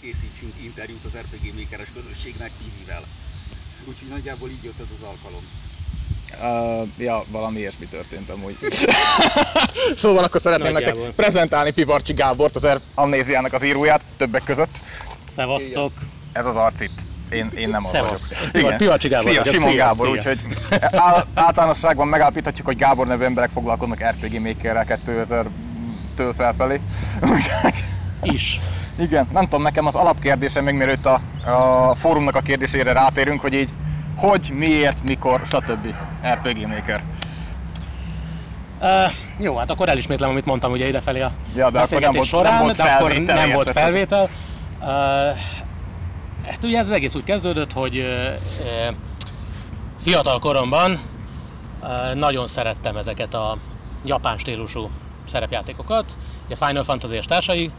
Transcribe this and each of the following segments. készítsünk interjút az RPG Maker-es közösségnek Pivivel. Úgyhogy nagyjából így jött ez az alkalom. Ja, valami ilyesmi történt amúgy. Szóval akkor szeretném nektek prezentálni Pivárcsi Gábort, az Amnéziának az íróját, többek között. Szevasztok! Ez az arc itt. Én nem arra vagyok. Igen. Pivárcsi Gábor. Szia, Simon Gábor, úgyhogy általánosságban megállapíthatjuk, hogy Gábor nevű emberek foglalkoznak RPG Maker-rel 2000-től felfelé. Is. Igen, nem tudom, nekem az alapkérdésem még mielőtt a fórumnak a kérdésére rátérünk, hogy így hogy, miért, mikor, stb. RPG Maker. Jó, hát akkor elismétlem, amit mondtam ugye idefelé a beszélgetés során, de akkor nem volt felvétel. Hát ugye ez az egész úgy kezdődött, hogy fiatal koromban nagyon szerettem ezeket a japán stílusú szerepjátékokat. Ugye Final Fantasy-es társai,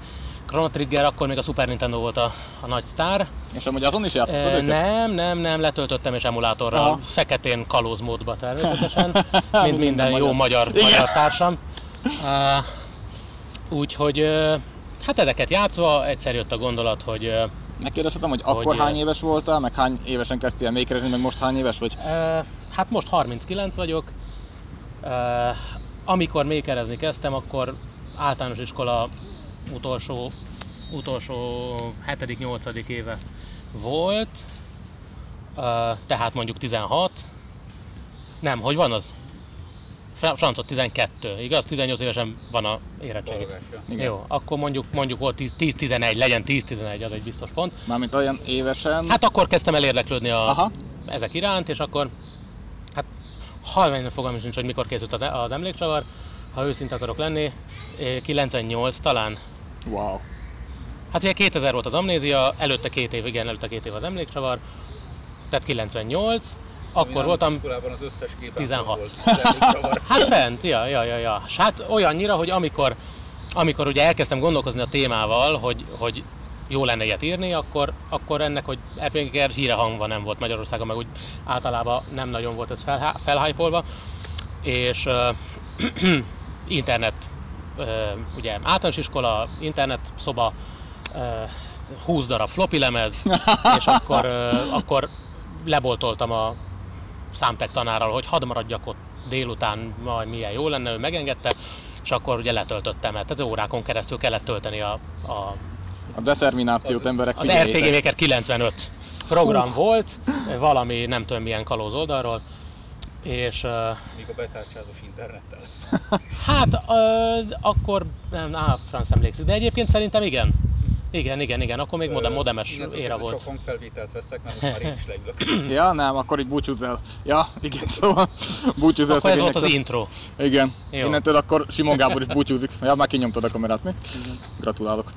Chrono Trigger, akkor még a Super Nintendo volt a nagy sztár. És amúgy azon is játszottad őket? Nem, letöltöttem és emulátorral, feketén kalózmódba természetesen, mint minden jó magyar társam. Úgyhogy hát ezeket játszva egyszer jött a gondolat, hogy... Megkérdezhetem, hogy akkor hány éves voltál, meg hány évesen kezdtél makerezni, meg most hány éves vagy? Hát most 39 vagyok. Amikor makerezni kezdtem, akkor általános iskola utolsó 7.-8. éve volt, tehát mondjuk 16, nem, hogy van az? Francot 12, igaz? 18 évesen van a érettségi. Jó, akkor mondjuk volt 10-11, legyen 10-11, az egy biztos pont. Mármint olyan évesen? Hát akkor kezdtem el érdeklődni ezek iránt, és akkor hát halványan fogalmam sincs, hogy mikor készült az emlékcsavar, ha őszinte akarok lenni, 98 talán. Wow. Hát ugye 2000 volt az amnézia, előtte két év az emlékcsavar, tehát 98, akkor voltam 16. Volt, hát fent, ja. Hát olyannyira, hogy amikor ugye elkezdtem gondolkozni a témával, hogy jó lenne ilyet írni, akkor ennek, hogy RPG-ker híre hangva nem volt Magyarországon, meg úgy általában nem nagyon volt ez felhájpolva, és internet, ugye általános iskola, internet szoba, 20 darab floppy lemez, és akkor leboltoltam a számtek tanárral, hogy hadd maradjak ott délután, majd milyen jó lenne, ő megengedte, és akkor ugye letöltöttem, mert ez órákon keresztül kellett tölteni a determinációt emberek figyeljétek. Az RPG Maker 95 program volt, valami nem tudom milyen kalóz oldalról, és... Még a betárcsázós internettel. Hát akkor franc emlékszik, de egyébként szerintem igen. Igen, akkor még modemes éra volt. Sokan felvételt veszek, nem, most már én is leülök. Ja, nem, akkor így búcsúzz el. Ja, igen, szóval búcsúzz el. Akkor ez volt az intro. Igen. Jó. Innentől akkor Simon Gábor is búcsúzik. Ja, már kinyomtad a kamerát, mi? Igen. Gratulálok.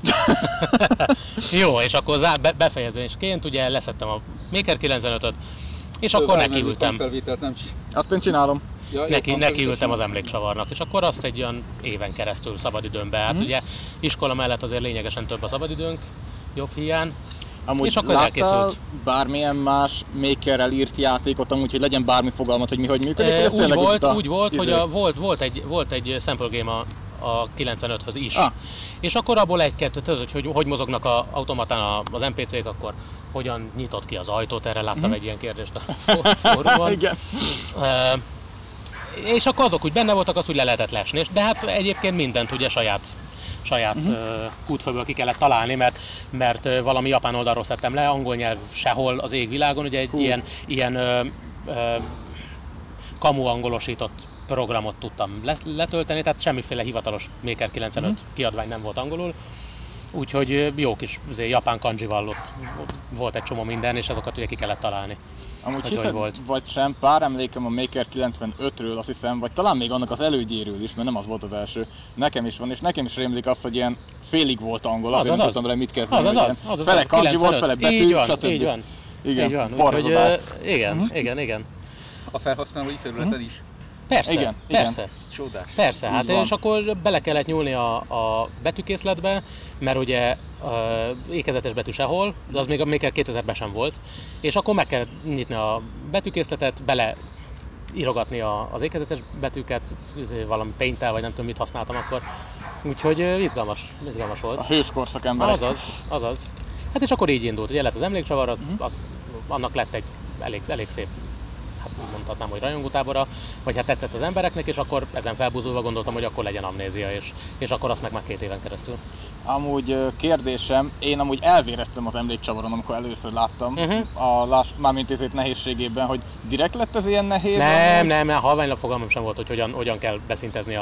Jó, és akkor befejezésként ugye leszettem a Maker 95-öt, és akkor nekiültem. Azt én csinálom. Ja, nekiültem az emléksavarnak, és akkor azt egy olyan éven keresztül szabadidőmbe, hát ugye iskola mellett azért lényegesen több a szabadidőnk, jobb hiány. Amúgy és akkor láttál bármilyen más makerrel írt játékot, amúgy, hogy legyen bármi fogalmat, hogy mi hogy működik? Hogy úgy volt, hogy volt egy sample game a 95-höz is. És akkor abból egy-kettő, hogy mozognak automatán az NPC-k, akkor hogyan nyitott ki az ajtót, erre láttam egy ilyen kérdést a fórumon. És akkor azok úgy benne voltak, azt úgy le lehetett lesni, de hát egyébként mindent ugye saját kútfőből ki kellett találni, mert valami japán oldalról szedtem le, angol nyelv sehol az égvilágon, ugye egy ilyen kamu angolosított programot tudtam letölteni, tehát semmiféle hivatalos Maker 95 kiadvány nem volt angolul, úgyhogy jó kis japán kanjival ott volt egy csomó minden, és azokat ugye ki kellett találni. Amúgy hiszed, vagy sem, pár emlékem a Maker 95-ről, azt hiszem, vagy talán még annak az elődjéről is, mert nem az volt az első. Nekem is van, és nekem is rémlik az, hogy ilyen félig volt angol, azért nem tudtam rá mit kezdeni. Fele kanji volt, fele betű, stb. Így van. Úgyhogy, igen. A felhasználói felületen is. Persze. Csodás. Persze, hát és akkor bele kellett nyúlni a betűkészletbe, mert ugye ékezetes betű sehol, de az még a Maker 2000-ben sem volt, és akkor meg kell nyitni a betűkészletet, bele írogatni az ékezetes betűket, valami painttel, vagy nem tudom mit használtam akkor, úgyhogy izgalmas volt. A hőskorszak emberek. Azaz. Hát és akkor így indult, ugye lett az Emlékcsavar, annak lett egy elég szép, hát mondhatnám, hogy rajongótábora, vagy hát tetszett az embereknek, és akkor ezen felbúzulva gondoltam, hogy akkor legyen Amnézia, és akkor azt meg már 2 éven keresztül. Amúgy kérdésem, én amúgy elvéreztem az Emlékcsavaron, amikor először láttam, mármint ezért nehézségében, hogy direkt lett ez ilyen nehéz? Nem, halványra fogalmam sem volt, hogy hogyan kell beszintezni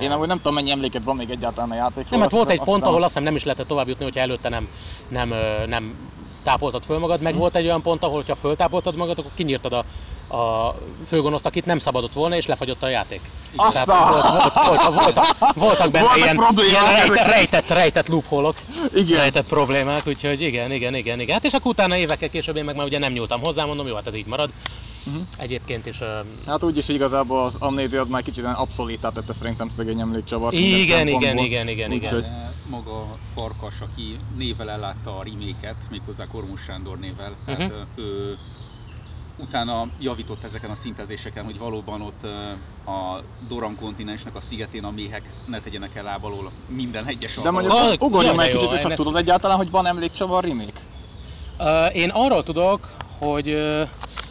Én amúgy nem tudom, mennyi emléket van még egyáltalán a játékról. Nem, hát volt egy pont, ahol azt hiszem nem is lehetett tovább jutni, hogyha előtte nem tápoltad föl magad, meg volt egy olyan pont, ahol ha föltápoltad magad, akkor kinyírtad a főgonoszt, akit nem szabadott volna, és lefagyott a játék. Aztán! Voltak benne ilyen rejtett loophole-ok, rejtett problémák, úgyhogy igen. Hát és akkor utána évekkel később én meg már ugye nem nyúltam hozzá, mondom, jó, hát ez így marad. Egyébként is... Hát úgyis igazából az Amnézia az már kicsit abszolítá tette szerintem szegény Emlékcsavart. Igen. Hogy... Maga Farkas, aki névvel ellátta a remake-et, méghozzá Kormos Sándor névvel, tehát ő utána javított ezeken a szintezéseken, hogy valóban ott a Doran kontinensnek a szigetén a méhek ne tegyenek el láb alól minden egyes alkalommal. De mondjuk ugorjunk meg kicsit, csak tudod egyáltalán, hogy van Emlékcsavar remake? Én arról tudok, hogy...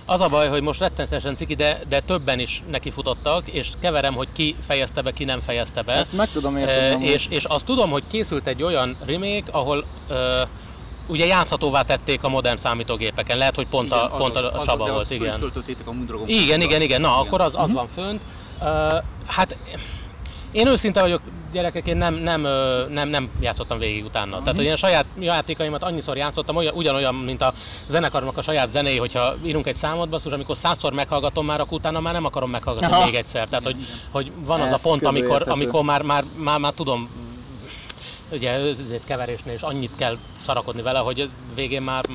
Az a baj, hogy most rettenetesen ciki, de többen is nekifutottak, és keverem, hogy ki fejezte be, ki nem fejezte be. Ezt meg tudom érteni. És azt tudom, hogy készült egy olyan remake, ahol ugye játszhatóvá tették a modern számítógépeken. Lehet, hogy pont a Csaba volt, igen. Az, töltöttétek a Mundragon. Igen. Na, igen. Akkor az van fönt. Hát én őszinte vagyok, gyerekek, én nem játszottam végig utána. Tehát hogy én a saját játékaimat annyiszor játszottam, ugyanolyan, mint a zenekarnak a saját zenéi, hogyha írunk egy számot, basszus, amikor 100-szor meghallgatom már, akkor utána már nem akarom meghallgatni még egyszer. Tehát hogy van ez az a pont, amikor már tudom, ugye ezért keverésnél is annyit kell szarakodni vele, hogy végén már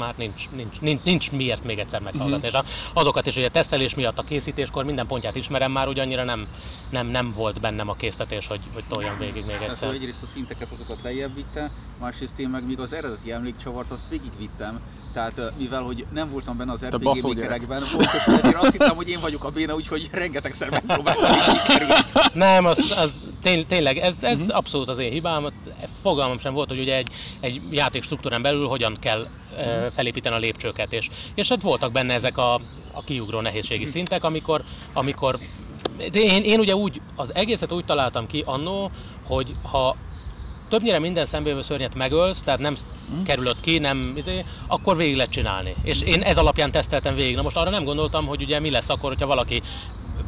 nincs miért még egyszer meghallgatni. És azokat is, hogy a tesztelés miatt, a készítéskor minden pontját ismerem már, úgy annyira nem volt bennem a késztetés, hogy toljam végig még egyszer. Tehát egyrészt a szinteket azokat lejjebb vitte, másrészt én meg még az eredeti Emlékcsavart azt végigvittem. Tehát mivel, hogy nem voltam benne az RPG Makerekben, pontosan ezért azt hittem, hogy én vagyok a béna, úgyhogy rengetegszer megpróbáltam és kikerült. Nem, az tényleg, ez abszolút az én hibám. Fogalmam sem volt, hogy ugye egy játék struktúrán belül hogyan kell felépíteni a lépcsőket. És hát voltak benne ezek a kiugró nehézségi szintek, amikor én ugye úgy az egészet úgy találtam ki annó, hogy ha többnyire minden szembejövő szörnyet megölsz, tehát nem kerülöd ki, akkor végig lehet csinálni. És én ez alapján teszteltem végig. Na most arra nem gondoltam, hogy ugye mi lesz akkor, hogyha valaki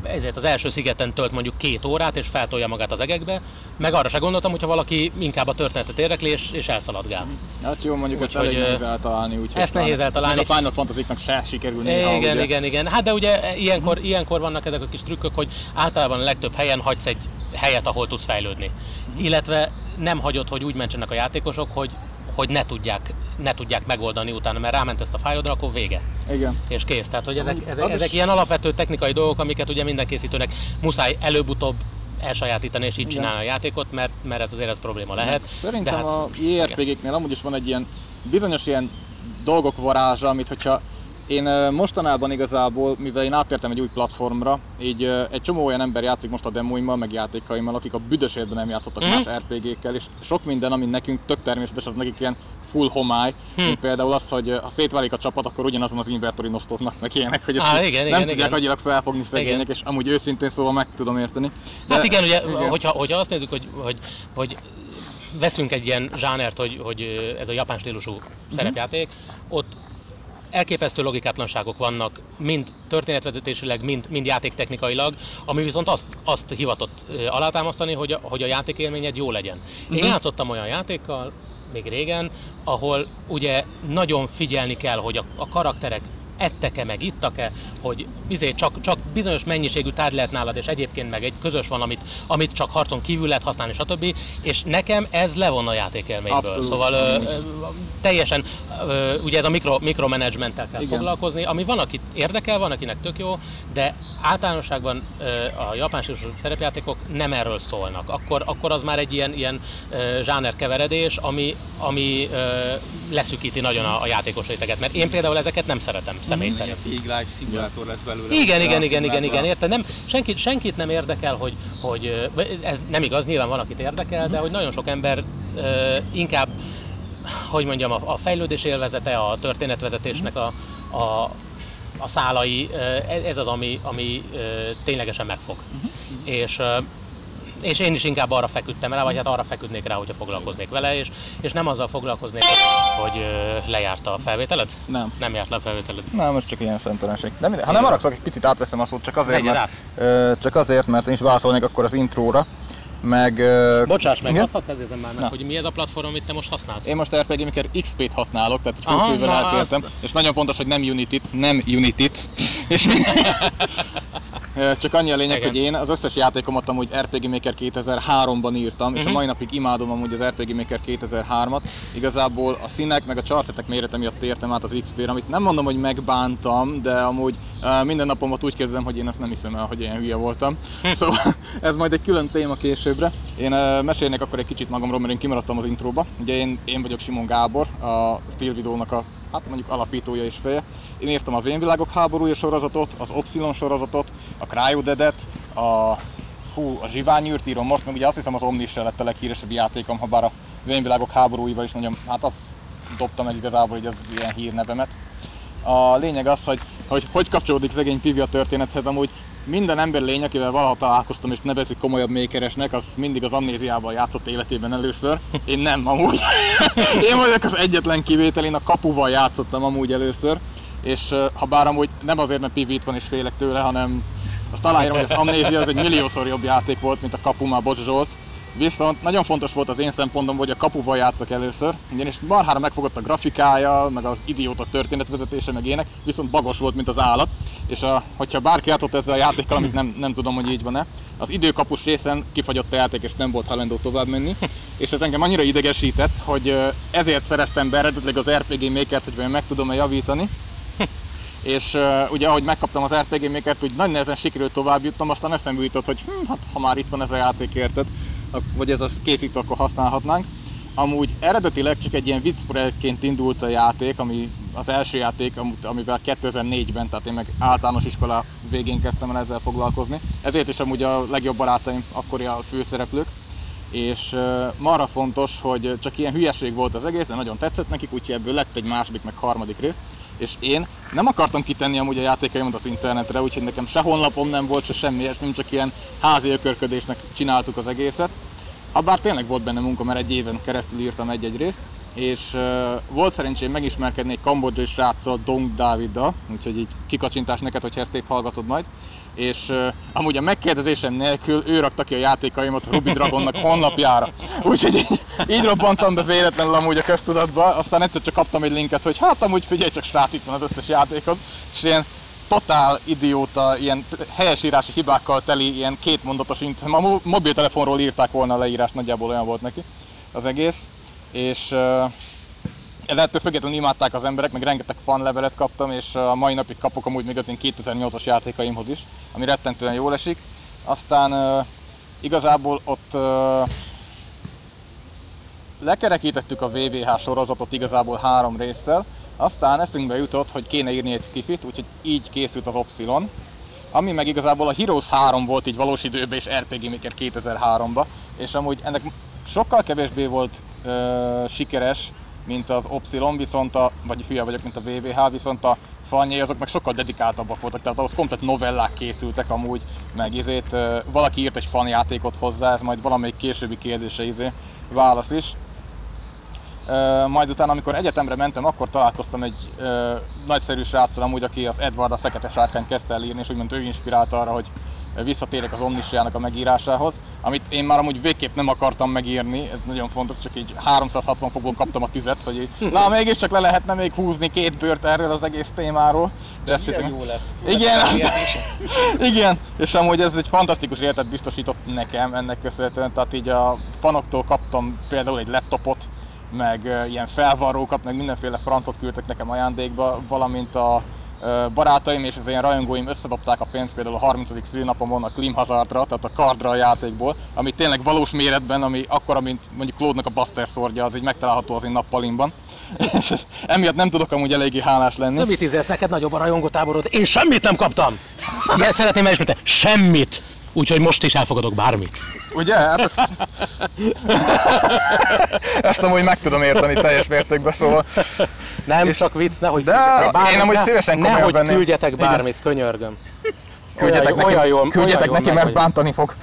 ezért az első szigeten tölt mondjuk 2 órát, és feltolja magát az egekbe, meg arra se gondoltam, hogyha valaki inkább a történetet érdekli, és elszaladgál. Hát jó, mondjuk ezt elég nehéz eltalálni, úgyhogy ezt nehéz eltalálni. Még a Final Fantasy-knak se sikerül néha, ugye? Igen. Hát de ugye ilyenkor vannak ezek a kis trükkök, hogy általában a legtöbb helyen hagysz egy helyet, ahol tudsz fejlődni. Illetve nem hagyod, hogy úgy mentsenek a játékosok, hogy ne tudják megoldani utána, mert ráment ezt a fájlodra, akkor vége. Igen. És kész. Tehát, hogy ezek ilyen alapvető technikai dolgok, amiket ugye minden készítőnek muszáj előbb-utóbb elsajátítani, és így csinálni a játékot, mert ez azért probléma lehet. Szerintem de a JRPG-knél amúgy is van egy ilyen bizonyos ilyen dolgok varázsa, amit hogyha én mostanában igazából, mivel én áttértem egy új platformra, így egy csomó olyan ember játszik most a demóimmal, meg játékaimmal, akik a büdös életben nem játszottak más RPG-kkel, és sok minden, ami nekünk tök természetes, az nekik ilyen full homály, mint például az, hogy ha szétválik a csapat, akkor ugyanazon az inventory osztoznak meg ilyenek, hogy ezt nem tudják agyilag felfogni szegények, és amúgy őszintén szóval meg tudom érteni. De, hát igen, ugye, igen. Hogyha azt nézzük, hogy veszünk egy ilyen zsánert, hogy ez a japán stílusú szerepjáték, ott elképesztő logikátlanságok vannak, mind történetvezetésileg, mind játéktechnikailag, ami viszont azt hivatott alátámasztani, hogy a játékélményed jó legyen. Én játszottam olyan játékkal, még régen, ahol ugye nagyon figyelni kell, hogy a karakterek ettek-e, meg ittak-e, hogy csak bizonyos mennyiségű tárgy lehet nálad, és egyébként meg egy közös van, amit csak harcon kívül lehet használni, stb. És nekem ez levon a játékélményből. Abszolút. Szóval teljesen, ugye ez a mikromanagementtel kell foglalkozni, ami van, akit érdekel, van, akinek tök jó, de általánosságban a japán stílusú szerepjátékok nem erről szólnak. Akkor az már egy ilyen zsánerkeveredés, ami leszűkíti nagyon a játékos réteget, mert én például ezeket nem szeretem. Személy Life szimulátor lesz belőle. Igen, érted? Nem, senkit nem érdekel, hogy ez nem igaz, nyilván van, akit érdekel, de hogy nagyon sok ember inkább hogy mondjam, a fejlődés élvezete, a történetvezetésnek a szálai, ez az, ami ténylegesen megfog. És én is inkább arra feküdtem rá, vagy hát arra feküdnék rá, hogyha foglalkoznék vele, és nem azzal foglalkoznék, hogy lejárt a felvételed? Nem. Nem járt le a felvételed? Nem, most csak ilyen fentelenség. De minden, ha nem haragszok, egy picit átveszem a szót, csak azért, mert én is válaszolnék akkor az intróra. Bocsáss meg, azt hadd kérdezem már meg, hogy mi ez a platform, amit te most használsz? Én most RPG Maker XP-t használok, tehát egy konszolból átértem, és nagyon fontos, hogy nem Unity-t. És csak annyi a lényeg, hogy én az összes játékomat amúgy RPG Maker 2003-ban írtam, és a mai napig imádom amúgy az RPG Maker 2003-at. Igazából a színek, meg a charsetek mérete miatt értem át az XP-re, amit nem mondom, hogy megbántam, de amúgy minden napomat úgy kezdem, hogy én ezt nem hiszem el, hogy ilyen hülye voltam. Szóval ez majd egy külön téma későbbre. Én mesélnék akkor egy kicsit magamról, mert én kimaradtam az intróba. Ugye én vagyok Simon Gábor, a Steel Videónak a mondjuk alapítója és feje. Én írtam a Vénvilágok háborúja sorozatot, az Obszilon sorozatot, a Cryodedet, a Zsiványűrt írom most, meg ugye azt hiszem az Omnissiah lett a leghíresebb játékom, ha bár a Vénvilágok háborúival is mondjam, hát azt dobtam el igazából így az ilyen hírnevemet. A lényeg az, hogy kapcsolódik szegény Pivi a történethez, amúgy minden ember lény, akivel valaha találkoztam és nevezik komolyabb makeresnek, az mindig az Amnéziával játszott életében először. Én nem amúgy. Én vagyok az egyetlen kivétel, én a kapuval játszottam amúgy először. És ha bár amúgy nem azért, mert Pivi itt van és félek tőle, hanem azt aláírom, hogy az Amnézia az egy milliószor jobb játék volt, mint a kapu, már Bosz Zsolt. Viszont nagyon fontos volt az én szempontom, hogy a kapuval játszok először, ugyanis marhára megfogott a grafikája, meg az idióta történetvezetése, meg ének, viszont bagos volt, mint az állat. És hogyha bárki játszott ezzel a játékkal, amit nem tudom, hogy így van-e, az időkapus részen kifagyott a játék, és nem volt hajlandó tovább menni. És ez engem annyira idegesített, hogy ezért szereztem be eredetileg az RPG Makert, hogy meg tudom-e javítani. És ugye ahogy megkaptam az RPG Makert, úgy nagy nehezen sikerült tovább jutnom, aztán eszembe jutott, hogy hát, ha már itt van ez a játék, érted, vagy ez a készítő, akkor használhatnánk. Amúgy eredetileg csak egy ilyen vicc projektként indult a játék, ami az első játék, amivel 2004-ben, tehát én meg általános iskola végén kezdtem el ezzel foglalkozni. Ezért is amúgy a legjobb barátaim akkori a főszereplők. És marra fontos, hogy csak ilyen hülyeség volt az egész, de nagyon tetszett nekik, úgyhogy ebből lett egy második, meg harmadik rész. És én nem akartam kitenni amúgy a játékaimat az internetre, úgyhogy nekem se honlapom nem volt, se semmi ilyesmi, csak ilyen házi ökörködésnek csináltuk az egészet. Habár tényleg volt benne munka, mert egy éven keresztül írtam egy-egy részt, és volt szerencsém megismerkedni egy kambodzsai sráccal, Dong Dáviddal, úgyhogy így kikacsintás neked, hogyha ezt épp hallgatod majd. És amúgy a megkérdezésem nélkül ő rakta ki a játékaimat a Ruby Dragonnak honlapjára. Úgyhogy így robbantam be véletlenül amúgy a köztudatba, aztán egyszer csak kaptam egy linket, hogy hát amúgy figyelj csak srác, itt van az összes játékod. És ilyen totál idióta, ilyen helyesírási hibákkal teli, ilyen kétmondatos, mint a mobiltelefonról írták volna a leírás, nagyjából olyan volt neki az egész. És ettől függetlenül imádták az emberek, meg rengeteg fanlevelet kaptam, és a mai napig kapok amúgy még az én 2008-as játékaimhoz is, ami rettentően jól esik. Aztán igazából ott lekerekítettük a VVH sorozatot igazából 3 résszel, aztán eszünkbe jutott, hogy kéne írni egy skifit, úgyhogy így készült az Obszilon, ami meg igazából a Heroes 3 volt így valós időben, és RPG Maker 2003-ba, és amúgy ennek sokkal kevésbé volt sikeres, mint az Obszilon, viszont vagy hülye vagyok, mint a VVH, viszont a fanjai azok meg sokkal dedikáltabbak voltak, tehát ahhoz komplet novellák készültek amúgy, meg valaki írt egy fanjátékot hozzá, ez majd valamelyik későbbi kérdése válasz is. Majd utána, amikor egyetemre mentem, akkor találkoztam egy nagyszerű sráccal amúgy, aki az Edward a fekete sárkány kezdte el írni, és úgymond ő inspirálta arra, hogy visszatérek az Omnissiahnak a megírásához, amit én már amúgy végképp nem akartam megírni, ez nagyon fontos, csak így 360 fokból kaptam a tüzet, hogy így, na mégiscsak le lehetne még húzni 2 bőrt erről az egész témáról. De milyen jó lett. Igen, és amúgy ez egy fantasztikus életet biztosított nekem ennek köszönhetően, tehát így a fanoktól kaptam például egy laptopot, meg ilyen felvarrókat, meg mindenféle francot küldtek nekem ajándékba, valamint a barátaim és az ilyen rajongóim összedobták a pénzt például a 30. szülinapomon a Clim Hazardra, tehát a kardra a játékból, ami tényleg valós méretben, ami akkora, mint mondjuk Claude-nak a Buster Swordja, az így megtalálható az én nappalimban. És emiatt nem tudok amúgy eléggé hálás lenni. De mit ízlesz, neked nagyobb a rajongótáborod, én semmit nem kaptam! Szeretném elismerni, semmit! Úgyhogy most is elfogadok bármit. Ugye? Hát ezt amúgy meg tudom érteni teljes mértékben, szóval. Nem és csak vicc, nehogy küldjetek bármit. Én amúgy szívesen komolyan venni. Küldjetek bármit, könyörgöm. Küldjetek neki, mert bántani fog.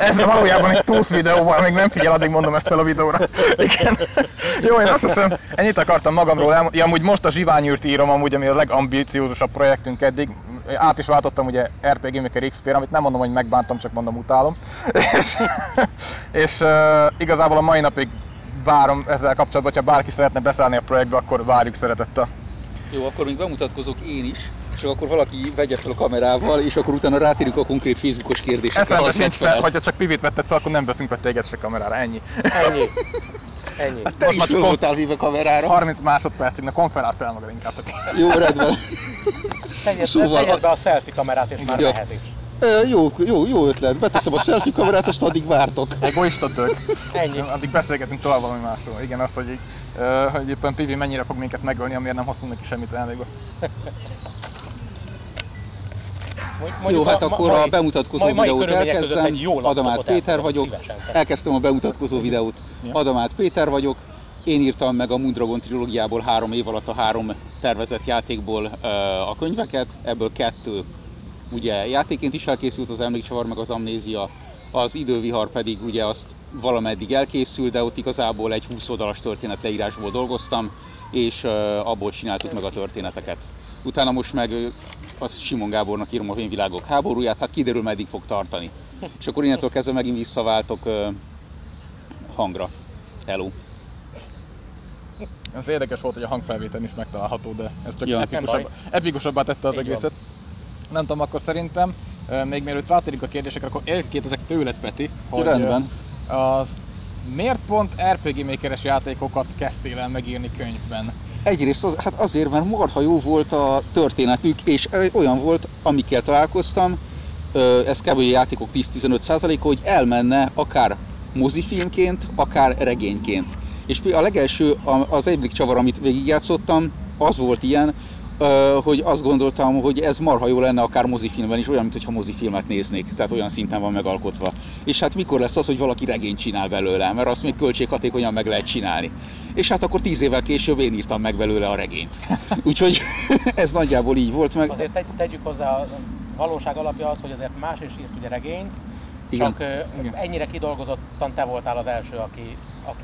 Ez valójában egy túsz videóval, még nem figyel, addig mondom ezt fel a videóra. Igen. Jó, én azt hiszem, ennyit akartam magamról elmondani. Ja, amúgy most a Zsiványűrt írom, amúgy, ami a legambiciózusabb projektünk eddig. Át is váltottam ugye RPG Maker XP-re, amit nem mondom, hogy megbántam, csak mondom, utálom. És igazából a mai napig várom ezzel kapcsolatban, ha bárki szeretne beszállni a projektbe, akkor várjuk szeretettel. Jó, akkor még bemutatkozok én is. És akkor valaki vegye fel a kamerával, és akkor utána rátérünk a konkrét Facebookos kérdésekre. Ez nincs fel, hogyha csak Pivit vetted fel, akkor nem veszünk be téged se kamerára, ennyi. Hát te most is fel voltál víve kamerára. 30 másodpercig, na konferáld fel magad inkább. Jó, rendben. Tegyed be a selfie kamerát, és már mehet is. Jó ötlet, beteszem a selfie kamerát, azt addig vártok. Egoista tök. Ennyi. Addig beszélgetünk tovább valami másról. Igen, azt, hogy éppen Pivi mennyire fog minket megölni, amiért nem hoztunk neki semmit elnékba. Jó, hát akkor a bemutatkozó videót elkezdem, Adamát Péter vagyok, elkezdtem a bemutatkozó videót, Adamát Péter vagyok, én írtam meg a Mundragon trilógiából 3 év alatt a 3 tervezett játékból a könyveket, ebből 2 ugye játékként is elkészült, az Emlékcsavar meg az Amnézia, az Idővihar pedig ugye azt valameddig elkészült, de ott igazából egy 20 oldalas történet leírásból dolgoztam, és abból csináltuk meg a történeteket. Utána most meg az Simon Gábornak írom a Vénvilágok háborúját, hát kiderül, meddig fog tartani. És akkor innentől kezdve megint visszaváltok hangra. Hello. Ez érdekes volt, hogy a hangfelvétel is megtalálható, de ez csak epikusabbá tette az egészet. Nem tudom, akkor szerintem, még mielőtt rátérünk a kérdésekre, akkor elkérdezek tőled, Peti, hogy rendben. Miért pont RPG Maker-es játékokat kezdtél el megírni könyvben? Egyrészt hát azért, mert marha jó volt a történetük, és olyan volt, amikkel találkoztam, ez kb. A játékok 10-15%-a, hogy elmenne akár mozifilmként, akár regényként. És a legelső, az Emlékcsavar, amit végigjátszottam, az volt ilyen, hogy azt gondoltam, hogy ez marha jó lenne akár mozifilmben is, olyan, mintha mozifilmet néznék, tehát olyan szinten van megalkotva. És hát mikor lesz az, hogy valaki regényt csinál belőle, mert azt még költséghatékonyan meg lehet csinálni. És hát akkor 10 évvel később én írtam meg belőle a regényt. Úgyhogy ez nagyjából így volt meg. Azért tegyük hozzá, a valóság alapja az, hogy azért más is írt ugye regényt, igen. Csak ennyire kidolgozottan te voltál az első, aki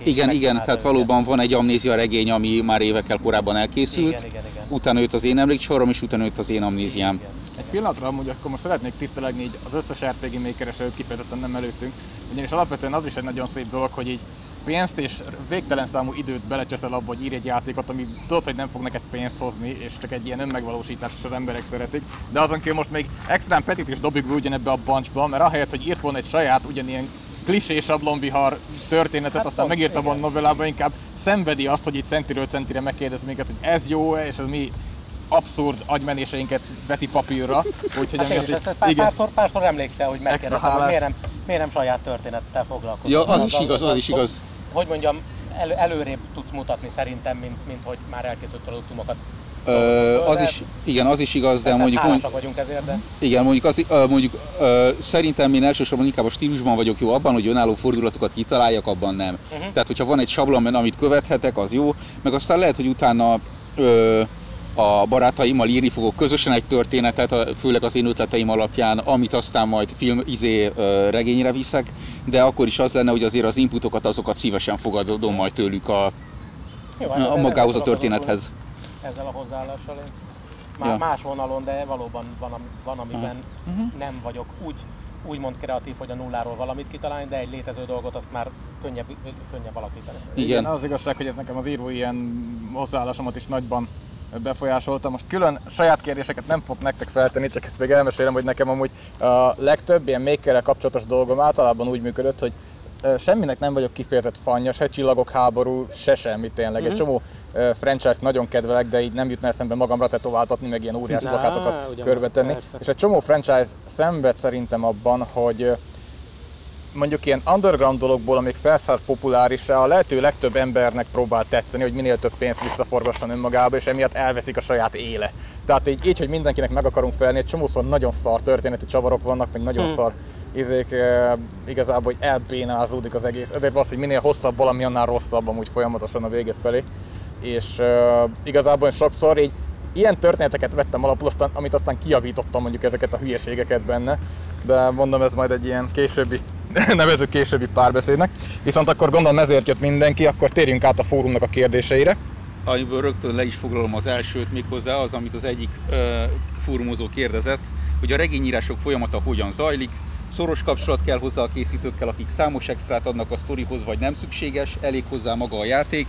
igen, tehát őket. Valóban van egy Amnézia regény, ami már évekkel korábban elkészült, igen. Utána jött az én Emlékcsavarrom, és utána jött az én Amnéziám. Egy pillanatra amúgy akkor most szeretnék tisztelegni így az összes RPG Maker-es előtt, kifejezetten nem előttünk, ugyanis alapvetően az is egy nagyon szép dolog, hogy így pénzt és végtelen számú időt belecseszel abba, hogy írj egy játékot, ami tudod, hogy nem fog neked pénzt hozni, és csak egy ilyen önmegvalósítás, és az emberek szeretik. De azon kívül most még extrán Petit is dobjuk be ugyanebbe a bunchba, mert ahelyett, hogy írt volna egy saját ugyanilyen klisé sablonvihar történetet, hát aztán megírtam a novellába, inkább szenvedi azt, hogy itt centiről centire megkérdez minket, hogy ez jó-e, és ez mi abszurd agymenéseinket veti papírra. Úgyhogy hát párszor emlékszel, hogy megkérdeztem, hogy miért nem saját történettel foglalkozom. Ja, az is igaz. Hogy mondjam, előrébb tudsz mutatni szerintem, mint hogy már elkészült produktumokat. Az is igaz, de mondjuk vagyunk ezért, de... Igen, mondjuk szerintem én elsősorban inkább a stílusban vagyok jó, abban, hogy önálló fordulatokat kitaláljak, abban nem. Tehát, hogyha van egy sablon, amit követhetek, az jó, meg aztán lehet, hogy utána a barátaimmal írni fogok közösen egy történetet, főleg az én ötleteim alapján, amit aztán majd regényre viszek, de akkor is az lenne, hogy azért az inputokat, azokat szívesen fogadom majd tőlük a magához a történethez. Ezzel a hozzáállással már más vonalon, de valóban van amiben nem vagyok úgymond kreatív, hogy a nulláról valamit kitalálni, de egy létező dolgot azt már könnyebb alakítani. Igen, az igazság, hogy ez nekem az író ilyen hozzáállásomat is nagyban befolyásolta. Most külön saját kérdéseket nem fogok nektek feltenni, csak ezt még elmesélem, hogy nekem amúgy a legtöbb ilyen makerrel kapcsolatos dolgom általában úgy működött, hogy semminek nem vagyok kifejezett fanja, se Csillagok háború, se semmi tényleg. Egy csomó franchise-t nagyon kedvelek, de így nem jutna eszembe magamra tetováltatni, meg ilyen óriás plakátokat körbetenni. És egy csomó franchise szenved szerintem abban, hogy mondjuk ilyen underground dologból, amik felszállt populárisra, a lehető legtöbb embernek próbál tetszeni, hogy minél több pénzt visszaforgasson önmagába, és emiatt elveszik a saját éle. Tehát így, hogy mindenkinek meg akarunk felelni, egy csomószor nagyon szar történeti csavarok vannak, meg nagyon szar izék, igazából hogy elbénázódik az egész. Ezért az, hogy minél hosszabb valami, annál rosszabb amúgy folyamatosan a végét felé. És igazából sokszor így ilyen történeteket vettem alapul, aztán, amit aztán kijavítottam mondjuk ezeket a hülyeségeket benne. De mondom, ez majd egy ilyen későbbi, nevezük későbbi párbeszédnek. Viszont akkor gondolom ezért jött mindenki, akkor térjünk át a fórumnak a kérdéseire. Amiből rögtön le is foglalom az elsőt, méghozzá az, amit az egyik fórumozó kérdezett, hogy a regényírások folyamata hogyan zajlik, szoros kapcsolat kell hozzá a készítőkkel, akik számos extrát adnak a sztorihoz, vagy nem szükséges, elég hozzá maga a játék,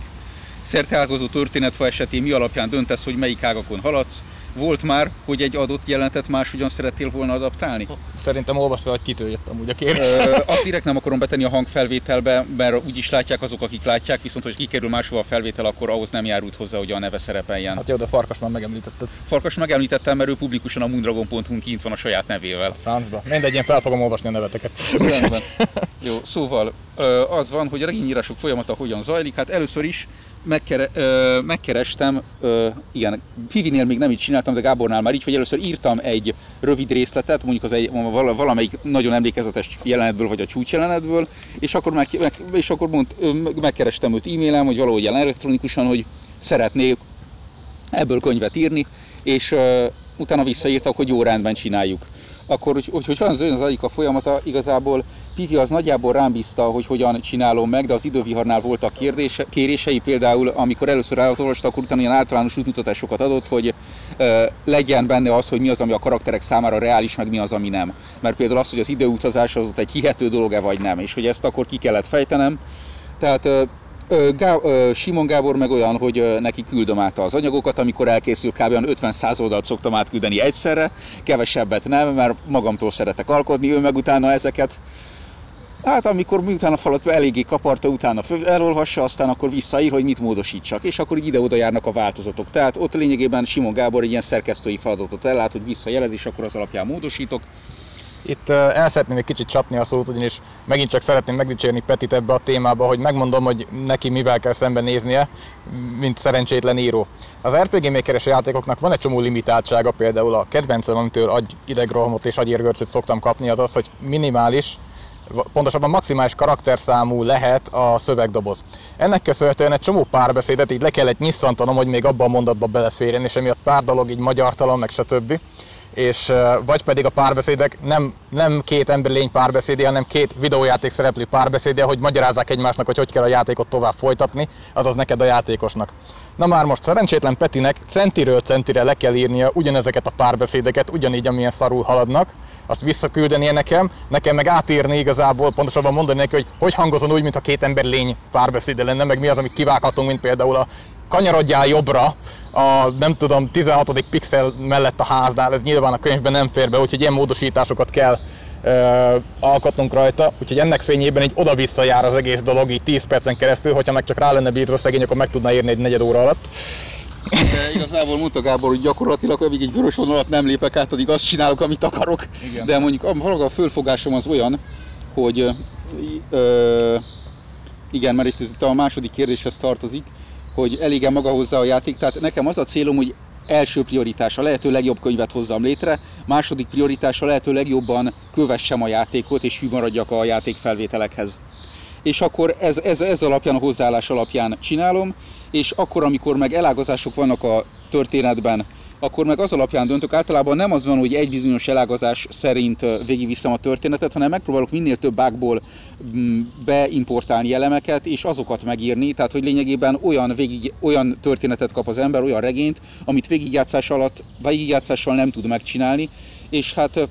szerteágazó történetfa esetén mi alapján döntesz, hogy melyik ágakon haladsz, volt már, hogy egy adott jelenetet máshogyan szerettél volna adaptálni? Szerintem olvasd fel, hogy kitől jött amúgy a kérdés. Azt direkt nem akarom betenni a hangfelvételbe, mert úgyis látják azok, akik látják, viszont hogy kikerül máshol a felvétel, akkor ahhoz nem járult hozzá, hogy a neve szerepeljen. Hát jó, de Farkas már megemlítetted. Farkas megemlítettem, mert ő publikusan a mundragon.hu-n kint van a saját nevével. Francba. Mindegy, én fel fogom olvasni a neveteket. Jó, szóval az van, hogy a regényírások folyamata hogyan zajlik. Hát először is megkerestem, igen, Fivinél még nem így csináltam, de Gábornál már így, hogy először írtam egy rövid részletet, mondjuk az egy, valamelyik nagyon emlékezetes jelenetből, vagy a csúcsjelenetből, és akkor, megkerestem őt e-mailen, hogy valahogy elektronikusan, hogy szeretnék ebből könyvet írni, és utána visszaírtak, hogy jó, rendben csináljuk. Akkor, hogy olyan zajlik a folyamata, igazából Pivi az nagyjából rám bízta, hogy hogyan csinálom meg, de az időviharnál voltak kérései, például amikor először elolvasta, akkor utána ilyen általános útmutatásokat adott, hogy legyen benne az, hogy mi az, ami a karakterek számára reális, meg mi az, ami nem. Mert például az, hogy az időutazás az ott egy hihető dolog-e vagy nem, és hogy ezt akkor ki kellett fejtenem. Tehát Simon Gábor meg olyan, hogy neki küldöm át az anyagokat, amikor elkészül kb. 50-100 oldalt szoktam átküldeni egyszerre, kevesebbet nem, mert magamtól szeretek alkotni, ő meg utána ezeket. Hát amikor miután a falat eléggé kaparta, utána elolvassa, aztán akkor visszaír, hogy mit módosítsak, és akkor így ide-oda járnak a változatok. Tehát ott lényegében Simon Gábor egy ilyen szerkesztői feladatot ellát, hogy visszajelez, és akkor az alapján módosítok. Itt el szeretném egy kicsit csapni a szót, ugyanis megint csak szeretném megdicsérni Petit ebbe a témába, hogy megmondom, hogy neki mivel kell szembenéznie, mint szerencsétlen író. Az RPG Maker-es játékoknak van egy csomó limitáltsága, például a kedvencem, amitől idegrohamot és agyérgörcsöt szoktam kapni, az az, hogy minimális, pontosabban maximális karakterszámú lehet a szövegdoboz. Ennek köszönhetően egy csomó párbeszédet így le kellett nyisszantanom, hogy még abban a mondatban beleférjen, és emiatt pár dolog így magyartalan, meg stb. És vagy pedig a párbeszédek nem két emberlény párbeszédje, hanem két videójáték szereplő párbeszédje, hogy magyarázzák egymásnak, hogy kell a játékot tovább folytatni, azaz neked a játékosnak. Na már most szerencsétlen Petinek centiről centire le kell írnia ugyanezeket a párbeszédeket, ugyanígy amilyen szarul haladnak, azt visszaküldenie nekem meg átírni igazából, pontosabban mondani neki, hogy hangozon úgy, mintha két emberlény párbeszéde lenne, meg mi az, amit kivághatunk, mint például a kanyarodjál jobbra, a nem tudom, 16. pixel mellett a háznál, ez nyilván a könyvben nem fér be, úgyhogy ilyen módosításokat kell alkotnunk rajta, úgyhogy ennek fényében így oda-vissza jár az egész dolog, így 10 percen keresztül, hogyha meg csak rá lenne bírva szegény, akkor meg tudná írni egy negyed óra alatt. De igazából mondta Gábor, hogy gyakorlatilag amíg egy vörös vonalat nem lépek át, addig azt csinálok, amit akarok. Igen. De mondjuk valahogy a fölfogásom az olyan, hogy igen, mert ez itt a második kérdéshez tartozik, hogy elégen maga hozzá a játék, tehát nekem az a célom, hogy első prioritás a lehető legjobb könyvet hozzam létre, második prioritás a lehető legjobban kövessem a játékot, és hű maradjak a játékfelvételekhez. És akkor ez alapján, a hozzáállás alapján csinálom, és akkor, amikor meg elágazások vannak a történetben, akkor meg az alapján döntök. Általában nem az van, hogy egy bizonyos elágazás szerint végigviszem a történetet, hanem megpróbálok minél több bugból beimportálni elemeket, és azokat megírni, tehát hogy lényegében olyan történetet kap az ember, olyan regényt, amit végigjátszással nem tud megcsinálni, és hát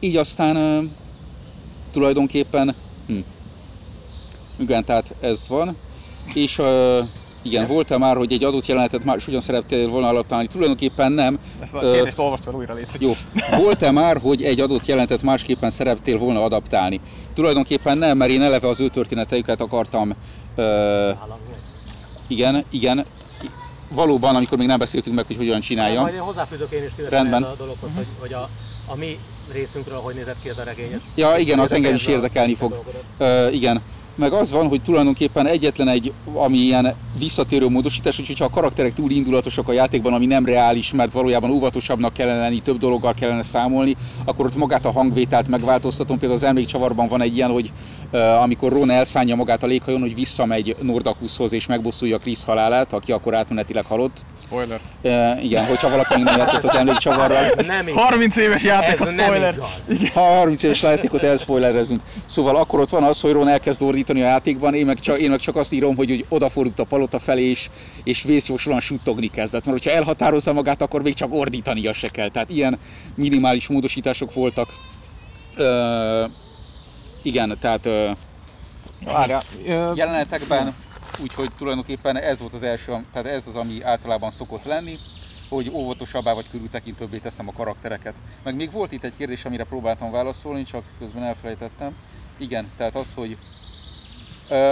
így aztán tulajdonképpen igen, tehát ez van, és igen, volt-e már, hogy egy adott jelenetet már hogyan szerettél volna alapítani? Tulajdonképpen nem. Ezt a kérdést olvast fel újra, létszik. Jó. Volt-e már, hogy egy adott jelenetet másképpen szerettél volna adaptálni? Tulajdonképpen nem, mert én eleve az ő történeteiket akartam. Igen. Valóban, amikor még nem beszéltünk meg, hogy hogyan csináljam. Majd én hozzáfűzök én is tületlenül a dologhoz, hogy a mi részünkről hogy nézett ki ez a regényes. Ja, igen, az engem is érdekelni fog. Igen. meg az van, hogy tulajdonképpen egyetlen egy, ami ilyen visszatérő módosítás, úgyhogy ha a karakterek túl indulatosak a játékban, ami nem reális, mert valójában óvatosabbnak kellene lenni, több dologgal kellene számolni, akkor ott magát a hangvételt megváltoztatom. Például az Emlékcsavarban van egy ilyen, hogy amikor Ron elszánja magát a léghajón, hogy visszamegy Nordakuszhoz és megbosszulja Krisz halálát, aki akkor átmenetileg halott. Spoiler. Igen, hogyha valaki még nem játszott az Emlékcsavarral. 30 éves játék, ez a spoiler. Ha 30 éves játékot elspoilerezünk. Szóval akkor ott van az, hogy Ron elkezd ordítani a játékban, én meg csak azt írom, hogy odafordult a palota felé, és vészjóslan suttogni kezdett. Mert hogyha elhatározza magát, akkor még csak ordítania se kell. Tehát ilyen minimális módosítások voltak. Igen, tehát jelenetekben, úgyhogy tulajdonképpen ez volt az első, tehát ez az, ami általában szokott lenni, hogy óvatosabbá vagy körültekintőbbé teszem a karaktereket. Meg még volt itt egy kérdés, amire próbáltam válaszolni, csak közben elfelejtettem. Igen, tehát az, hogy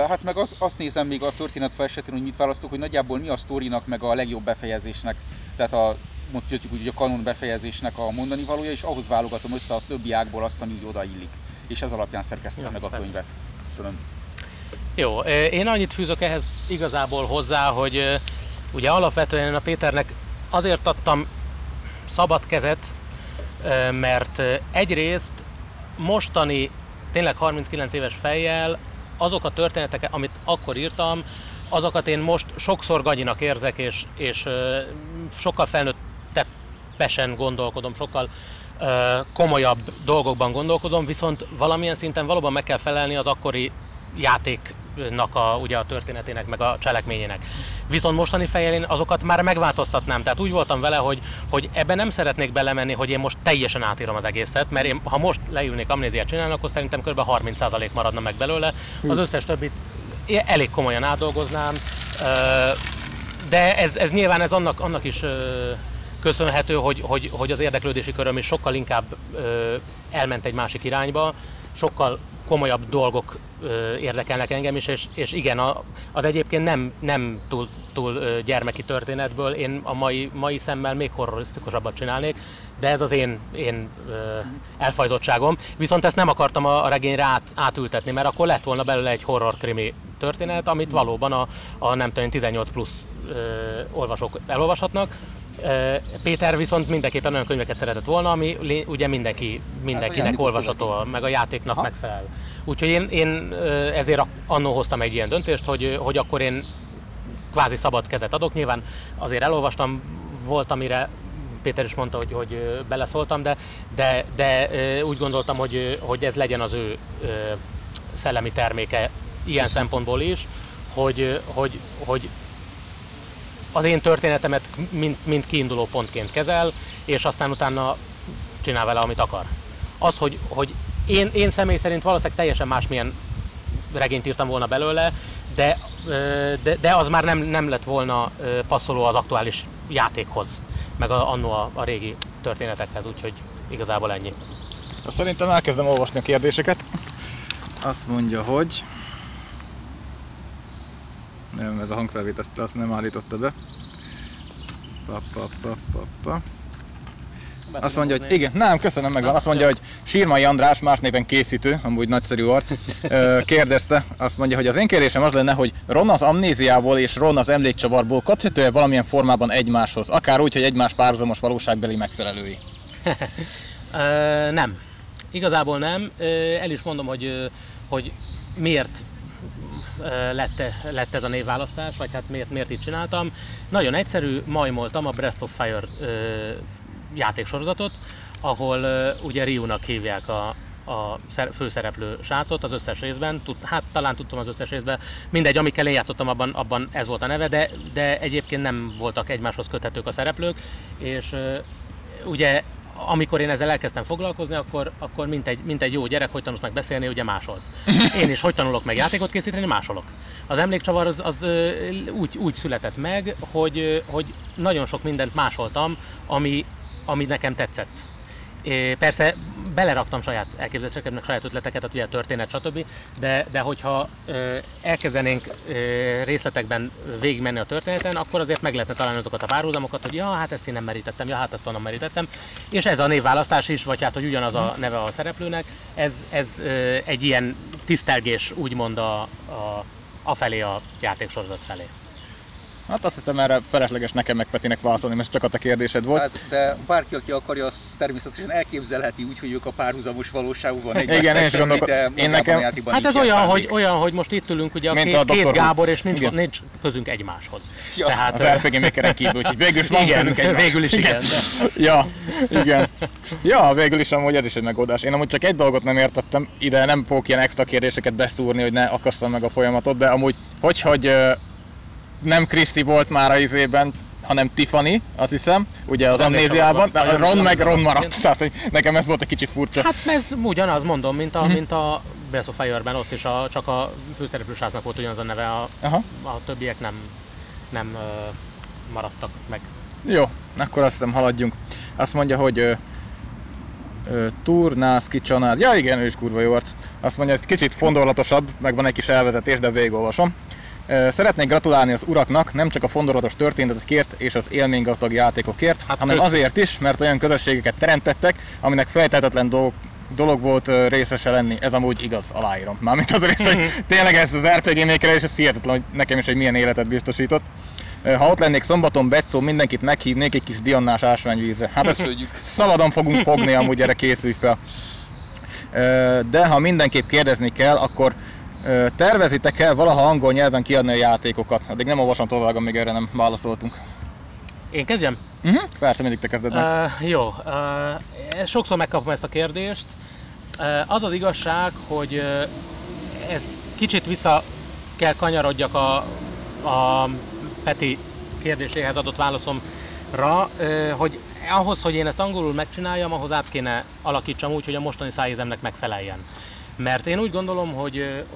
hát meg azt nézem még a történet felsetén, hogy mit választok, hogy nagyjából mi a sztorinak, meg a legjobb befejezésnek, tehát a mondjuk úgy, hogy a kanon befejezésnek a mondani valója, és ahhoz válogatom össze a többiákból azt, ami így odaillik. És ez alapján szerkesztem meg a könyvet. Köszönöm. Jó, én annyit fűzök ehhez igazából hozzá, hogy ugye alapvetően a Péternek azért adtam szabad kezet, mert egyrészt mostani, tényleg 39 éves fejjel azok a történetek, amit akkor írtam, azokat én most sokszor gagyinak érzek, és sokkal felnőttebbesen gondolkodom, sokkal komolyabb dolgokban gondolkodom, viszont valamilyen szinten valóban meg kell felelni az akkori játéknak ugye a történetének, meg a cselekményének. Viszont mostani fejjel én azokat már megváltoztatnám, tehát úgy voltam vele, hogy ebben nem szeretnék belemenni, hogy én most teljesen átírom az egészet, mert én, ha most leülnék Amnéziát csinálni, akkor szerintem kb. 30% maradna meg belőle, az összes többit elég komolyan átdolgoznám, de ez nyilván ez annak is köszönhető, hogy az érdeklődési köröm is sokkal inkább elment egy másik irányba, sokkal komolyabb dolgok érdekelnek engem is, és igen, az egyébként nem túl gyermeki történetből én a mai szemmel még horrorisztikusabbat csinálnék, de ez az én elfajzottságom. Viszont ezt nem akartam a regényre átültetni, mert akkor lett volna belőle egy horror-krimi történet, amit valóban a nem tudom, 18 plusz olvasók elolvashatnak. Péter viszont mindenképpen olyan könyveket szeretett volna, ami ugye mindenkinek hát, olvasható, meg a játéknak megfelel. Úgyhogy én ezért annól hoztam egy ilyen döntést, hogy akkor én kvázi szabad kezet adok. Nyilván azért elolvastam, volt, amire Péter is mondta, hogy beleszóltam, de úgy gondoltam, hogy ez legyen az ő szellemi terméke ilyen szempontból is, hogy az én történetemet mint kiinduló pontként kezel, és aztán utána csinál vele, amit akar. Az, hogy én személy szerint valószínűleg teljesen másmilyen regényt írtam volna belőle, de az már nem lett volna passzoló az aktuális játékhoz, meg annó a régi történetekhez, úgyhogy igazából ennyi. Szerintem elkezdem olvasni a kérdéseket. Azt mondja, hogy... Nem, ez a hangfelvét azt nem állította be. Azt mondja, hogy igen, nem, köszönöm, megvan. Azt mondja, hogy Sirmai András, más néven készítő, amúgy nagyszerű arc, kérdezte. Azt mondja, hogy az én kérésem az lenne, hogy Ron az Amnéziából és Ron az Emlékcsavarból köthető-e valamilyen formában egymáshoz? Akár úgy, hogy egymás párhuzamos valóságbeli megfelelői. Nem. Igazából nem. El is mondom, hogy miért lett ez a névválasztás, vagy hát miért így csináltam. Nagyon egyszerű, majmoltam a Breath of Fire játéksorozatot, ahol ugye Ryunak hívják a főszereplő srácot az összes részben, talán tudtam az összes részben, mindegy, amikkel én játszottam, abban ez volt a neve, de egyébként nem voltak egymáshoz köthetők a szereplők, és ugye amikor én ezzel elkezdtem foglalkozni, akkor mint egy jó gyerek, hogy tanulsz meg beszélni, ugye máshoz. Én is hogy tanulok meg játékot készíteni, másolok. Az Emlékcsavar az úgy született meg, hogy nagyon sok mindent másoltam, ami nekem tetszett. Persze beleraktam saját elképzeléseket, meg saját ötleteket, tehát ugye a történet, stb. De hogyha elkezdenénk részletekben végigmenni a történeten, akkor azért meg lehetne találni azokat a párhuzamokat, hogy ja, hát ezt én nem merítettem, ja, hát azt onnan merítettem. És ez a névválasztás is, vagy hát, hogy ugyanaz a neve a szereplőnek, ez egy ilyen tisztelgés, úgymond afelé a játéksorozat felé. Hát azt hiszem, erre felesleges nekem meg Petinek válaszolni, mert csak a te kérdésed volt. Hát, de bárki, aki akarja, az természetesen elképzelheti úgy, hogy ők a párhuzamos valóságban van egy. Igen, én is gondolok. Én nekem... Hát ez olyan, hogy most itt ülünk, ugye a két Gábor, és nincs közünk egymáshoz. Ja. Tehát, az RPG Makeren kívül, úgyhogy végül is van közünk egymáshoz. Végül is igen. Ja, igen. Ja, végül is amúgy ez is egy megoldás. Én amúgy csak egy dolgot nem értettem, ide nem fogok ilyen extra kérdéseket beszúrni, hogy ne akasszam meg a folyamatot, de amúgy hogy nem Kriszti volt már a izében, hanem Tiffany, azt hiszem, ugye az Amnéziában, de Ron maradt, tehát nekem ez volt egy kicsit furcsa. Hát ez ugyanaz, mondom, mint a Breath of Fire-ben, ott is csak a főszereplősrácnak volt ugyanaz a neve, a többiek nem maradtak meg. Jó, akkor azt hiszem haladjunk. Azt mondja, hogy Tournyászky Csanád, ja igen, ő is kurva jó arc. Azt mondja, ez kicsit fondorlatosabb, meg van egy kis elvezetés, de végigolvasom. Szeretnék gratulálni az uraknak, nem csak a fondorlatos történetekért és az élménygazdag játékokért, hanem azért is, mert olyan közösségeket teremtettek, aminek feltehetetlen dolog volt részese lenni. Ez amúgy igaz, aláírom. Mármint az rész, hogy tényleg ez az RPG Maker, és ez hihetetlen, hogy nekem is egy milyen életet biztosított. Ha ott lennék szombaton, Betszó, mindenkit meghívnék egy kis diannás ásványvízre. Hát ezt szabadon fogunk fogni, amúgy erre készülj fel. De ha mindenképp kérdezni kell, akkor tervezitek el valaha angol nyelven kiadni a játékokat? Addig nem olvasom tovább, amíg erre nem válaszoltunk. Én kezdjem? Persze, mindig te kezded meg. Jó. Sokszor megkapom ezt a kérdést. Az igazság, hogy ez kicsit vissza kell kanyarodjak a Peti kérdéséhez adott válaszomra, hogy ahhoz, hogy én ezt angolul megcsináljam, ahhoz át kéne alakítsam úgy, hogy a mostani szájézemnek megfeleljen. Mert én úgy gondolom,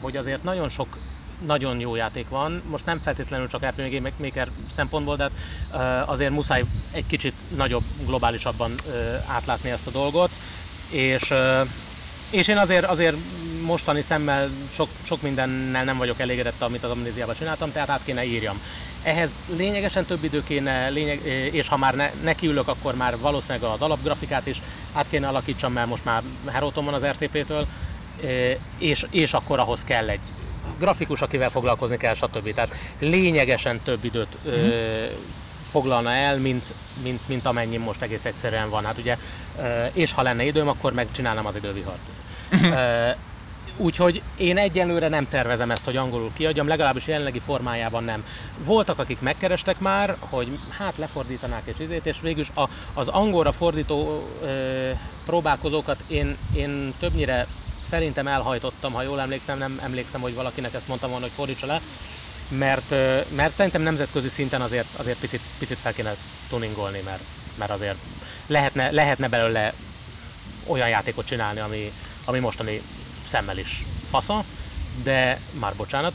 hogy azért nagyon sok nagyon jó játék van, most nem feltétlenül csak RPG Maker szempontból, de azért muszáj egy kicsit nagyobb, globálisabban átlátni ezt a dolgot, és én azért mostani szemmel sok mindennel nem vagyok elégedett, amit az Amnéziában csináltam, tehát át kéne írjam. Ehhez lényegesen több idő kéne, és ha már nekiülök, akkor már valószínűleg az alapgrafikát is át kéne alakítsam, mert most már Heróton van az RTP-től, és akkor ahhoz kell egy grafikus, akivel foglalkozni kell, stb. Tehát lényegesen több időt foglalna el, mint amennyi most egész egyszerűen van. Hát ugye, és ha lenne időm, akkor megcsinálnám az Idővihart. Úgyhogy én egyenlőre nem tervezem ezt, hogy angolul kiadjam, legalábbis jelenlegi formájában nem. Voltak, akik megkerestek már, hogy hát lefordítanák egy izét, és végülis az angolra fordító próbálkozókat én többnyire szerintem elhajtottam, ha jól emlékszem, nem emlékszem, hogy valakinek ezt mondtam volna, hogy fordítsa le, mert szerintem nemzetközi szinten azért picit fel kéne tuningolni, mert azért lehetne belőle olyan játékot csinálni, ami mostani szemmel is fasza, de már bocsánat,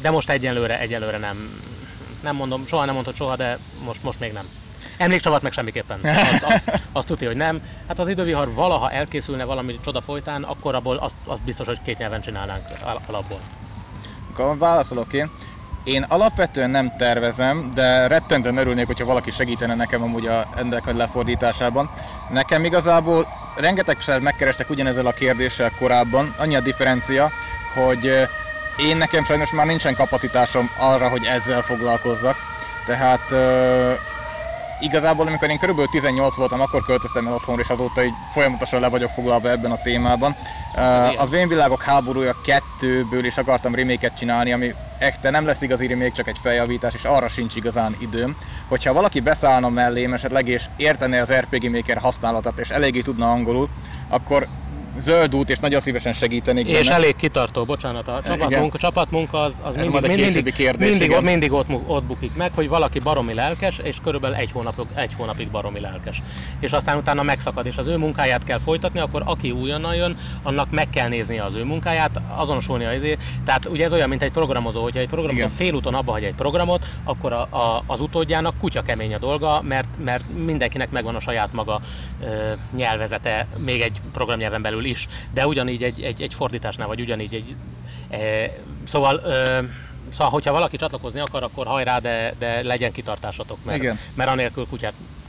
de most egyenlőre nem mondom, soha nem mondtad soha, de most még nem. Emlékcsavart meg semmiképpen. Azt tudja, hogy nem. Hát az Idővihar valaha elkészülne valami csoda folytán, akkor abból azt biztos, hogy két nyelven csinálnánk alapból. Akkor válaszolok én. Én alapvetően nem tervezem, de rettentően örülnék, hogyha valaki segítene nekem amúgy ennek a lefordításában. Nekem igazából rengetegszer megkerestek ugyanezzel a kérdéssel korábban. Annyi a differencia, hogy én nekem sajnos már nincsen kapacitásom arra, hogy ezzel foglalkozzak. Tehát... Igazából, amikor én körülbelül 18 voltam, akkor költöztem el otthonra, és azóta így folyamatosan le vagyok foglalva ebben a témában. A Vénvilágok háborúja 2-ből is akartam remake-et csinálni, ami ekte nem lesz igazi remake, csak egy feljavítás, és arra sincs igazán időm. Hogyha valaki beszállna mellém esetleg, és értené az RPG Maker használatát, és eléggé tudna angolul, akkor zöld út, és nagyon szívesen segítenék benne. És elég kitartó, bocsánat, a csapatmunka az mindig ott bukik meg, hogy valaki baromi lelkes, és körülbelül egy hónapig baromi lelkes. És aztán utána megszakad, és az ő munkáját kell folytatni, akkor aki újonnan jön, annak meg kell néznie az ő munkáját, azonosulnia azért. Tehát ugye ez olyan, mint egy programozó, hogyha egy programozó félúton abbahagy egy programot, akkor az utódjának kutya kemény a dolga, mert mindenkinek megvan a saját maga nyelvezete, még egy programnyelven belül is, de ugyanígy egy fordításnál, vagy ugyanígy szóval, hogyha valaki csatlakozni akar, akkor hajrá, de legyen kitartásatok, mert anélkül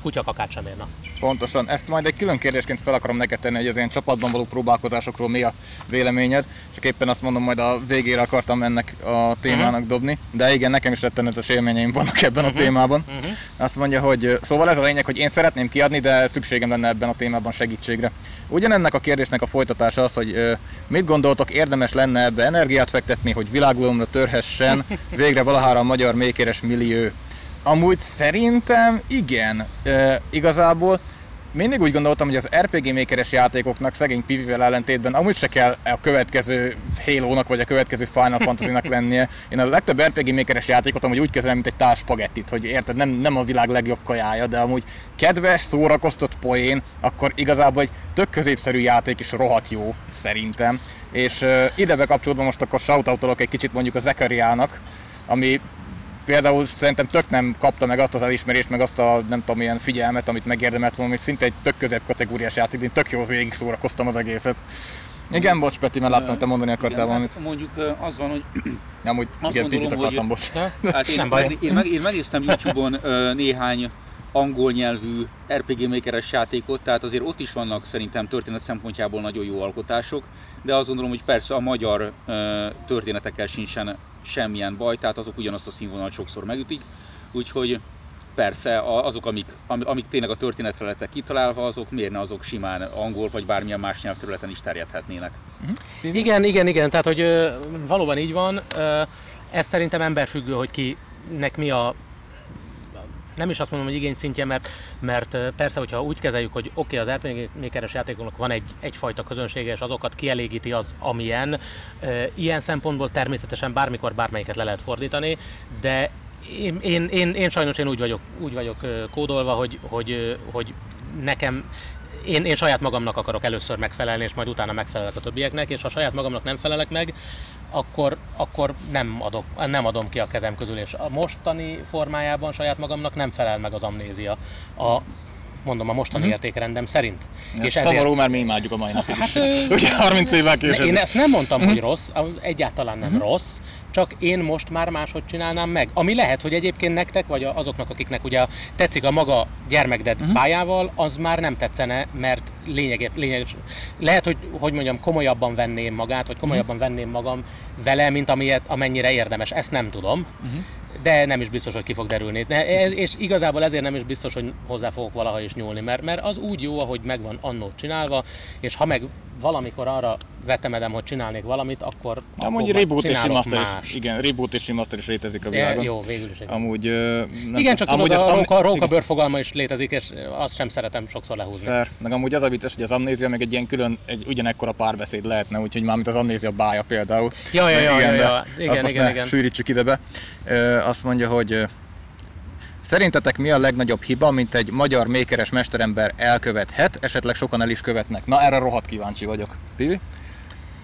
kutyakakát sem érna. Pontosan, ezt majd egy külön kérdésként fel akarom neked tenni, hogy az ilyen csapatban való próbálkozásokról mi a véleményed, csak éppen azt mondom, majd a végére akartam ennek a témának dobni, de igen, nekem is rettenetes élményeim vannak ebben a témában. Azt mondja, hogy szóval ez a lényeg, hogy én szeretném kiadni, de szükségem lenne ebben a témában segítségre. Ugyanennek a kérdésnek a folytatása az, hogy mit gondoltok, érdemes lenne ebbe energiát fektetni, hogy világulomra törhessen végre valahára a magyar mékeres millió. Amúgy szerintem igen, igazából mindig úgy gondoltam, hogy az RPG Maker-es játékoknak szegény PvP-vel ellentétben amúgy se kell a következő Halo-nak vagy a következő Final Fantasy-nak lennie. Én a legtöbb RPG Maker-es játékot amúgy úgy kezelem, mint egy tál spagettit, hogy érted, nem a világ legjobb kajája, de amúgy kedves, szórakoztat poén, akkor igazából egy tök középszerű játék is rohadt jó, szerintem. És idebe kapcsolatban most akkor shoutoutolok egy kicsit mondjuk a Zakariának, ami például szerintem tök nem kapta meg azt az elismerést, meg azt a nem tudom ilyen figyelmet, amit megérdemelt volna, hogy szinte egy tök középkategóriás játék, én tök jól végig szórakoztam az egészet. Igen, bocs Peti, mert láttam, hogy te mondani akartál valamit. Mondjuk az van, hogy... Nem, úgy igen, pipit akartam, bocs. Hát én megnéztem YouTube-on néhány angol nyelvű RPG Maker-es játékot, tehát azért ott is vannak szerintem történet szempontjából nagyon jó alkotások, de azt gondolom, hogy persze a magyar történetekkel sincsen semmilyen baj, tehát azok ugyanazt a színvonalat sokszor megütik, úgyhogy persze azok, amik tényleg a történetre lettek kitalálva, azok miért ne azok simán angol vagy bármilyen más nyelvterületen is terjedhetnének. Igen, tehát hogy valóban így van, ez szerintem emberfüggő, hogy kinek mi a... Nem is azt mondom, hogy igény szintje, mert persze, hogyha úgy kezeljük, hogy oké, az RPG Maker-es játékoknak van egyfajta közönsége, és azokat kielégíti az, amilyen. Ilyen szempontból természetesen bármikor bármelyiket le lehet fordítani, de én sajnos úgy vagyok kódolva, hogy nekem... Én saját magamnak akarok először megfelelni, és majd utána megfelelek a többieknek, és ha saját magamnak nem felelek meg, akkor nem adom ki a kezem közül, és a mostani formájában saját magamnak nem felel meg az Amnézia. Mondom, a mostani értékrendem szerint. Ja, és szomorú, ezért... mert mi imádjuk a mai napig is. Ugye 30 évvel később. Én ezt nem mondtam, hogy rossz, egyáltalán nem rossz, csak én most már máshogy csinálnám meg. Ami lehet, hogy egyébként nektek, vagy azoknak, akiknek ugye tetszik a maga gyermekded pályával, az már nem tetszene, mert lényeges. Lehet, hogy mondjam, komolyabban venném magát, vagy komolyabban venném magam vele, mint amennyire érdemes. Ezt nem tudom. De nem is biztos, hogy ki fog derülni. És igazából ezért nem is biztos, hogy hozzá fogok valaha is nyúlni, mert az úgy jó, ahogy megvan annó csinálva, és ha meg valamikor arra vetemedem, hogy csinálnék valamit, akkor amúgy reboot és remaster is, igen, reboot és remaster is létezik a világon. Jó, végül is. Amúgy, igen, csak amúgy tudod, a rókabőr fogalma is létezik, és azt sem szeretem sokszor lehúzni. Fair. Meg amúgy az a vicces, hogy az Amnézia meg egy ilyen külön, egy ugyanekkora párbeszéd lehetne, úgyhogy mármint az Amnézia bája például. Igen. Sűrítsük idebe. Azt mondja, hogy szerintetek mi a legnagyobb hiba, mint egy magyar mékeres mesterember elkövethet, esetleg sokan el is követnek? Na, erre rohadt kíváncsi vagyok. Pivi?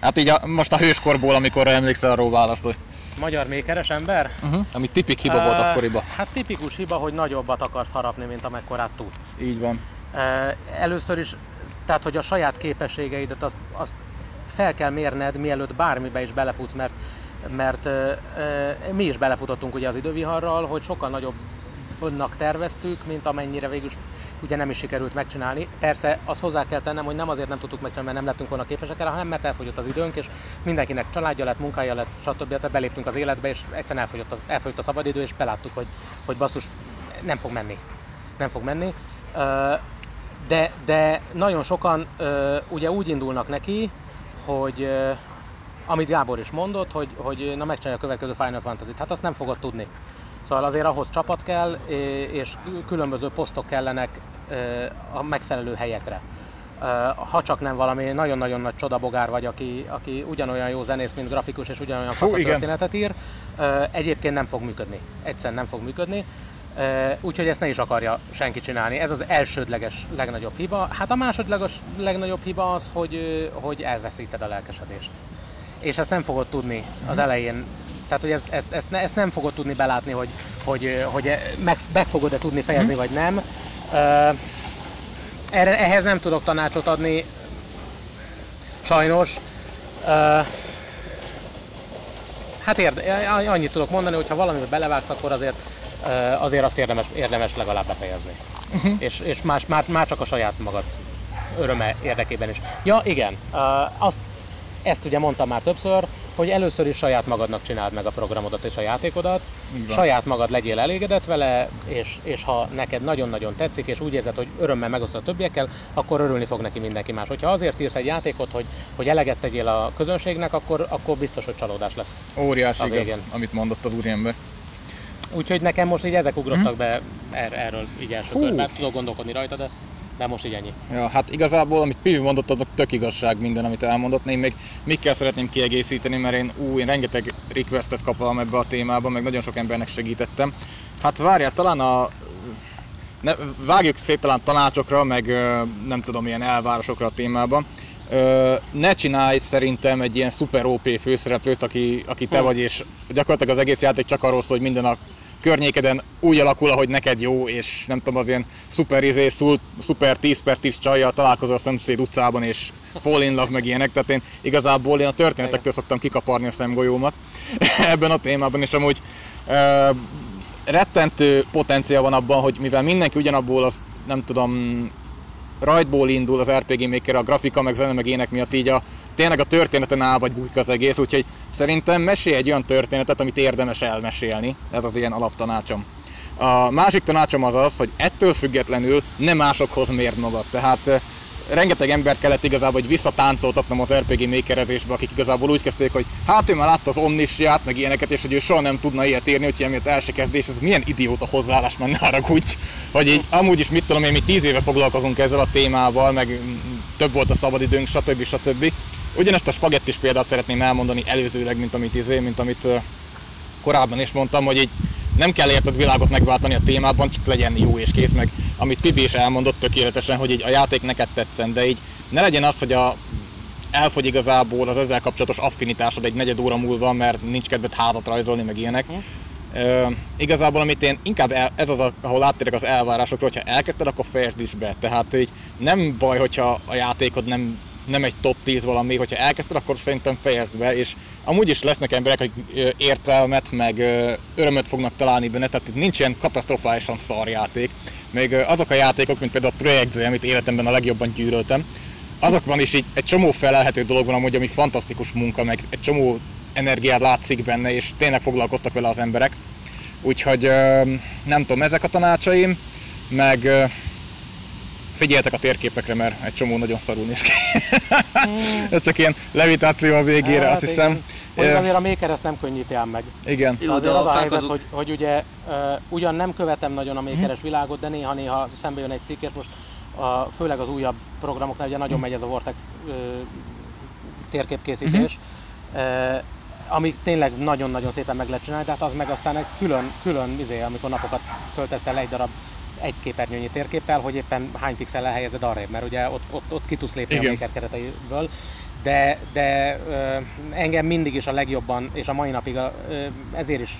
Hát így most a hőskorból, amikor emlékszel, arról válaszol. Magyar mékeres ember? Ami tipik hiba volt akkoriban. Hát tipikus hiba, hogy nagyobbat akarsz harapni, mint amekkorát tudsz. Így van. Először is, tehát hogy a saját képességeidet azt fel kell mérned, mielőtt bármibe is belefutsz, mert mi is belefutottunk ugye az Időviharral, hogy sokkal nagyobbnak terveztük, mint amennyire végül is ugye nem is sikerült megcsinálni. Persze azt hozzá kell tennem, hogy nem azért nem tudtuk megcsinálni, mert nem lettünk volna képesek erre, hanem mert elfogyott az időnk, és mindenkinek családja lett, munkája lett, stb. Beléptünk az életbe, és egyszerűen elfogyott a szabadidő, és beláttuk, hogy basszus, nem fog menni. De nagyon sokan ugye úgy indulnak neki, hogy... Amit Gábor is mondott, hogy na megcsinálja a következő Final Fantasy-t, hát azt nem fogod tudni. Szóval azért ahhoz csapat kell, és különböző posztok kellenek a megfelelő helyekre. ha csak nem valami nagyon-nagyon nagy csodabogár vagy, aki ugyanolyan jó zenész, mint grafikus, és ugyanolyan fasz történetet ír, egyébként nem fog működni. Egyszerűen nem fog működni. Úgyhogy ezt ne is akarja senki csinálni. Ez az elsődleges legnagyobb hiba. Hát a másodleges legnagyobb hiba az, hogy elveszíted a lelkesedést. És ezt nem fogod tudni az elején. Tehát, hogy ezt nem fogod tudni belátni, hogy meg fogod-e tudni fejezni, vagy nem. Ehhez nem tudok tanácsot adni, sajnos. Hát annyit tudok mondani, hogy ha valamiben belevágsz, akkor azért azt érdemes legalább befejezni. És már csak a saját magad öröme érdekében is. Ja, igen, ezt ugye mondtam már többször, hogy először is saját magadnak csináld meg a programodat és a játékodat, saját magad legyél elégedett vele, és ha neked nagyon-nagyon tetszik, és úgy érzed, hogy örömmel megosztod a többiekkel, akkor örülni fog neki mindenki más. Hogyha azért írsz egy játékot, hogy eleget tegyél a közönségnek, akkor biztos, hogy csalódás lesz. Óriási igaz, amit mondott az úriember. Úgyhogy nekem most így ezek ugrottak be erről így első körben. Tudok gondolkodni rajta, de most így ennyi. Ja, hát igazából, amit Pivi mondott, annak tök igazság minden, amit elmondott. Én még mikkel szeretném kiegészíteni, mert én rengeteg requestet kaptam ebbe a témába, meg nagyon sok embernek segítettem. Hát várjál, talán vágjuk szét talán tanácsokra, meg nem tudom, ilyen elvárásokra a témában. Ne csinálj szerintem egy ilyen szuper OP főszereplőt, aki te vagy, és gyakorlatilag az egész játék csak arról szól, hogy minden a környékeden úgy alakul, ahogy neked jó, és nem tudom, az ilyen szuper szuper 10/10 csajjal találkozol a szomszéd utcában, és fall in love, meg ilyenek. Tehát én igazából a történetektől szoktam kikaparni a szemgolyómat ebben a témában, és amúgy rettentő potenciál van abban, hogy mivel mindenki ugyanabból az, nem tudom, rajtból indul az RPG Maker, a grafika, meg zene, meg ének miatt így tényleg a történeten áll vagy bukik az egész, úgyhogy szerintem mesélj egy olyan történetet, amit érdemes elmesélni. Ez az ilyen alaptanácsom. A másik tanácsom az az, hogy ettől függetlenül ne másokhoz mérd magad. Tehát rengeteg embert kellett igazából, hogy visszatáncoltatnom az RPG Makerezésbe, akik igazából úgy kezdték, hogy hát ő már látta az Omnissiát, meg ilyeneket, és hogy ő soha nem tudna ilyet írni, úgyhogy emiatt el se kezdés, ez milyen idióta hozzáállás, már ne haragudj. Vagy így amúgy is mit tudom én, mi 10 éve foglalkozunk ezzel a témával, meg több volt a szabadidőnk, stb. Stb. Ugyanezt a spagettis példát szeretném elmondani előzőleg, mint amit korábban is mondtam, hogy így nem kell érted világot megváltani a témában, csak legyen jó és kész, meg amit Pibi is elmondott tökéletesen, hogy így a játék neked tetszen, de így ne legyen az, hogy elfogy igazából az ezzel kapcsolatos affinitásod egy negyed óra múlva, mert nincs kedved házat rajzolni, meg ilyenek. Igazából amit én inkább ahol áttérek az elvárásokra, hogyha elkezdted, akkor fejezd is be. Tehát így nem baj, hogyha a játékod nem egy top 10 valami, hogyha elkezdted, akkor szerintem fejezd be, és amúgy is lesznek emberek, hogy értelmet, meg örömet fognak találni benne, tehát itt nincs ilyen katasztrofálisan szar játék. Még azok a játékok, mint például a Project Z, amit életemben a legjobban gyűlöltem, azokban is így egy csomó felelhető dolog van amúgy, ami fantasztikus munka, meg egy csomó energiát látszik benne, és tényleg foglalkoztak vele az emberek. Úgyhogy nem tudom, ezek a tanácsaim, meg... Figyeljetek a térképekre, mert egy csomó nagyon szarul néz ki. Ez csak ilyen levitáció a végére, hát azt hiszem. Mondjuk azért a Maker ezt nem könnyíti ám meg. Igen. Jó, azért az a helyzet, hogy ugye ugyan nem követem nagyon a Makeres világot, de néha-néha szembe jön egy cikk, és most főleg az újabb programoknál ugye nagyon megy ez a Vortex térképkészítés, amik tényleg nagyon-nagyon szépen meg lehet csinálni, de hát az meg aztán egy külön amikor napokat töltesz el egy darab egy képernyőnyi térképpel, hogy éppen hány pixellel helyezed arrébb, mert ugye ott ki tudsz lépni a Maker kereteiből, de engem mindig is a legjobban, és a mai napig ezért is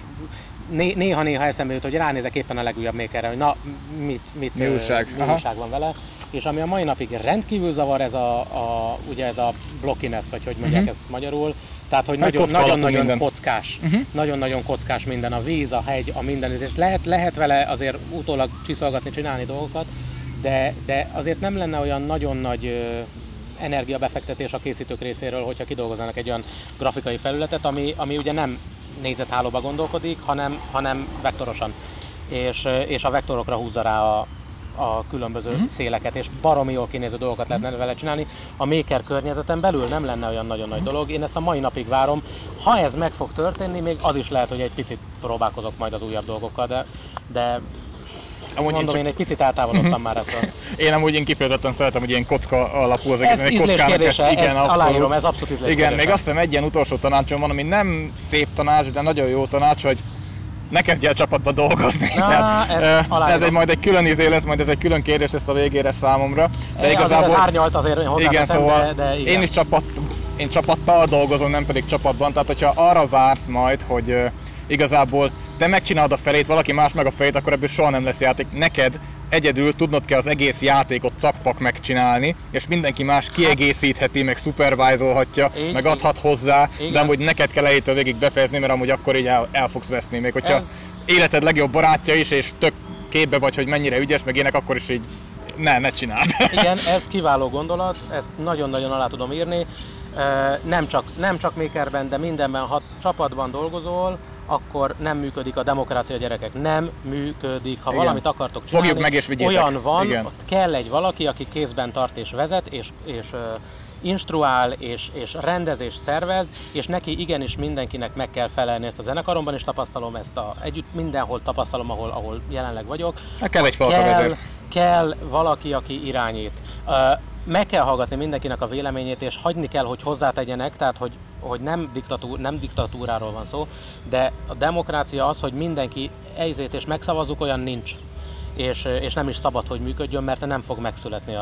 néha-néha eszembe jut, hogy ránézek éppen a legújabb Makerre, hogy na, mi újság van vele, és ami a mai napig rendkívül zavar, ez ugye ez a blockiness, vagy hogy mondják ezt magyarul, tehát, hogy nagyon-nagyon kockás, nagyon-nagyon kockás minden, a víz, a hegy, a minden, és lehet vele azért utólag csiszolgatni, csinálni dolgokat, de azért nem lenne olyan nagyon nagy energiabefektetés a készítők részéről, hogyha kidolgoznának egy olyan grafikai felületet, ami ugye nem nézethálóba gondolkodik, hanem vektorosan, és a vektorokra húzza rá a különböző széleket, és baromi jól kinéző dolgokat lehetne vele csinálni. A Maker környezeten belül nem lenne olyan nagyon nagy dolog, én ezt a mai napig várom. Ha ez meg fog történni, még az is lehet, hogy egy picit próbálkozok majd az újabb dolgokkal, de Amúgy mondom, én egy picit eltávolodtam már ettől. Én amúgy kifejezetten szeretem, hogy ilyen kocka alapú az egész. Ez ízléskérdése, igen, aláírom, ez abszolút ízléskérdése. Igen, még azt hiszem egy ilyen utolsó tanácsom van, ami nem szép tanács, de nagyon jó tanács, hogy ne kezdj el csapatba dolgozni. Na, ez egy külön kérdés lesz a végére számomra. De igazából, azért ez árnyalt azért hozzáteszem, szóval de igen. Én is csapattal dolgozom, nem pedig csapatban. Tehát, hogyha arra vársz majd, hogy igazából te megcsinálod a felét, valaki más meg a felét, akkor ebből soha nem lesz játék. Neked egyedül tudnod kell az egész játékot cakpak megcsinálni, és mindenki más kiegészítheti, meg szupervájzolhatja, meg adhat hozzá, igen. De amúgy neked kell elejétől végig befejezni, mert amúgy akkor így el fogsz veszni. Még hogyha életed legjobb barátja is, és tök képbe vagy, hogy mennyire ügyes, meg ének, akkor is így ne csináld. Igen, ez kiváló gondolat, ezt nagyon-nagyon alá tudom írni. Nem csak Makerben, de mindenben, ha csapatban dolgozol, akkor nem működik a demokrácia, gyerekek. Nem működik. Ha igen. Valamit akartok csinálni, fogjuk meg és vigyétek. Olyan van, igen. Ott kell egy valaki, aki kézben tart és vezet, és instruál, és rendezés szervez, és neki igenis mindenkinek meg kell felelni. Ezt a zenekaromban is tapasztalom, ezt együtt mindenhol tapasztalom, ahol jelenleg vagyok. Kell egy falkavezér. Kell valaki, aki irányít. Meg kell hallgatni mindenkinek a véleményét, és hagyni kell, hogy hozzátegyenek, tehát hogy nem diktatúráról van szó, de a demokrácia az, hogy mindenki egyzét és megszavazzuk, olyan nincs. És nem is szabad, hogy működjön, mert nem fog megszületni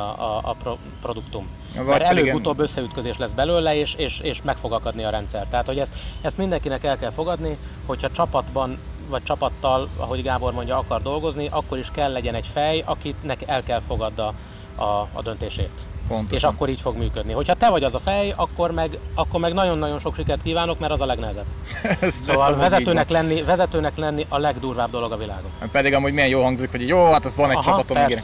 a produktum. Mert előbb-utóbb összeütközés lesz belőle, és meg fog akadni a rendszer. Tehát, hogy ezt mindenkinek el kell fogadni, hogyha csapatban vagy csapattal, ahogy Gábor mondja, akar dolgozni, akkor is kell legyen egy fej, akinek el kell fogadda a döntését. Pontosan. És akkor így fog működni. Hogyha te vagy az a fej, akkor meg nagyon-nagyon sok sikert kívánok, mert az a legnehezebb. Szóval vezetőnek lenni a legdurvább dolog a világon. Pedig amúgy milyen jó hangzik, hogy jó, hát ez van egy csapatom, igen.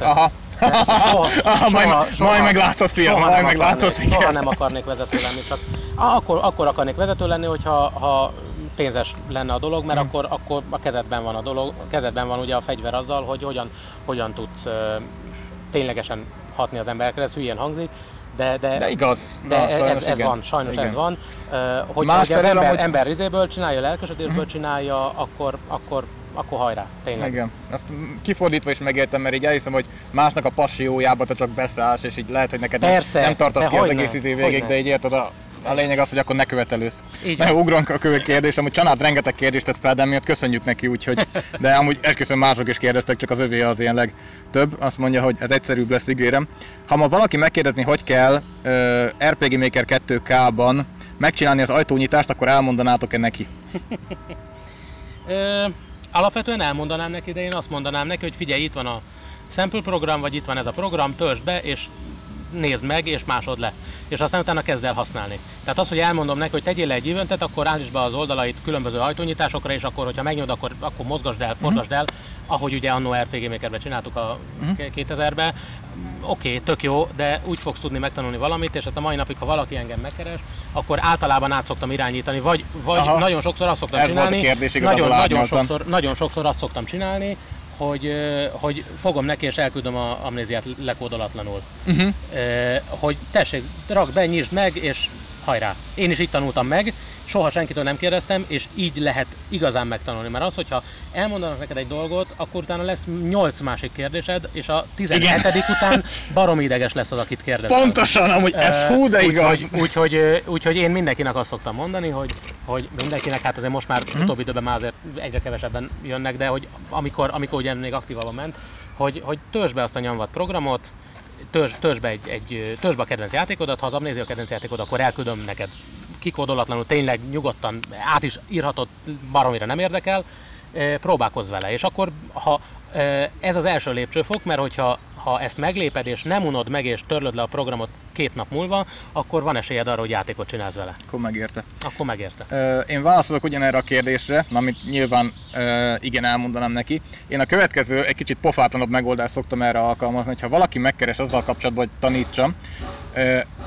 Majd meglátod, fiam, majd meglátod. Soha nem akarnék vezető lenni, csak akkor akarnék vezető lenni, hogyha pénzes lenne a dolog, mert akkor a kezedben van a dolog, a kezedben van ugye a fegyver azzal, hogy hogyan tudsz ténylegesen hatni az emberekre, ez hülyén hangzik, de igaz. Ez van, sajnos. Hogy az ember rizéből csinálja, lelkesedésből csinálja, akkor hajrá, tényleg. Igen, ezt kifordítva is megértem, mert így elhiszem, hogy másnak a passziójába te csak beszállsz, és így lehet, hogy neked nem tartasz ki az egész izé végig, de így érted, a lényeg az, hogy akkor ne követelősz. Nagyon ugrunk a kérdés, amúgy Csanád rengeteg kérdést tett fel, de miatt köszönjük neki, úgyhogy, de amúgy esküszöm mások is kérdeztek, csak az övé az ilyen legtöbb. Azt mondja, hogy ez egyszerűbb lesz, ígérem. Ha ma valaki megkérdezni, hogy kell RPG Maker 2K-ban megcsinálni az ajtónyitást, akkor elmondanátok-e neki? Alapvetően elmondanám neki, de én azt mondanám neki, hogy figyelj, itt van a sample program, vagy itt van ez a program, töltsd be, és nézd meg, és másod le. És aztán utána kezd el használni. Tehát az, hogy elmondom neki, hogy tegyél le egy eventet, akkor állítsd be az oldalait különböző ajtónyitásokra, és akkor, hogyha megnyomod, akkor mozgasd el, fordasd el, ahogy ugye annó RPG Makerben csináltuk a 2000-ben. Oké, tök jó, de úgy fogsz tudni megtanulni valamit, és hát a mai napig, ha valaki engem megkeres, akkor általában át szoktam irányítani, vagy nagyon sokszor azt szoktam csinálni. Nagyon sokszor azt szoktam csinálni, hogy fogom neki és elküldöm a amnéziát lekódolatlanul. Hogy tessék, rakd be, nyisd meg, és hajrá. Én is így tanultam meg, soha senkitől nem kérdeztem, és így lehet igazán megtanulni. Mert az, hogyha elmondanak neked egy dolgot, akkor utána lesz 8 másik kérdésed, és a 17. után barom ideges lesz az, akit kérdezel. Pontosan, amúgy ez hú, de igaz. Úgyhogy én mindenkinek azt szoktam mondani, hogy mindenkinek, hát azért most már utóbbi időben már azért egyre kevesebben jönnek, de hogy amikor ugye még aktívabban ment, hogy töltsd be azt a nyomvat programot, töltsd be a kedvenc játékodat, ha az amnézia a kedvenc játékod, akkor elküldöm neked kikódolatlanul, tényleg nyugodtan át is írhatod, baromira nem érdekel, próbálkozz vele. És akkor, ha ez az első lépcsőfok, mert hogyha ezt megléped és nem unod meg és törlöd le a programot 2 nap múlva, akkor van esélyed arra, hogy játékot csinálsz vele. Akkor megérte. Én válaszolok ugyanerre a kérdésre, amit nyilván igen elmondanám neki. Én a következő, egy kicsit pofátlanabb megoldást szoktam erre alkalmazni, ha valaki megkeres azzal kapcsolatban, hogy tanítsam,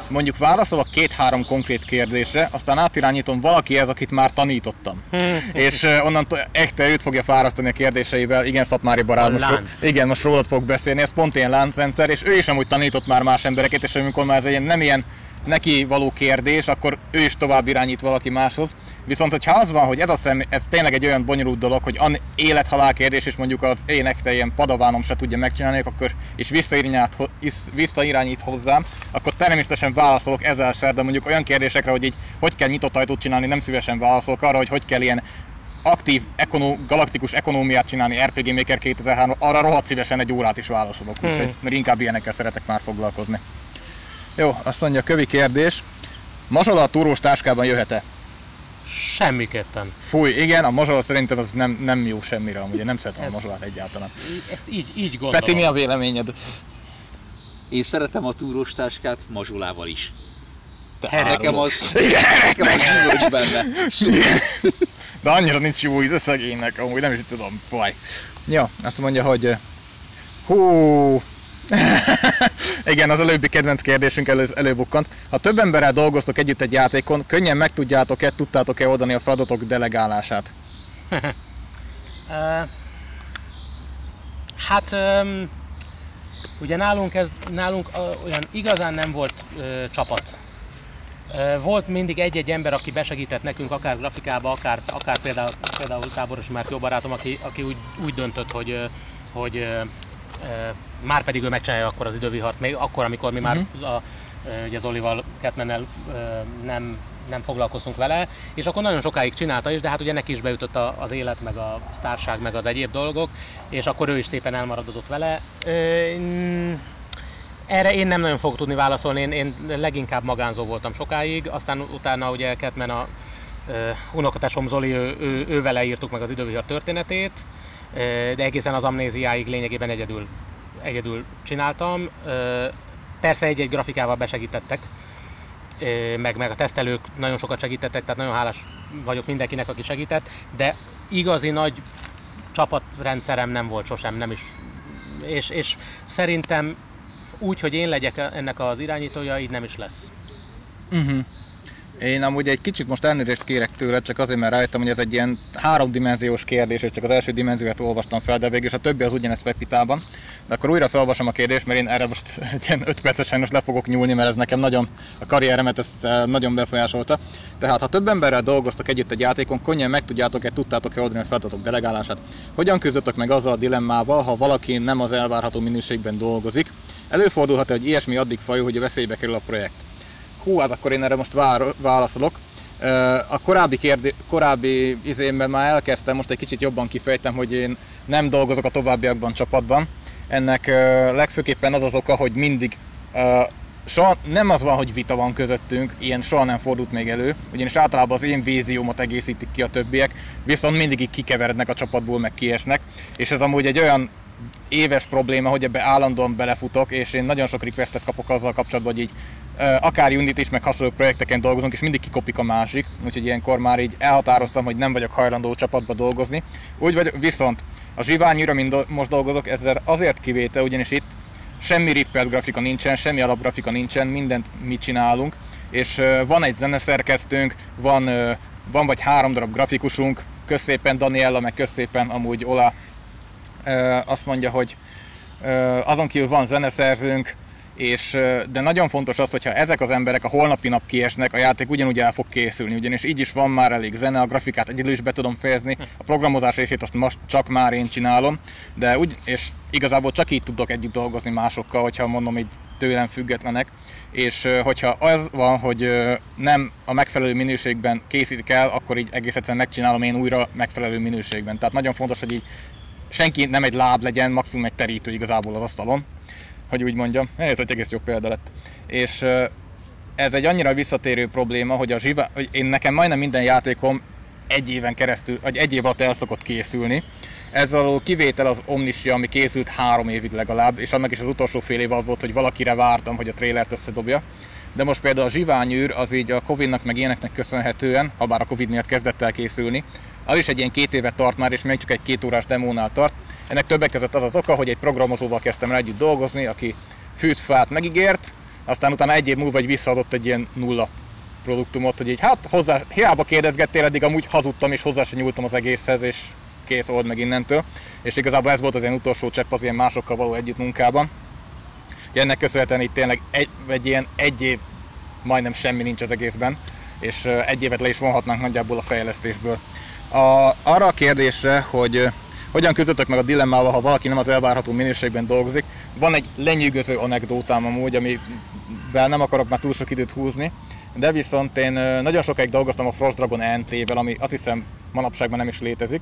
mondjuk válaszolok 2-3 konkrét kérdésre, aztán átirányítom valakihez, akit már tanítottam. És onnantól egyre őt fogja fárasztani a kérdéseivel, igen, Szatmári barát, most rólad fog beszélni, ez pont ilyen láncrendszer, és ő is amúgy tanított már más embereket, és amikor már ez ilyen, nem ilyen neki való kérdés, akkor ő is tovább irányít valaki máshoz. Viszont hogyha az van, hogy ez tényleg egy olyan bonyolult dolog, hogy élet-halál kérdés, és mondjuk az én ekte ilyen padavánom se tudja megcsinálni, akkor és visszairányít hozzám, akkor természetesen válaszolok ezzel sem, de mondjuk olyan kérdésekre, hogy így hogy kell nyitott ajtót csinálni, nem szívesen válaszolok arra, hogy kell ilyen aktív, galaktikus ekonómiát csinálni RPG Maker 2003-ra, arra rohadt szívesen egy órát is válaszolok, úgyhogy mert inkább ilyenekkel szeretek már foglalkozni. Jó, azt mondja, kövi kérdés. Mazsola a túrós táskában jöhet-e? Semmiképpen. Fúj, igen, a mazsola szerintem az nem jó semmire, amúgy nem szeretem a mazsolát egyáltalán. Ezt így gondolom. Peti, mi a véleményed? Én szeretem a túrós táskát mazsolával is. Nekem az gyűlös benne. De annyira nincs jó íz a szegénynek, amúgy nem is tudom, baj. Ja, azt mondja, hogy... Hú... Igen, az előbbi kedvenc kérdésünk előbukkant. Ha több emberrel dolgoztok együtt egy játékon, könnyen meg tudtátok-e oldani a feladatok delegálását? Ugye nálunk olyan igazán nem volt csapat. Volt mindig egy-egy ember, aki besegített nekünk, akár grafikába, akár például Táboros Márk jó barátom, aki úgy döntött, hogy már pedig ő megcsinálja akkor az idővihart, még akkor, amikor mi már ugye Zolival, Catmannel nem foglalkoztunk vele, és akkor nagyon sokáig csinálta is, de hát ugye neki is beütött az élet, meg a sztárság, meg az egyéb dolgok, és akkor ő is szépen elmaradozott vele. Erre én nem nagyon fogok tudni válaszolni, én leginkább magánzó voltam sokáig, aztán utána ugye Catman a unokatásom Zoli, ő vele írtuk meg az idővihar történetét, de egészen az amnéziáig lényegében egyedül csináltam. Persze egy-egy grafikával besegítettek, meg a tesztelők nagyon sokat segítettek, tehát nagyon hálás vagyok mindenkinek, aki segített, de igazi nagy csapatrendszerem nem volt sosem, nem is. És szerintem úgy, hogy én legyek ennek az irányítója, így nem is lesz. Én amúgy egy kicsit most elnézést kérek tőle, csak azért, mert rájöttem, hogy ez egy ilyen háromdimenziós kérdés, és csak az első dimenziót olvastam fel, de végül is a többi az ugyanez Pepitában. De akkor újra felolvasom a kérdést, mert én erre most egy ilyen 5 percesen most le fogok nyúlni, mert ez nekem nagyon, a karrieremet ezt nagyon befolyásolta. Tehát, ha több emberrel dolgoztak együtt egy játékon, könnyen tudtátok-e oldani a feladatok delegálását? Hogyan küzdöttök meg azzal a dilemmával, ha valaki nem az elvárható minőségben dolgozik? Előfordulhat-e, hogy ilyesmi addig fajul, hogy veszélybe kerül a projekt? Hú, hát akkor én erre most válaszolok. A korábbi izémben már elkezdtem, most egy kicsit jobban kifejtem, hogy én nem dolgozok a továbbiakban csapatban. Ennek legfőképpen az oka, hogy mindig soha nem az van, hogy vita van közöttünk, ilyen soha nem fordult még elő, ugyanis általában az én víziómat egészítik ki a többiek, viszont mindig így kikeverednek a csapatból, meg kiesnek, és ez amúgy egy olyan éves probléma, hogy ebbe állandóan belefutok, és én nagyon sok requestet kapok azzal kapcsolatban, hogy így akár Unity is, meg hasonló projekteken dolgozunk, és mindig kikopik a másik, úgyhogy ilyenkor már így elhatároztam, hogy nem vagyok hajlandó csapatba dolgozni. Viszont a Zsiványűrt, amin most dolgozok, ezzel azért kivétel, ugyanis itt semmi rippelt grafika nincsen, semmi alapgrafika nincsen, mindent mi csinálunk, és van egy zeneszerkesztőnk, van vagy 3 darab grafikusunk, közszépen Daniella, meg közszépen amúgy Ola. Azt mondja, hogy azon kívül van zeneszerzőnk, de nagyon fontos az, hogyha ezek az emberek a holnapi nap kiesnek, a játék ugyanúgy el fog készülni, ugyanis így is van már elég zene, a grafikát egyedül is be tudom fejezni, a programozás részét azt most csak már én csinálom, de és igazából csak így tudok együtt dolgozni másokkal, hogyha mondom így tőlem függetlenek, és hogyha az van, hogy nem a megfelelő minőségben készítik el, akkor így egész egyszerűen megcsinálom én újra megfelelő minőségben. Tehát nagyon fontos, hogy így senki nem egy láb legyen, maximum egy terítő igazából az asztalon, hogy úgy mondjam. Ez egy egész jó példa lett. És ez egy annyira visszatérő probléma, hogy nekem majdnem minden játékom egy év alatt el szokott készülni. Ez alól kivétel az Omnissiah, ami készült 3 évig legalább, és annak is az utolsó fél év az volt, hogy valakire vártam, hogy a trélert összedobja. De most például a Zsiványűrt az így a Covid-nak meg ilyeneknek köszönhetően, ha bár a Covid miatt kezdett el készülni, az is egy ilyen 2 évet tart már, és még csak egy 2 órás demónál tart. Ennek többek között az az oka, hogy egy programozóval kezdtem el együtt dolgozni, aki fűtfát megígért, aztán utána egy év múlva visszaadott egy ilyen nulla produktumot, hogy így hiába kérdezgettél, eddig amúgy hazudtam, és hozzá sem nyúltam az egészhez, és kész, old meg innentől. És igazából ez volt az én utolsó csepp az ilyen másokkal való együttmunkában. Ennek köszönhetően itt tényleg egy ilyen egy év majdnem semmi nincs az egészben, és egy évet le is vonhatnánk nagyjából a fejlesztésből. Arra a kérdésre, hogy hogyan küzdöttök meg a dilemmával, ha valaki nem az elvárható minőségben dolgozik, van egy lenyűgöző anekdótám amúgy, amivel nem akarok már túl sok időt húzni, de viszont én nagyon sokáig dolgoztam a Frost Dragon ENT-vel, ami azt hiszem manapságban nem is létezik,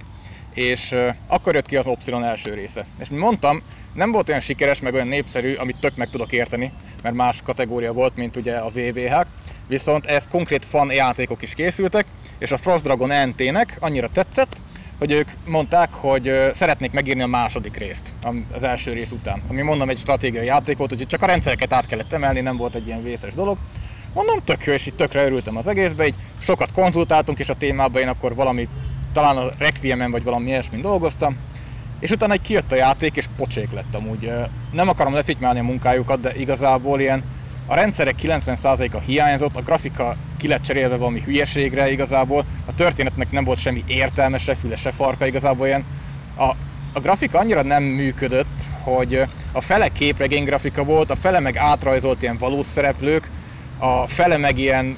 és akkor jött ki az Obszilon első része. És mint mondtam, nem volt olyan sikeres, meg olyan népszerű, amit tök meg tudok érteni, mert más kategória volt, mint ugye a VVH-k, viszont ez konkrét fan játékok is készültek, és a Frost Dragon ENT-nek annyira tetszett, hogy ők mondták, hogy szeretnék megírni a második részt az első rész után. Ami mondom egy stratégiai játék volt, úgyhogy csak a rendszereket át kellett emelni, nem volt egy ilyen vészes dolog. Mondom, tök jó, és így tökre örültem az egészbe, így sokat konzultáltunk, és a témában én akkor valami, talán a Requiemen vagy valami ilyesmin dolgoztam, és utána egy kijött a játék, és pocsék lettem úgy. Nem akarom lefitymálni a munkájukat, de igazából ilyen a rendszerek 90%-a hiányzott, a grafika ki lett cserélve valami hülyeségre igazából, a történetnek nem volt semmi értelme, se füle, se farka igazából ilyen. A grafika annyira nem működött, hogy a fele képregény grafika volt, a fele meg átrajzolt ilyen valós szereplők, a fele meg ilyen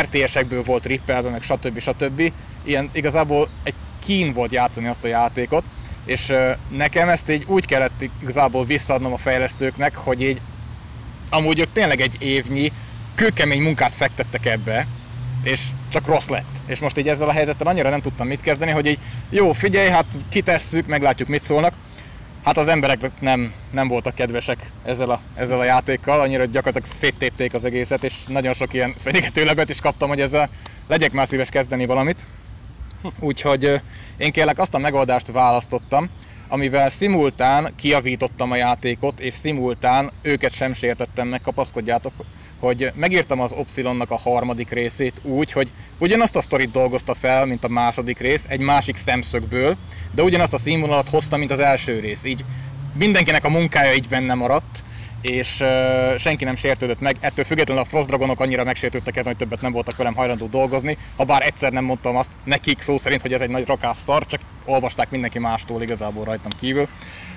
RTS-ekből volt rippelve, meg stb. Ilyen igazából egy kín volt játszani azt a játékot, és nekem ezt így úgy kellett igazából visszaadnom a fejlesztőknek, hogy így amúgy ők tényleg egy évnyi kőkemény munkát fektettek ebbe, és csak rossz lett. És most így ezzel a helyzettel annyira nem tudtam mit kezdeni, hogy így jó, figyelj, hát kitesszük, meglátjuk mit szólnak. Hát az emberek nem voltak kedvesek ezzel a játékkal, annyira gyakorlatilag széttépték az egészet, és nagyon sok ilyen fenyegető levelet is kaptam, hogy ezzel legyek már szíves kezdeni valamit. Úgyhogy én kérlek azt a megoldást választottam, amivel szimultán kijavítottam a játékot, és szimultán őket sem sértettem meg, kapaszkodjátok, hogy megírtam az Obszilonnak a harmadik részét úgy, hogy ugyanazt a sztorit dolgozta fel, mint a második rész, egy másik szemszögből, de ugyanazt a színvonalat hozta, mint az első rész. Így mindenkinek a munkája így benne maradt, és senki nem sértődött meg. Ettől függetlenül a Frost Dragonok annyira megsértődtek ezen, hogy többet nem voltak velem hajlandó dolgozni, ha bár egyszer nem mondtam azt nekik szó szerint, hogy ez egy nagy rakásszar, csak olvasták mindenki mástól igazából rajtam kívül.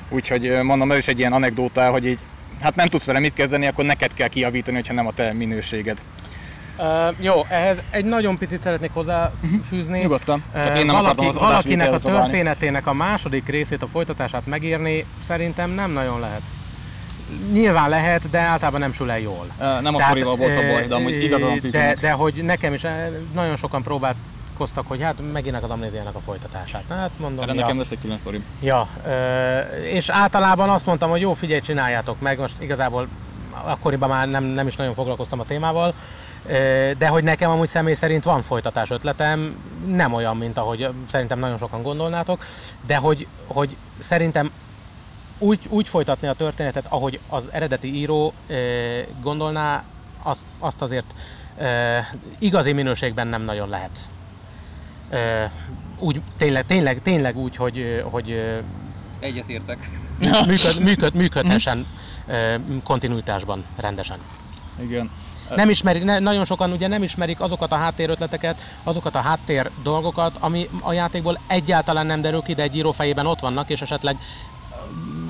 Úgyhogy mondom, ez is egy ilyen anekdóta, hogy így hát nem tudsz vele mit kezdeni, akkor neked kell kijavítani, hogyha nem a te minőséged. Jó, ehhez egy nagyon picit szeretnék hozzáfűzni. Nyugodtan, csak én nem akartam az adás Valakinek a történetének a második részét, a folytatását megírni szerintem nem nagyon lehet. Nyilván lehet, de általában nem sül el jól. Nem a sztorival volt a baj, de amúgy igazán de hogy nekem is nagyon sokan próbálkoztak, hogy hát megírnak az Amnéziának a folytatását. Hát mondom, de nekem lesz egy külön sztorim. Ja, és általában azt mondtam, hogy jó, figyelj, csináljátok meg, most igazából akkoriban már nem is nagyon foglalkoztam a témával, de hogy nekem amúgy személy szerint van folytatás ötletem, nem olyan, mint ahogy szerintem nagyon sokan gondolnátok, de hogy szerintem úgy folytatni a történetet, ahogy az eredeti író gondolná, azt azért igazi minőségben nem nagyon lehet. Úgy, tényleg úgy, hogy egyetértek. Működhessen kontinuitásban rendesen. Igen. Nem ismerik, nagyon sokan ugye nem ismerik azokat a háttérötleteket, azokat a háttér dolgokat, ami a játékból egyáltalán nem derül ki, de egy író fejében ott vannak, és esetleg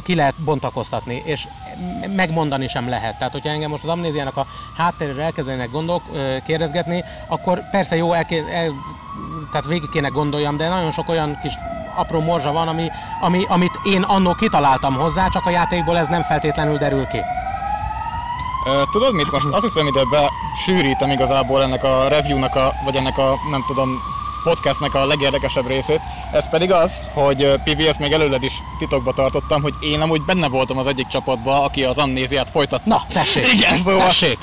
ki lehet bontakoztatni, és megmondani sem lehet. Tehát, hogyha engem most az Amnéziának a háttérről elkezdenek kérdezgetni, akkor persze jó, tehát végig kéne gondoljam, de nagyon sok olyan kis apró morzsa van, amit én annó kitaláltam hozzá, csak a játékból ez nem feltétlenül derül ki. Tudod mit? Most azt hiszem, ide besűrítem igazából ennek a reviewnak, vagy ennek a, nem tudom, podcastnek a legérdekesebb részét. Ez pedig az, hogy PBS még előled is titokba tartottam, hogy én amúgy benne voltam az egyik csapatban, aki az Amnéziát folytatta. Na, tessék! Igen, szóval! Tessék.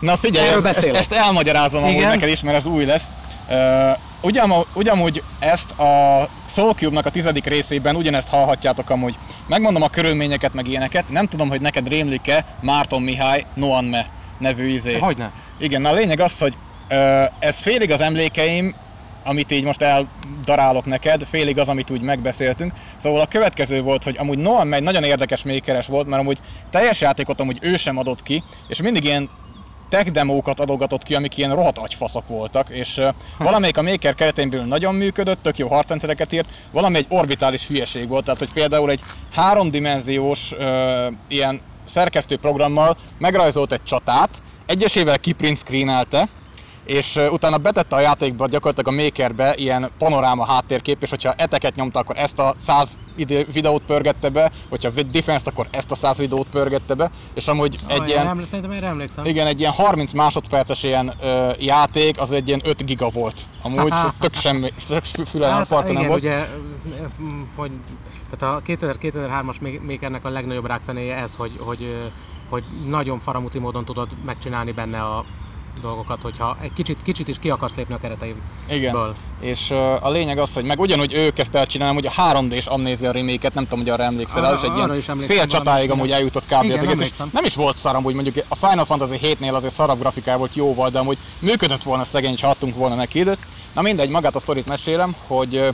Na figyelj, ezt elmagyarázom amúgy neked is, mert ez új lesz. Ugyanúgy ezt a Soul Cube-nak a 10. részében ugyanezt hallhatjátok amúgy. Megmondom a körülményeket, meg ilyeneket. Nem tudom, hogy neked rémlik-e Márton Mihály Noanme nevű izé. Hogyne? Igen, na a lényeg az, hogy ez félig az emlékeim, amit így most eldarálok neked, félig az, amit úgy megbeszéltünk. Szóval a következő volt, hogy amúgy Noanme egy nagyon érdekes makeres volt, mert amúgy teljes játékot amúgy ő sem adott ki, és mindig ilyen tech demókat adogatott ki, amik ilyen rohadt agyfaszok voltak, és valamelyik a Maker keretén belül nagyon működött, tök jó harcrendszereket írt, valami egy orbitális hülyeség volt, tehát hogy például egy háromdimenziós ilyen szerkesztőprogrammal megrajzolt egy csatát, egyesével kiprint screenelte, és utána betette a játékba gyakorlatilag a Makerbe ilyen panoráma háttérkép, és hogyha eteket nyomta, akkor ezt a 100 videót pörgette be, hogyha defense-t, akkor ezt a 100 videót pörgette be, és amúgy egy ilyen... Szerintem erre emlékszem. Igen, egy ilyen 30 másodperces ilyen játék, az egy ilyen 5 giga volt. Amúgy tök semmi, tök fülelem a parka nem volt. Igen, ugye, hogy... Tehát a 2003-as Makernek a legnagyobb rákfenéje ez, hogy nagyon faramúci módon tudod megcsinálni benne a dolgokat, hogyha egy kicsit is ki akarsz lépni a kereteiből. Igen, és a lényeg az, hogy meg ugyanúgy ő kezdte el csinálni, hogy a 3D-s Amnézia remake-et, nem tudom, hogy arra emlékszel, és egy ilyen fél csatáig amúgy eljutott kb. Igen, az egész, és nem is volt szar, amúgy mondjuk a Final Fantasy 7-nél azért szarabb grafikával volt jóval, de amúgy működött volna szegény, ha adtunk volna neki időt. Na mindegy, magát a sztorit mesélem, hogy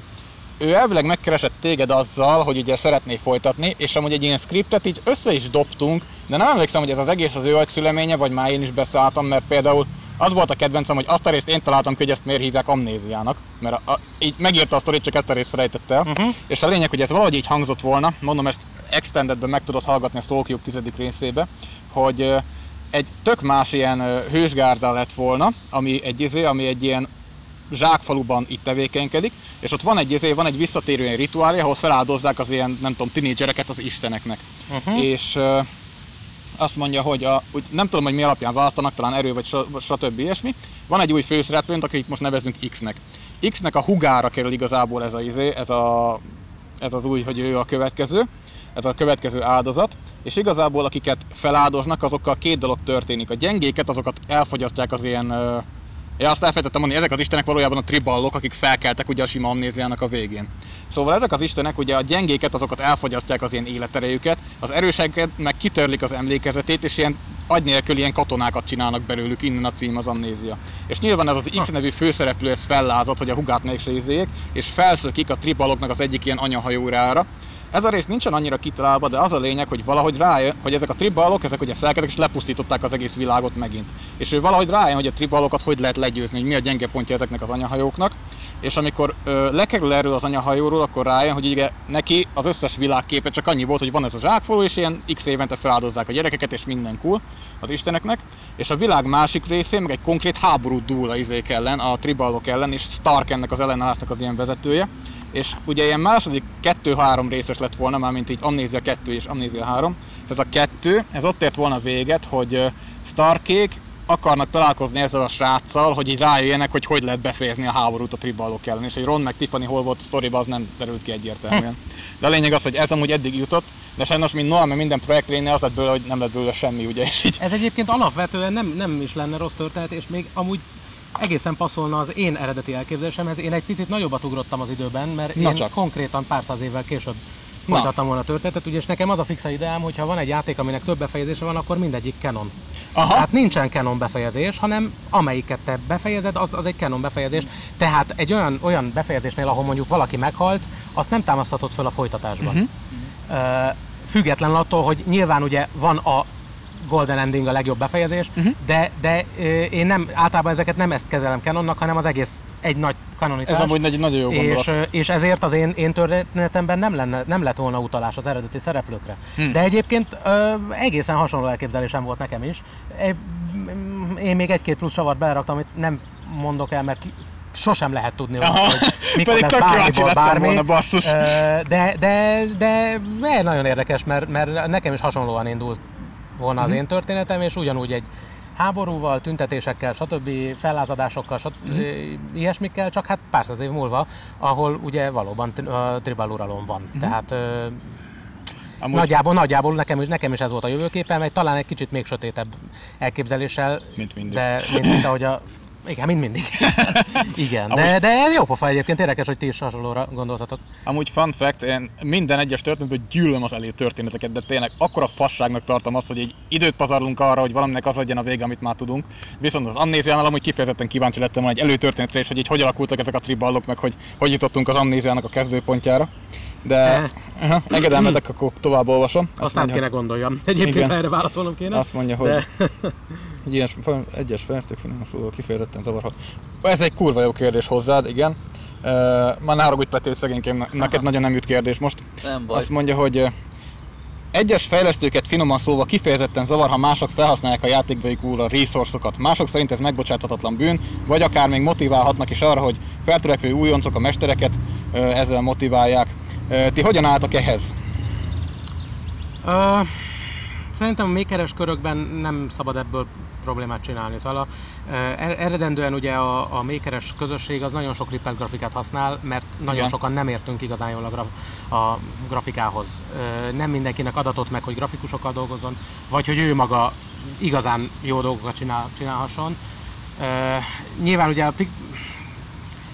ő elvileg megkeresett téged azzal, hogy ugye szeretné folytatni, és amúgy egy ilyen scriptet így össze is dobtunk, de nem emlékszem, hogy ez az egész az ő agyszüleménye, vagy már én is beszálltam, mert például az volt a kedvencem, hogy azt a részt én találtam ki, hogy ezt miért hívják Amnéziának, mert így megírta a sztorit, csak ezt a részt felejtette el. És a lényeg, hogy ez valahogy így hangzott volna, mondom, ezt Extendedben meg tudod hallgatni a Soul Cube 10. részébe, hogy egy tök más ilyen hősgárda lett volna, ami egy ilyen zsákfaluban itt tevékenykedik, és ott van egy visszatérő rituálja, ahol feláldozzák az ilyen, nem tudom, tinédzsereket az isteneknek. És azt mondja, hogy nem tudom, hogy mi alapján választanak, talán erő vagy stb. Ilyesmi. Van egy új főszereplőnk, akit most nevezünk X-nek. X-nek a hugára kerül igazából ez az új, hogy ő a következő. Ez a következő áldozat, és igazából akiket feláldoznak, azokkal két dolog történik. A gyengéket, azokat elfogyasztják az ilyen... Ja, azt elfelejtettem mondani, ezek az istenek valójában a triballok, akik felkeltek ugye a sima amnéziának a végén. Szóval ezek az istenek ugye a gyengéket, azokat elfogyasztják az ilyen életerejüket, az erőseket meg kitörlik az emlékezetét, és ilyen agy nélkül ilyen katonákat csinálnak belőlük, innen a cím az Amnézia. És nyilván ez az X nevű főszereplő ez fellázadt, hogy a hugát mégse izéljék, és felszökik a triballoknak az egyik ilyen anyahajórára. Ez a rész nincsen annyira kitalálva, de az a lényeg, hogy valahogy rájön, hogy ezek a triballok, ezek ugye felkeltek és lepusztították az egész világot megint. És ő valahogy rájön, hogy a triballokat hogy lehet legyőzni, hogy mi a gyenge pontja ezeknek az anyahajóknak. És amikor lekerül erről az anyahajóról, akkor rájön, hogy ugye neki az összes világképe csak annyi volt, hogy van ez a zsákfalú, és ilyen x évente feláldozzák a gyerekeket, és minden cool az isteneknek. És a világ másik részén meg egy konkrét háború dúl az izék ellen, a triballok ellen, és Stark ennek az ellenállásnak az ilyen vezetője. És ugye ilyen második 2-3 részes lett volna, mármint így Amnézia 2 és Amnézia 3. Ez a 2, ez ott ért volna véget, hogy Starkék akarnak találkozni ezzel a sráccal, hogy így rájöjjenek, hogy hogy lehet befejezni a háborút a triballok ellen. És hogy Ron meg Tiffany hol volt a sztoriba, az nem derült ki egyértelműen. De a lényeg az, hogy ez amúgy eddig jutott, de sajnos mint Noam, mert minden projektrénél az lett belőle, hogy nem lett belőle semmi, ugye? Ez egyébként alapvetően nem is lenne rossz történet, és még amúgy egészen passzolna az én eredeti elképzelésemhez, én egy picit nagyobbat ugrottam az időben, mert én konkrétan pár száz évvel később folytattam volna a történetet, ugye, és nekem az a fixa ideám, hogyha van egy játék, aminek több befejezése van, akkor mindegyik canon. Tehát nincsen canon befejezés, hanem amelyiket te befejezed, az egy canon befejezés. Tehát egy olyan befejezésnél, ahol mondjuk valaki meghalt, azt nem támaszthatod fel a folytatásban. Független attól, hogy nyilván ugye van a Golden Ending a legjobb befejezés, de én nem, általában ezeket nem ezt kezelem canonnak, hanem az egész egy nagy kanonitás. Ez amúgy nagyon jó gondolat. És ezért az én történetemben nem lett volna utalás az eredeti szereplőkre. De egyébként egészen hasonló elképzelésem volt nekem is. Én még egy-két plusz savart beleraktam, amit nem mondok el, mert sosem lehet tudni, hogy mikor lesz bármi, de nagyon érdekes, mert nekem is hasonlóan indult volna az én történetem, és ugyanúgy egy háborúval, tüntetésekkel, stb. Fellázadásokkal, ilyesmikkel, csak hát pár száz év múlva, ahol ugye valóban tribal uralom van. Tehát nagyjából nekem is ez volt a jövőképem, talán egy kicsit még sötétebb elképzeléssel, mint ahogy a... Igen, mint mindig. Igen, de ez jó pofa egyébként, érdekes, hogy ti is hasonlóra gondoltatok. Amúgy fun fact, én minden egyes történetből gyűlöm az előtörténeteket, de tényleg akkora fasságnak tartom azt, hogy egy időt pazarlunk arra, hogy valaminek az legyen a vége, amit már tudunk. Viszont az Amnéziánál amúgy kifejezetten kíváncsi lettem egy előtörténetre, és hogy így hogy alakultak ezek a triballok, meg hogy jutottunk az Amnéziának a kezdőpontjára. De engedelmetek, akkor tovább olvasom. Azt nem kéne gondoljam. Egyébként erre válaszolnom kéne. Azt mondja, hogy egyes fejlesztők finanszírozók kifejezetten zavarhat. Ez egy kurva jó kérdés hozzád, igen. Már ne haragudj, Pető, szegényként, neked nagyon nem jut kérdés most. Nem baj. Azt mondja, hogy Egyes fejlesztőket finoman szólva kifejezetten zavar, ha mások felhasználják a játékveikúra resource-okat. Mások szerint ez megbocsáthatatlan bűn, vagy akár még motiválhatnak is arra, hogy feltörekvő újoncok a mestereket ezzel motiválják. Ti hogyan álltak ehhez? Szerintem a makeres körökben nem szabad ebből problémát csinálni. Szóval eredendően ugye a makeres közösség az nagyon sok rippled grafikát használ, mert nagyon sokan nem értünk igazán jól a grafikához. Nem mindenkinek adatot meg, hogy grafikusokkal dolgozzon, vagy hogy ő maga igazán jó dolgokat csinálhasson. Nyilván ugye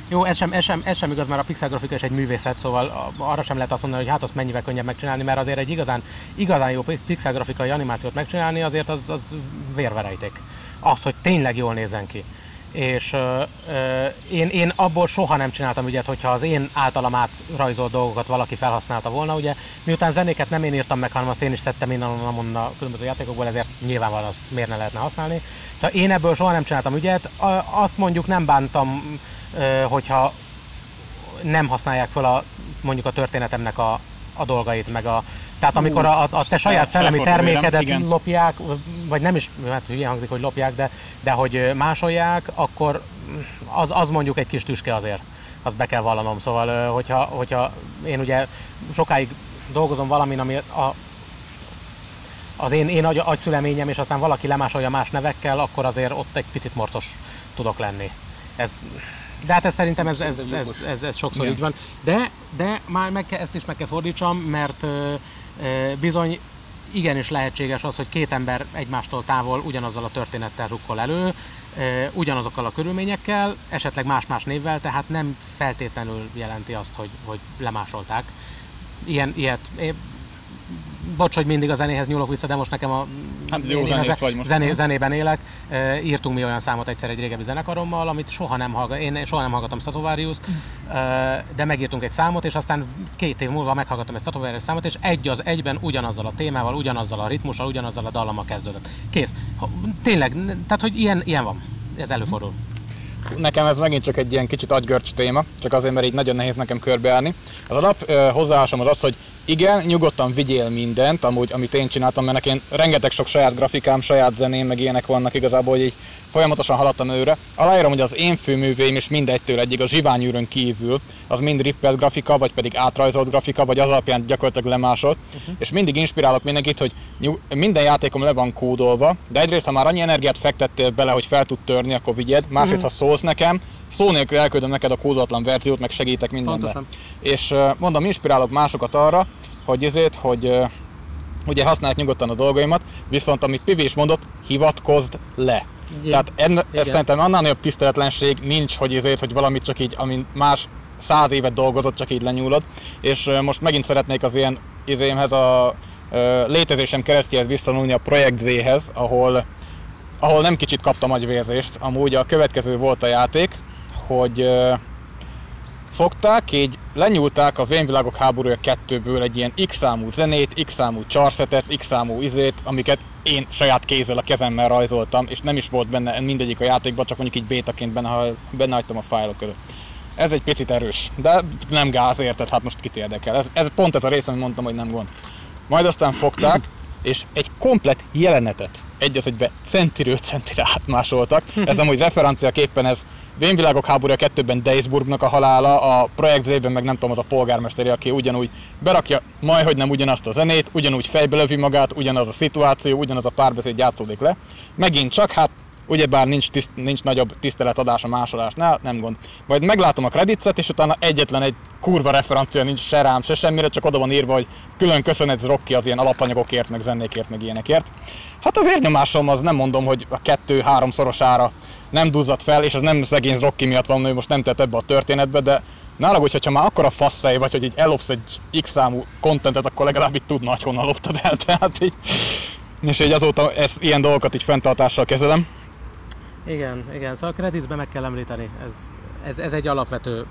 jó, ez sem igaz, mert a pixelgrafika is egy művészet, szóval arra sem lehet azt mondani, hogy hát azt mennyivel könnyebb megcsinálni, mert azért egy igazán jó pixelgrafikai animációt megcsinálni, azért az vérverejték. Az, hogy tényleg jól nézzen ki. És én abból soha nem csináltam ügyet, hogyha az én általam átrajzolt dolgokat valaki felhasználta volna, ugye miután zenéket nem én írtam meg, hanem azt én is szedtem innen a különböző játékokból, ezért nyilvánvalóan azt miért ne lehetne használni. Szóval én ebből soha nem csináltam ügyet, azt mondjuk nem bántam, hogyha nem használják fel mondjuk a történetemnek a dolgait, meg tehát amikor a te saját szellemi termékedet lopják, vagy nem is, hát hülyén hangzik, hogy lopják, de hogy másolják, akkor az mondjuk egy kis tüske azért, azt be kell vallanom. Szóval, hogyha én ugye sokáig dolgozom valamin, ami az én agyszüleményem, és aztán valaki lemásolja más nevekkel, akkor azért ott egy picit morcos tudok lenni. De hát ez szerintem ez sokszor így van. De már ezt is meg kell fordítsam, mert bizony igenis lehetséges az, hogy két ember egymástól távol ugyanazzal a történettel rukkol elő, ugyanazokkal a körülményekkel, esetleg más-más névvel, tehát nem feltétlenül jelenti azt, hogy lemásolták. Ilyet. Bocs, hogy mindig a zenéhez nyúlok vissza, de most nekem zenében élek. Írtunk mi olyan számot egyszer egy régebbi zenekarommal, amit soha nem hallgatom Stratovariust, de megírtunk egy számot, és aztán 2 év múlva meghallgatom egy Stratovarius számot, és egy az egyben ugyanazzal a témával, ugyanazzal a ritmussal, ugyanazzal a dallammal kezdődött. Kész. Tényleg, tehát hogy ilyen van. Ez előfordul. Nekem ez megint csak egy ilyen kicsit agygörcs téma, csak azért, mert így nagyon nehéz nekem körbeállni. Az alap hozzáállásom az, hogy igen, nyugodtan vigyél mindent, amúgy, amit én csináltam, mert nekem rengeteg sok saját grafikám, saját zeném, meg ilyenek vannak igazából, hogy így folyamatosan haladtam előre. Aláírom, hogy az én főművéim is mindegytől egyig a Zsiványűrön kívül, az mind rippelt grafika, vagy pedig átrajzolt grafika, vagy az alapján gyakorlatilag lemásolt. És mindig inspirálok mindenkit, hogy minden játékom le van kódolva, de egyrészt, ha már annyi energiát fektettél bele, hogy fel tud törni, akkor vigyed, másrészt, ha szólsz nekem, szó nélkül elküldöm neked a kódolatlan verziót, meg segítek mindenben. És mondom, inspirálok másokat arra, hogy ugye használják nyugodtan a dolgaimat, viszont amit Pivi is mondott, hivatkozd le. Igen. Tehát ez szerintem annál nagyobb tiszteletlenség nincs, hogy valamit csak így, amin más 100 évet dolgozott, csak így lenyúlod. És most megint szeretnék az ilyen izémhez, a létezésem keresztjéhez visszanulni a projekt Z-hez, ahol nem kicsit kaptam agyvérzést. Amúgy a következő volt a játék, hogy fogták, így lenyúlták a Vénvilágok háborúja 2-ből egy ilyen x-számú zenét, x-számú csarszetet, x-számú izét, amiket én saját kézzel a kezemmel rajzoltam, és nem is volt benne mindegyik a játékban, csak mondjuk így bétaként benne hagytam a fájlok között. Ez egy picit erős, de nem gáz, érted, hát most kit érdekel. Ez pont ez a rész, amit mondtam, hogy nem gond. Majd aztán fogták, és egy komplet jelenetet egy-egybe centiről centire átmásoltak. Ez amúgy referenciaképpen ez Vénvilágok háborúja 2-ben Duisburgnak a halála, a Projekt Z-ben meg nem tudom, az a polgármesteri, aki ugyanúgy berakja majdhogy nem ugyanazt a zenét, ugyanúgy fejbe lövi magát, ugyanaz a szituáció, ugyanaz a párbeszéd játszódik le. Megint csak, hát ugyebár nincs nagyobb tiszteletadás a másolásnál, nem gond. Majd meglátom a kreditszet, és utána egyetlen egy kurva referencia nincs se rám, se semmire, csak oda van írva, hogy külön köszönet Zrocki az ilyen alapanyagokért, meg zenékért, meg ilyenekért. Hát a vérnyomásom az, nem mondom, hogy a 2-3-szorosára nem duzzadt fel, és ez nem szegény Zrocki miatt van, hogy most nem tett ebbe a történetbe, de ne haragudj, hogyha már akkora faszfej vagy, hogy így ellopsz egy X számú kontentet, akkor legalább így tudna, hogy honnan loptad el, tehát így. És így azóta ilyen dolgokat így fenntartással kezelem. Igen, szóval a kreditben meg kell említeni, ez egy alapvető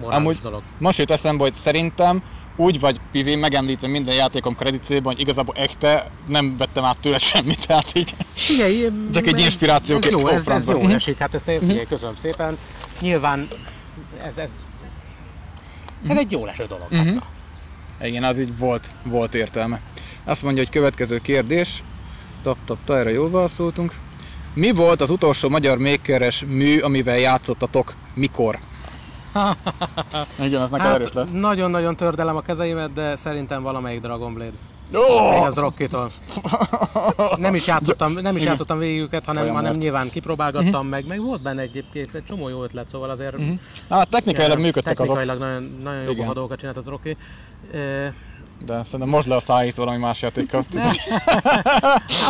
morális dolog. Most jut eszembe, hogy szerintem úgy vagy Pivi megemlítve minden játékom kreditszében, hogy igazából echte nem vettem át tőle semmit, tehát így csak egy inspirációként. Ez jó esik, hát ezt köszönöm szépen. Nyilván ez egy jól eső dolog. Igen, az így volt értelme. Azt mondja, hogy következő kérdés. Tap-tap-ta, erre jól válaszoltunk. Mi volt az utolsó magyar makeres mű, amivel játszottatok? Mikor? Igen, az nekem erős lett. Nagyon-nagyon tördelem a kezeimet, de szerintem valamelyik Dragon Blade. Még az Rockitól. Nem is játszottam végig őket, hanem nyilván kipróbálgattam meg volt benne egy csomó jó ötlet, szóval azért... Hát technikailag működtek azok. Technikailag nagyon jó hadókat csinált az Rocky. De szerintem most le a szájét valami más játékkal.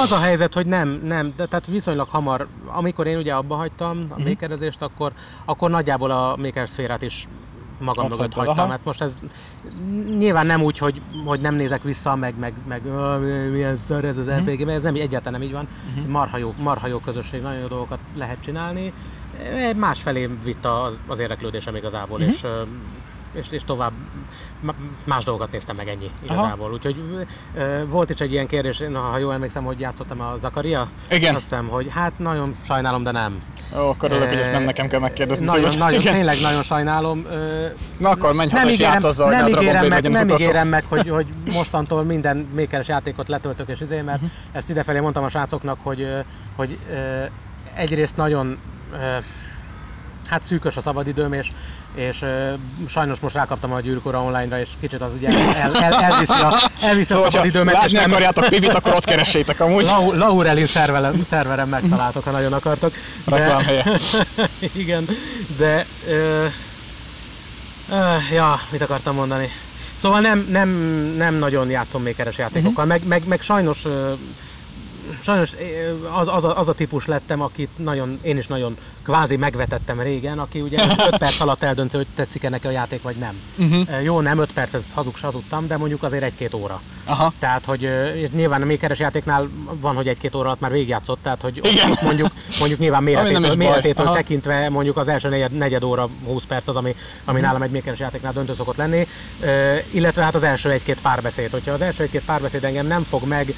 Az a helyzet, hogy nem, de tehát viszonylag hamar, amikor én ugye abba hagytam a makerezést, akkor nagyjából a maker szférát is magam mögött hagytam. Hát most ez nyilván nem úgy, hogy nem nézek vissza, meg milyen ször ez az RPG, mert ez egyáltalán nem így van. Marha jó közösség, nagyon jó dolgokat lehet csinálni. Másfelé vitt az érdeklődésem igazából, és tovább más dolgokat néztem meg, ennyi igazából. Úgyhogy volt is egy ilyen kérdés, ha jól emlékszem, hogy játszottam a Zakaria. Igen. Azt hiszem, hogy hát nagyon sajnálom, de nem. Ó, akkor örülök, hogy ezt nem nekem kell megkérdezni. Tényleg nagyon sajnálom. Na akkor menj haza és játsz azzal, hogy a Dragon Blade. Nem ígérem meg, hogy mostantól minden makeres játékot letöltök, és mert ezt idefelé mondtam a srácoknak, hogy egyrészt nagyon hát szűkös a szabadidőm, és sajnos most rákaptam a Gyűrűk ura online-ra, és kicsit az ugye elviszi szóval a szabadidőmet. Látni akarjátok Pivit, akkor ott keressétek amúgy. Laurelin szerverem megtaláltok, ha nagyon akartok. Reklámhelye. Igen, de... mit akartam mondani? Szóval nem nagyon játszom makeres játékokkal, meg sajnos... Sajnos az a típus lettem, akit én is nagyon kvázi megvetettem régen, aki ugye 5 perc alatt eldönti, hogy tetszik-e neki a játék, vagy nem. Jó, nem 5 perc, ezt hazudtam, de mondjuk azért 1-2 óra. Aha. Tehát, hogy nyilván a makeres játéknál van, hogy 1-2 óra alatt már végigjátszott, tehát, hogy mondjuk nyilván méretétől tekintve mondjuk az első negyed óra 20 perc az, ami nálam egy makeres játéknál döntő szokott lenni, illetve hát az első 1-2 párbeszéd. Hogyha az első 1-2 párbeszéd engem nem fog meg,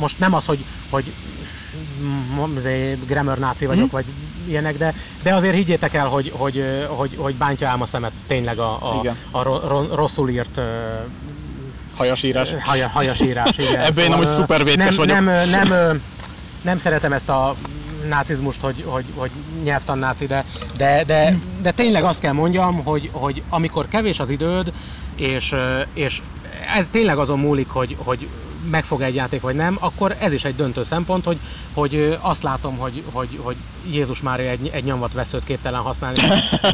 most nem az, hogy grammar náci vagyok, vagy ilyenek, de azért higgyétek el, hogy bántja ám a szemet tényleg a rosszul írt hajasírás. Hajasírás, igen. Ebben én amúgy szupervétkes vagyok. Nem szeretem ezt a nácizmust, hogy nyelvtan náci, de tényleg azt kell mondjam, hogy amikor kevés az időd, és ez tényleg azon múlik, hogy megfog egy játék vagy nem, akkor ez is egy döntő szempont, hogy azt látom, hogy Jézus Mária egy nyomvatveszőt képtelen használni,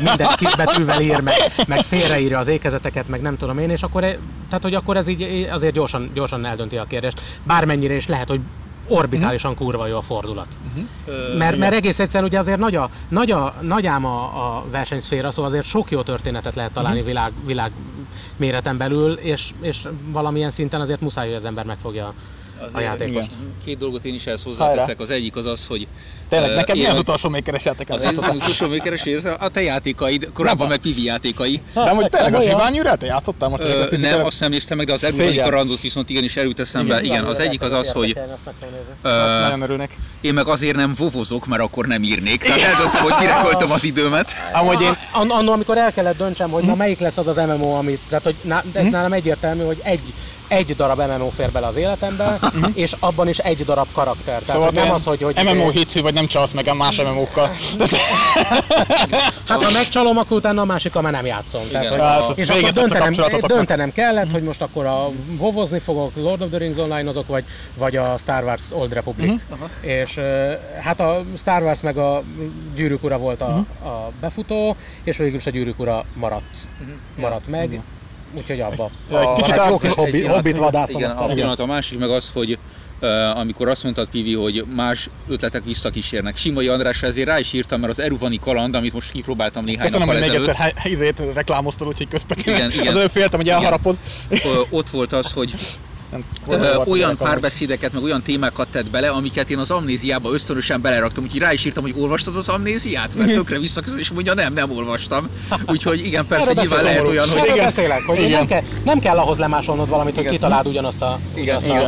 minden kisbetűvel ír, meg félreírja az ékezeteket, meg nem tudom én, és akkor, tehát, hogy akkor ez így azért gyorsan eldönti a kérdést. Bármennyire is lehet, hogy orbitálisan kurva jó a fordulat. Mert egész egyszerűen ugye azért nagy ám a versenyszféra, szóval azért sok jó történetet lehet találni világ méreten belül, és valamilyen szinten azért muszáj, hogy az ember megfogja a játékost. Két dolgot én is ezt hozzáteszek. Az egyik az, hogy... Tényleg, nekem milyen utolsó makeres játékát játszottál? Az utolsó makeres játékát, a te játékaid, korábban meg Pivi játékai. Nem, hogy tényleg a Zsiványűrrel te játszottál most? Nem, azt nem néztem meg, de az erőt karandot viszont igenis erőt eszembe. Igen, az egyik az, hogy... Nagyon örülnek. Én meg azért nem vovozok, mert akkor nem írnék. Tehát eldöntöm, hogy kire költöm az időmet. Annól, amikor el kellett döntsem, hogy na melyik lesz az MMO, amit... Tehát, hogy nálam egyértelmű, hogy egy darab MMO fér bele az életembe, és abban is egy darab karakter. Szóval tehát, nem az, hogy MMO hitű vagy, nem csalsz meg a más MMO-kkal. Hát ha megcsalom, akkor utána a másikkal már nem játszom. Tehát, és akkor döntenem kellett, hogy most akkor a vovozni fogok, Lord of the Rings Online azok, vagy a Star Wars Old Republic. És hát a Star Wars meg a Gyűrűk ura volt a befutó, és végül is a Gyűrűk ura maradt meg. Úgyhogy abba. Egy jó kis hobbit vadászom. A másik meg az, hogy amikor azt mondtad, Pivi, hogy más ötletek visszakísérnek. Sirmai András, ezért rá is írtam, mert az eruvani kaland, amit most kipróbáltam néhány nappal ezelőtt. Köszönöm, hogy még egyszer reklámoztad, úgyhogy közben az előbb féltem, hogy elharapod. Ott volt az, hogy olyan párbeszédeket, meg olyan témákat tett bele, amiket én az Amnéziába ösztönösen beleraktam, úgyhogy rá is írtam, hogy olvastad az Amnéziát? Mert tökre visszaközöl, és mondja, nem olvastam. Úgyhogy igen, persze nyilván lehet olyan, hogy... Igen, beszélek, hogy nem kell ahhoz lemásolnod valamit, hogy kitaláld ugyanazt a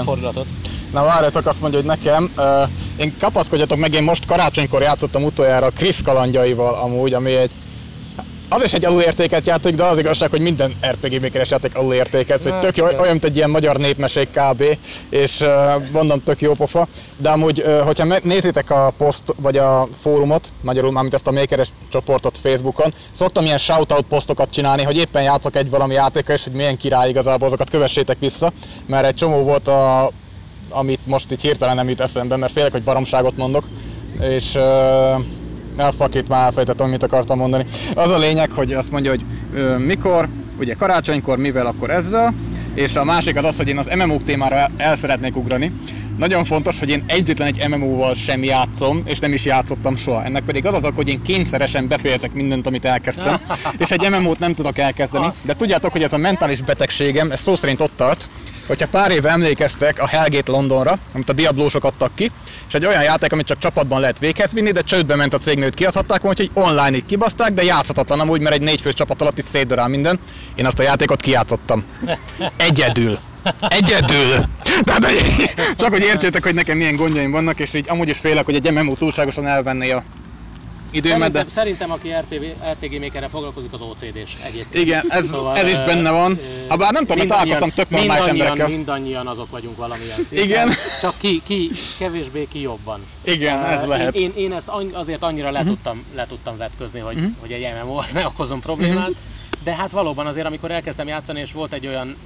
fordulatot. Na várjatok, azt mondja, hogy nekem, én kapaszkodjatok meg, én most karácsonykor játszottam utoljára Krisz kalandjaival amúgy, ami egy... Az is egy alulértékelt játék, de az igazság, hogy minden RPG Maker-es játék alulértékelt. Hát, tök jó, olyan, mint egy ilyen magyar népmesék kb. És mondom, tök jó pofa. De amúgy, hogyha nézitek a poszt vagy a fórumot, magyarul már mint ezt a Maker-es csoportot Facebookon, szoktam ilyen shoutout posztokat csinálni, hogy éppen játszok egy valami játéka, és hogy milyen király igazából, azokat kövessétek vissza, mert egy csomó volt, amit most itt hirtelen nem jut eszembe, mert félek, hogy baromságot mondok. És Fakit már elfejtettem, mit akartam mondani. Az a lényeg, hogy azt mondja, hogy mikor, ugye karácsonykor, mivel, akkor ezzel, és a másik az az, hogy én az MMO-k témára el szeretnék ugrani. Nagyon fontos, hogy én egyetlen egy MMO-val sem játszom, és nem is játszottam soha. Ennek pedig az az ok, hogy én kényszeresen befejezek mindent, amit elkezdtem, és egy MMO-t nem tudok elkezdeni. De tudjátok, hogy ez a mentális betegségem, ez szó szerint ott tart, hogyha pár éve emlékeztek a Hellgate Londonra, amit a diablósok adtak ki, és egy olyan játék, amit csak csapatban lehet véghez vinni, de csődbe ment a cégnőt, kiadhatták volna, úgyhogy online-ig kibaszták, de játszhatatlan amúgy, mert egy 4 fős csapat alatt is szétdarál minden. Én azt a játékot kijátszottam. Egyedül. Egyedül! Tehát, hogy csak hogy értsétek, hogy nekem milyen gondjaim vannak, és így amúgy is félek, hogy egy MMO túlságosan elvenné a időmet. Szerintem aki RPG Maker-re foglalkozik, az OCD-s egyébként. Igen, ez is benne van. Habár nem tudom, találkoztam tök normális emberekkel. Mindannyian azok vagyunk valamilyen szinten. Igen. Csak ki kevésbé, ki jobban. Igen, ez lehet. Én ezt azért annyira le tudtam vetközni, hogy egy MMO az ne okozom problémát. De hát valóban azért, amikor elkezdtem játszani, és volt egy olyan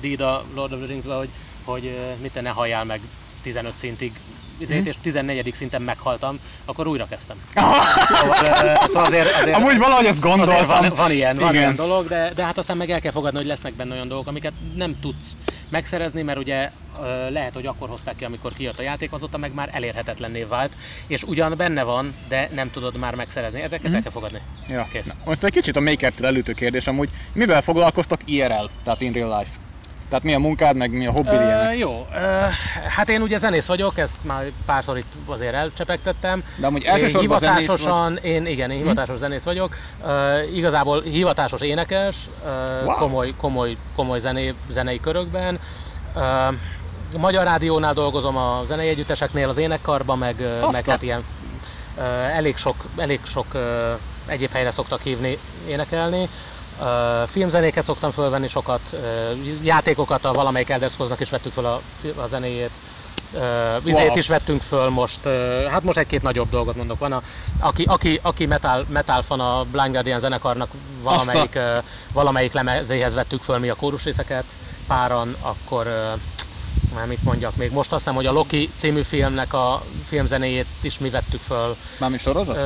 dída Lord of the Rings-ben, hogy mit ne halljál meg 15 szintig, és 14. szinten meghaltam, akkor újra kezdtem. Szóval azért amúgy valahogy ezt gondoltam. Van ilyen dolog, de hát aztán meg el kell fogadni, hogy lesznek benne olyan dolgok, amiket nem tudsz megszerezni, mert ugye lehet, hogy akkor hozták ki, amikor kijött a játék, azóta meg már elérhetetlenné vált, és ugyan benne van, de nem tudod már megszerezni. Ezeket el kell fogadni. Ja. Kész. Na, most egy kicsit a Maker-től elütő kérdés amúgy, mivel foglalkoztak IRL, tehát in real life? Tehát mi a munkád, meg mi a hobbid ilyenek? Jó, hát én ugye zenész vagyok, ezt már párszor itt azért elcsepegtettem. De amúgy elsősorban hivatásosan zenész vagy? Igen, én hivatásos zenész vagyok. Igazából hivatásos énekes, wow. komoly zenei körökben. Magyar Rádiónál dolgozom, a zenei együtteseknél, az énekkarban, meg hát ilyen elég sok egyéb helyre szoktak hívni énekelni. Filmzenéket szoktam fölvenni sokat, játékokat, a valamelyik Elder Scrollsnak is vettük föl a zenéjét. Vizét is vettünk föl most, hát most egy-két nagyobb dolgot mondok. Van aki metal fan, a Blind Guardian zenekarnak valamelyik lemezéhez vettük föl mi a kórusrészeket páran, akkor már mit mondjak még, most azt hiszem, hogy a Loki című filmnek a filmzenéjét is mi vettük föl. Már mi sorozat?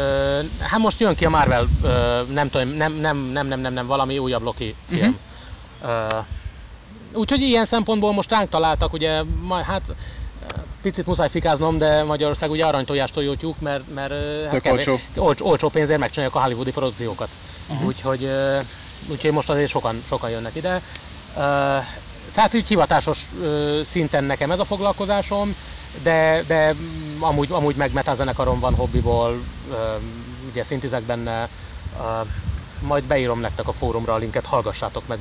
Hát most jön ki a Marvel, nem tudom, nem, valami újabb Loki film. Úgyhogy ilyen szempontból most ránk találtak, ugye, hát picit muszáj fikáznom, de Magyarország ugye aranytojástól jótjuk, mert hát olcsó pénzért megcsinálják a hollywoodi produkciókat. Úgyhogy most azért sokan jönnek ide. Tehát úgy hivatásos szinten nekem ez a foglalkozásom, de amúgy meg metalzenekarom van hobbiból, ugye szintizek benne, majd beírom nektek a fórumra a linket, hallgassátok meg.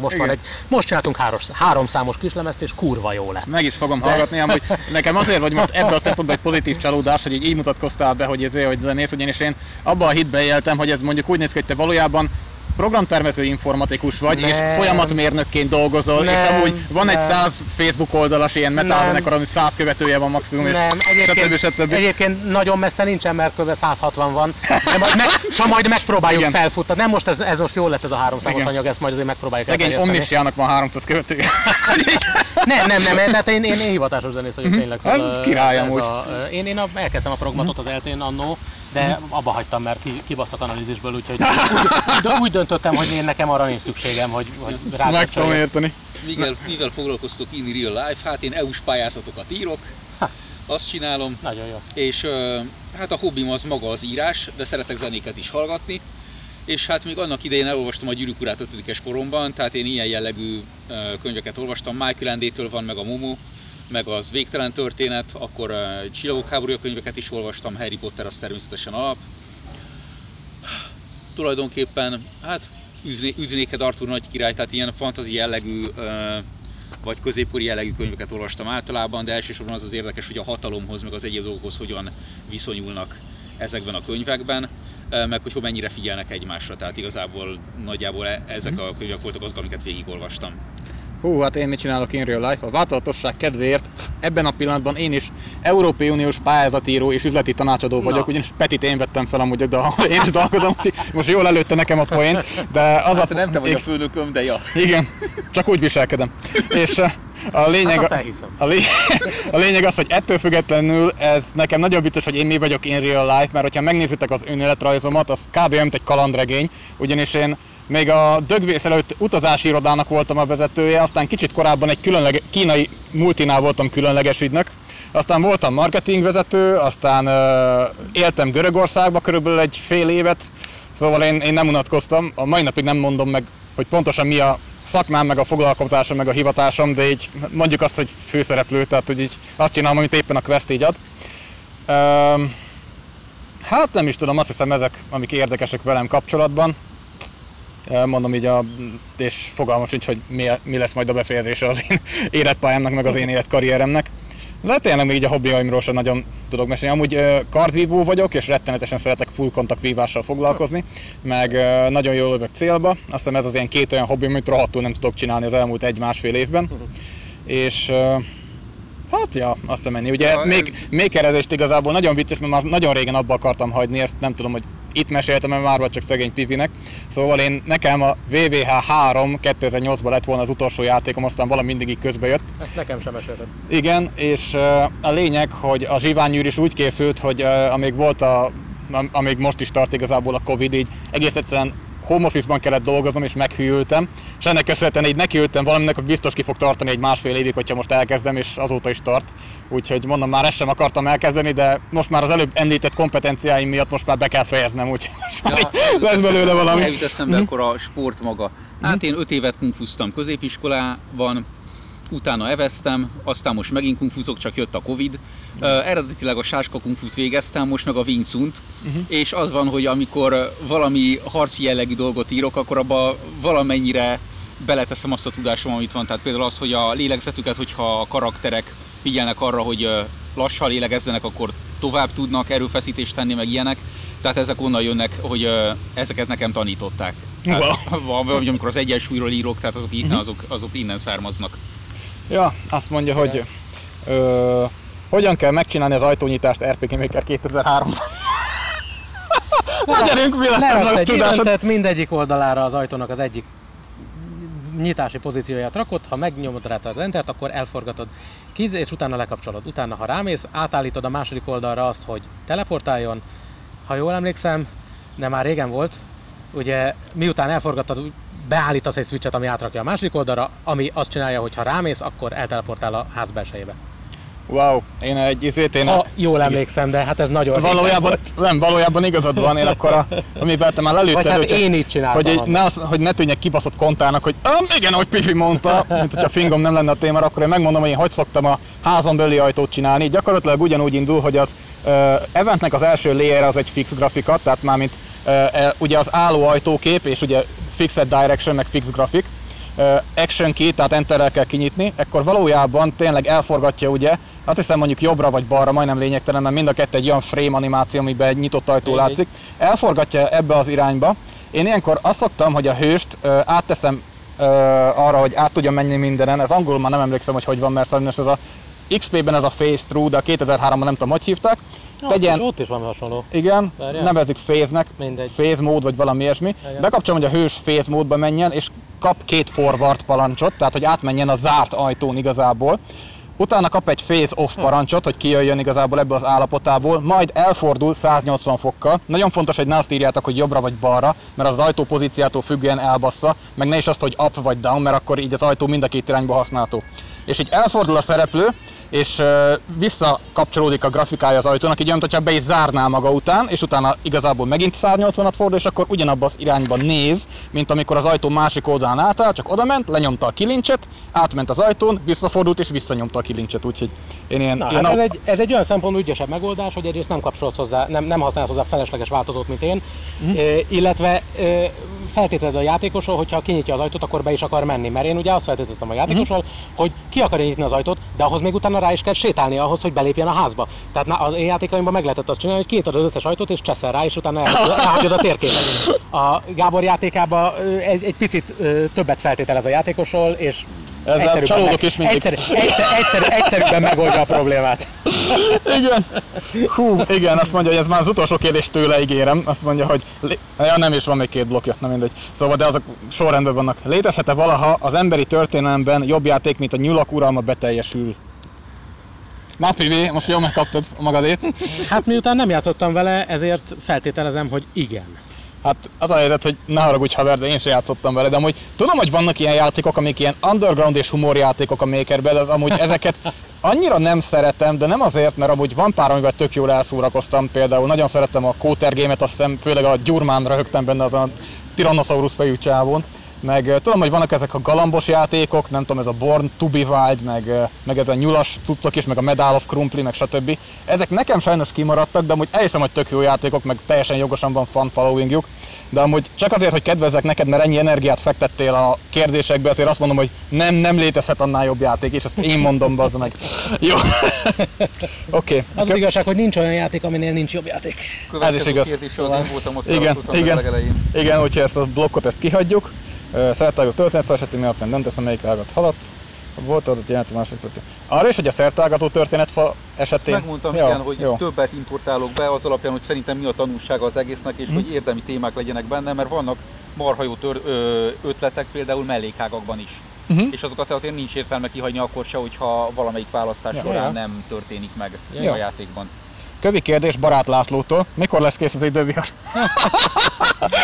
Most csináltunk 3 számos kislemezt, és kurva jó lett. Meg is fogom hallgatni, amúgy nekem azért vagy most ebben a szempontból egy pozitív csalódás, hogy így mutatkoztál be, hogy ezért, hogy zenész, ugyanis én abban a hitben éltem, hogy ez mondjuk úgy néz ki, hogy te valójában programtervező informatikus vagy, és folyamatmérnökként dolgozol, és amúgy van egy 100 Facebook oldalas ilyen metalzenekar, ami 100 követője van maximum, és stb. Egyébként nagyon messze nincsen, mert kb. 160 van, de majd megpróbáljuk felfuttatni. Nem, most ez most jól lett ez a 300-as anyag, ezt majd azért megpróbáljuk elterjeszteni. Szegény Omnissiahnak van 300 követője. Nem, tehát én hivatásos zenész vagyok tényleg. Ez király amúgy. Én elkezdtem a progmatot az eltén annó, de abba hagytam, mert kibasztak analízisből, úgyhogy úgy döntöttem, hogy én nekem arra nincs szükségem, hogy rákapcsoljam. Meg tudom érteni. Mivel foglalkoztok in real life? Hát én EU-s pályázatokat írok, azt csinálom. Nagyon jó. És hát a hobbim az maga az írás, de szeretek zenéket is hallgatni. És hát még annak idején elolvastam a Gyűrűk urát 5. koromban, tehát én ilyen jellegű könyveket olvastam. Michael Ende-től van, meg a Momo, meg az Végtelen történet, akkor Csillagok háborúja könyveket is olvastam, Harry Potter az természetesen alap. Tulajdonképpen, hát Üdvnéked Artúr nagy király, tehát ilyen fantazi jellegű, vagy középkori jellegű könyveket olvastam általában, de elsősorban az az érdekes, hogy a hatalomhoz, meg az egyéb dolgokhoz hogyan viszonyulnak ezekben a könyvekben. meg hogy mennyire figyelnek egymásra, tehát igazából nagyjából ezek a könyvek voltak azok, amiket végigolvastam. Hú, hát én mit csinálok in real life? A változatosság kedvéért ebben a pillanatban én is Európai Uniós pályázatíró és üzleti tanácsadó vagyok, ugyanis Petit én vettem fel amúgy, de én is dolgozom, most jól előtte nekem a poént, de az hát, nem te vagy a főnököm, de ja. Igen, csak úgy viselkedem. És a lényeg, hát a lényeg az, hogy ettől függetlenül ez nekem nagyon biztos, hogy én mi vagyok in real life, mert hogyha megnézitek az önéletrajzomat, az kb. Mint egy kalandregény, ugyanis én még a dögvész előtt utazási irodának voltam a vezetője, aztán kicsit korábban egy kínai multinál voltam különleges ügynök, aztán voltam marketingvezető, aztán éltem Görögországba körülbelül egy fél évet, szóval én nem unatkoztam, a mai napig nem mondom meg, hogy pontosan mi a szakmám, meg a foglalkozásom, meg a hivatásom, de így mondjuk azt, hogy főszereplő, tehát hogy így azt csinálom, amit éppen a quest így ad. Hát nem is tudom, azt hiszem ezek, amik érdekesek velem kapcsolatban. Mondom így, és fogalmam sincs, hogy mi lesz majd a befejezése az én életpályámnak, meg az én életkarrieremnek. De tényleg még így a hobbiaimról sem nagyon tudok mesélni. Amúgy kardvívó vagyok, és rettenetesen szeretek full kontakt vívással foglalkozni, meg nagyon jól lövök célba. Azt hiszem ez az ilyen két olyan hobbim, amit rohadtul nem tudok csinálni az elmúlt egy-másfél évben. És hát ja, azt hiszem ennyi. Ugye makerezést igazából nagyon vicces, mert már nagyon régen abba akartam hagyni, ezt nem tudom, hogy itt meséltem már, vagy csak szegény Pipinek. Szóval nekem a VVH 3 2008-ban lett volna az utolsó játékom, aztán valami mindig így közbe jött. Ezt nekem sem mesélted. Igen, és a lényeg, hogy a Zsiványűrt is úgy készült, hogy amíg most is tart igazából a Covid, így egész egyszerűen home office-ban kellett dolgoznom, és meghűltem. És ennek köszönhetően így nekiültem valaminek, hogy biztos ki fog tartani egy másfél évig, hogyha most elkezdem, és azóta is tart. Úgyhogy mondom, már ezt sem akartam elkezdeni, de most már az előbb említett kompetenciáim miatt most már be kell fejeznem, úgyhogy ja, lesz belőle valami. Eljut eszembe akkor a sport maga. Hát én 5 évet kungfuztam középiskolában, utána eveztem, aztán most megint kungfuzok, csak jött a Covid. Eredetileg a sáska kungfut végeztem, most meg a Wing Chun-t, és az van, hogy amikor valami harci jellegű dolgot írok, akkor abba valamennyire beleteszem azt a tudásom, amit van. Tehát például az, hogy a lélegzetüket, hogyha a karakterek figyelnek arra, hogy lassan lélegezzenek, akkor tovább tudnak erőfeszítést tenni, meg ilyenek. Tehát ezek onnan jönnek, hogy ezeket nekem tanították. Wow. Vagy amikor az egyensúlyról írok, tehát azok innen származnak. Ja, azt mondja, hogy hogyan kell megcsinálni az ajtónyitást RPG Maker 2003-ban. Magyarünk világnak egy iránytett mindegyik oldalára az ajtónak az egyik nyitási pozícióját rakod, ha megnyomod rá az entert, akkor elforgatod ki, és utána lekapcsolod. Utána, ha rámész, átállítod a második oldalra azt, hogy teleportáljon. Ha jól emlékszem, de már régen volt, ugye miután elforgattad, beállítasz egy switchet, ami átrakja a második oldalra, ami azt csinálja, hogy ha rámész, akkor elteleportál a ház belsejébe. Wow, én egy jól emlékszem, de hát ez nagyon valójában igazad van, én akkor amiben te már lelőtted, hát én így csináltam. Hogy ne tűnjek kibaszott kontának, hogy igen, ahogy Pifi mondta, mint hogyha fingom nem lenne a témára, akkor én megmondom, hogy én hogy szoktam a házon belüli ajtót csinálni. Gyakorlatilag ugyanúgy indul, hogy az eventnek az első layer az egy fix grafika, tehát már mint ugye az álló ajtókép, és ugye fixed direction, meg fix grafik. Action key, tehát enterrel kell kinyitni, ekkor valójában tényleg elforgatja ugye, azt hiszem mondjuk jobbra vagy balra, majdnem lényegtelen, mert mind a kettő egy olyan frame animáció, amiben egy nyitott ajtó látszik, elforgatja ebbe az irányba. Én ilyenkor azt szoktam, hogy a hőst átteszem arra, hogy át tudjon menni mindenen, ez angolul már nem emlékszem, hogy van, mert sajnos ez a XP-ben ez a face through, de a 2003-ban nem tudom, hogy hívták. Ott is valami hasonló. Igen, nevezzük phase-nek, phase mód vagy valami ilyesmi. Bekapcsolom, hogy a hős phase módba menjen, és kap 2 forward parancsot, tehát hogy átmenjen a zárt ajtón igazából. Utána kap egy phase off parancsot, hogy kijöjjön igazából ebből az állapotából, majd elfordul 180 fokkal. Nagyon fontos, hogy ne azt írjátok, hogy jobbra vagy balra, mert az ajtó pozíciától függően elbassza, meg ne is azt, hogy up vagy down, mert akkor így az ajtó mind a két irányba használható. És így elfordul a szereplő, és visszakapcsolódik a grafikája az ajtónak, így olyan, hogyha be is zárná maga után, és utána igazából megint 180-at fordul, és akkor ugyanabban az irányban néz, mint amikor az ajtó másik oldalán átáll, csak odament, lenyomta a kilincset, átment az ajtón, visszafordult és visszanyomta a kilincset, úgyhogy én ilyen... Ez egy olyan szempontból ügyesebb megoldás, hogy egyrészt nem használsz hozzá felesleges változót, mint én, illetve feltételező a játékosról, hogyha kinyitja az ajtót, akkor be is akar menni. Mert én ugye azt feltételeztem a játékosról, hogy ki akarja nyitni az ajtót, de ahhoz még utána rá is kell sétálni ahhoz, hogy belépjen a házba. Tehát az én játékaimban meg lehetett azt csinálni, hogy kinyitod az összes ajtót és cseszel rá, és utána elhagyod a térképet. A Gábor játékában egy picit többet feltételez a játékosról, és egyszerűbben megoldja a problémát. Igen. Hú, igen, azt mondja, hogy ez már az utolsó kérdés tőle, ígérem. Azt mondja, hogy ja, nem is van még két blokkja, nem mindegy. Szóval, de azok sorrendben vannak. Létezhet-e valaha az emberi történelemben jobb játék, mint a nyulak uralma beteljesül? Na, Pivi, most jól megkaptad magadét. Hát miután nem játszottam vele, ezért feltételezem, hogy igen. Hát az a helyzet, hogy ne haragudj haver, de én sem játszottam vele, de amúgy tudom, hogy vannak ilyen játékok, amik ilyen underground és humorjátékok a Makerben, de amúgy ezeket annyira nem szeretem, de nem azért, mert amúgy van pár, amivel tök jól elszórakoztam, például nagyon szerettem a Kótergémet, azt hiszem főleg a Gyurmán röhögtem benne azon a Tyrannosaurus fejű csávon, meg tudom, hogy vannak ezek a galambos játékok, nem tudom, ez a Born to be Wild, meg ez a nyulas cuccok is, meg a Medal of Krumpli, meg stb. Ezek nekem sajnos kimaradtak, de amúgy elhiszem, hogy tök jó játékok, meg teljesen jogosan van fan followingjuk. De amúgy csak azért, hogy kedvezzek neked, mert ennyi energiát fektettél a kérdésekbe, azért azt mondom, hogy nem létezhet annál jobb játék, és ezt én mondom, bazd meg. Jó. Oké. Az igazság, hogy nincs olyan játék, aminél nincs jobb játék. Ez is igaz. Igen, hogyha ezt a blokkot kihagyjuk. Szertágú történet feletti mi alapján nem teszem, melyik ágat haladt. Volt adott jelentő másik történet. Arra is, hogy a szertágazó történetfa esetén... Ezt megmondtam, jó, igen, hogy jó. Többet importálok be az alapján, hogy szerintem mi a tanulsága az egésznek, és hogy érdemi témák legyenek benne, mert vannak marha jó ötletek például mellékágakban is. És azokat azért nincs értelme kihagyni akkor se, hogyha valamelyik választás során nem történik meg a játékban. Kövi kérdés Barát Lászlótól. Mikor lesz kész az Idővihar?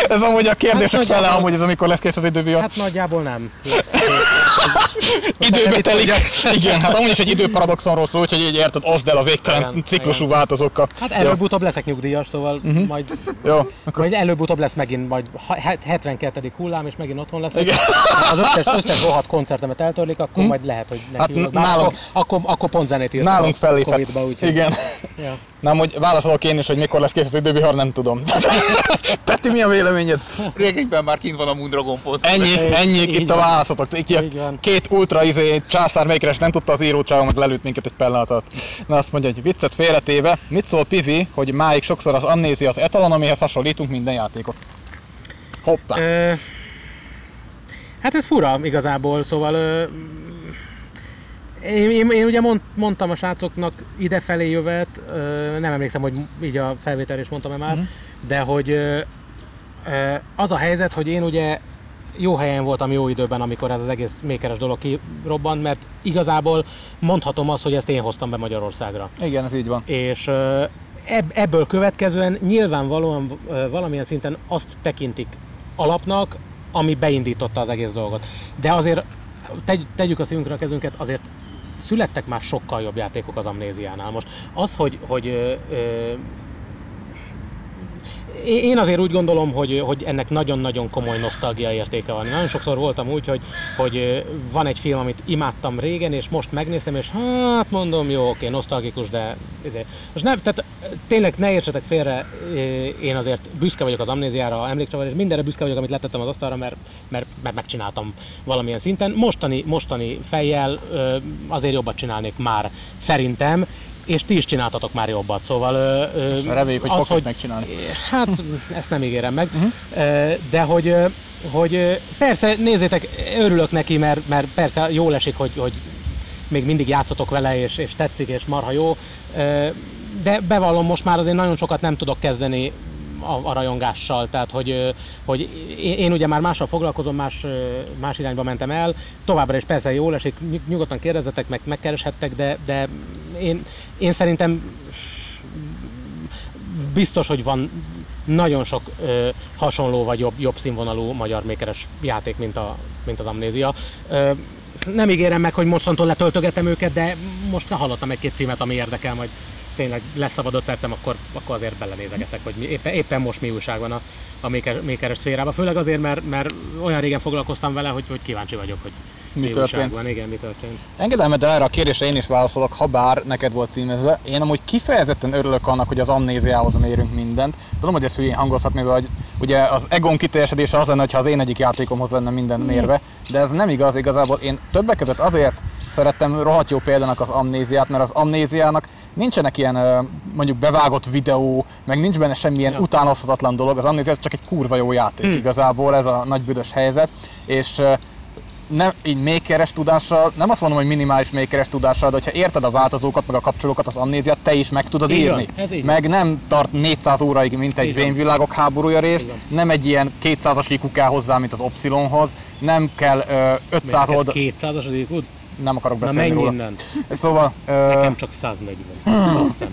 Ez amúgy a kérdések fele, amúgy ez amikor lesz kész az Idővihar. Hát nagyjából nem lesz. Időbe telik. Igen, hát amúgy is egy időparadoxonról szól, hogy így érted, oszd el a végtelen ciklusú változókkal. Hát előbb-utóbb leszek nyugdíjas, szóval majd... Jó. Majd előbb-utóbb lesz megint majd 72. hullám, és megint otthon leszek. Az összes rohadt koncertemet eltörlik, akkor majd lehet, hogy nekünk... Akkor pont zenét írtam. Nálunk felléphetsz. Igen. Na, amúgy válaszolok én is, hogy mikor lesz kész az Idővihar, nem tudom. Peti, mi a véleményed? Régekben már kint van a Mundragon pont. Ennyi, itt a válaszotok. Két ultra császár, melyikre nem tudta az írócságomat, lelőtt minket egy pellet alatt. Na, azt mondja, hogy viccet félretéve, mit szól Pivi, hogy máig sokszor az Amnézia az etalon, amihez hasonlítunk minden játékot? Hoppá! Hát ez fura igazából, szóval... Én ugye mondtam a srácoknak idefelé jövet, nem emlékszem, hogy így a felvételre is mondtam-e már, de hogy az a helyzet, hogy én ugye jó helyen voltam jó időben, amikor ez az egész mékeres dolog kirobbant, mert igazából mondhatom azt, hogy ezt én hoztam be Magyarországra. Igen, ez így van. És ebből következően nyilvánvalóan valamilyen szinten azt tekintik alapnak, ami beindította az egész dolgot. De azért tegyük a szívünkre a kezünket, azért születtek már sokkal jobb játékok az Amnéziánál. Most az, hogy én azért úgy gondolom, hogy ennek nagyon-nagyon komoly nosztalgia értéke van. Nagyon sokszor voltam úgy, hogy van egy film, amit imádtam régen, és most megnéztem, és hát mondom, jó, oké, nosztalgikus, de... Most nem, tehát tényleg ne értsetek félre, én azért büszke vagyok az Amnéziára, Emlékcsavar, és mindenre büszke vagyok, amit letettem az asztalra, mert megcsináltam valamilyen szinten. Mostani fejjel azért jobbat csinálnék már, szerintem. És ti is csináltatok már jobbat, szóval... Reméljük, hogy fogsz megcsinálni. Hát, ezt nem ígérem meg, de hogy persze, nézzétek, örülök neki, mert persze jól esik, hogy még mindig játszotok vele, és tetszik, és marha jó, de bevallom, most már azért nagyon sokat nem tudok kezdeni a rajongással, tehát hogy én ugye már mással foglalkozom, más irányba mentem el, továbbra is persze jól esik, nyugodtan kérdezzetek, meg megkereshettek, de én szerintem biztos, hogy van nagyon sok hasonló vagy jobb színvonalú magyar mékeres játék, mint az Amnézia. Nem ígérem meg, hogy mostantól letöltögetem őket, de most hallottam egy-két címet, ami érdekel, majd tényleg lesz szabad 5 percem, akkor azért belenézegetek, hogy éppen most mi újság van a mékeres szférában. Főleg azért, mert olyan régen foglalkoztam vele, hogy kíváncsi vagyok, hogy mi történt. Igen, mi történt. Engedelmed erre a kérdésre én is válaszolok, ha bár neked volt címezve. Én amúgy kifejezetten örülök annak, hogy az Amnéziához mérünk mindent. Tudom, hogy ez hülyén hangozhat, mivel Ugye az egón kiteljesedése az lenne, ha az én egyik játékomhoz lenne minden mérve, de ez nem igaz, igazából én többek között azért szerettem rohadt jó példának az Amnéziát, mert az Amnéziának nincsenek ilyen mondjuk bevágott videó, meg nincs benne semmilyen utánozhatatlan dolog, az Amnézia csak egy kurva jó játék igazából, ez a nagy büdös helyzet, és nem, így makeres tudással, nem azt mondom, hogy minimális makeres tudással, de hogyha érted a változókat, meg a kapcsolókat, az Amnéziát te is meg tudod írni. Meg nem tart 400 óraig, mint egy Vénvilágok háborúja rész, nem egy ilyen 200-as IQ kell hozzá, mint az Obszilonhoz, nem kell 500 oldal... 200-as IQ? Nem akarok beszélni róla. Szóval... Nekem csak 140.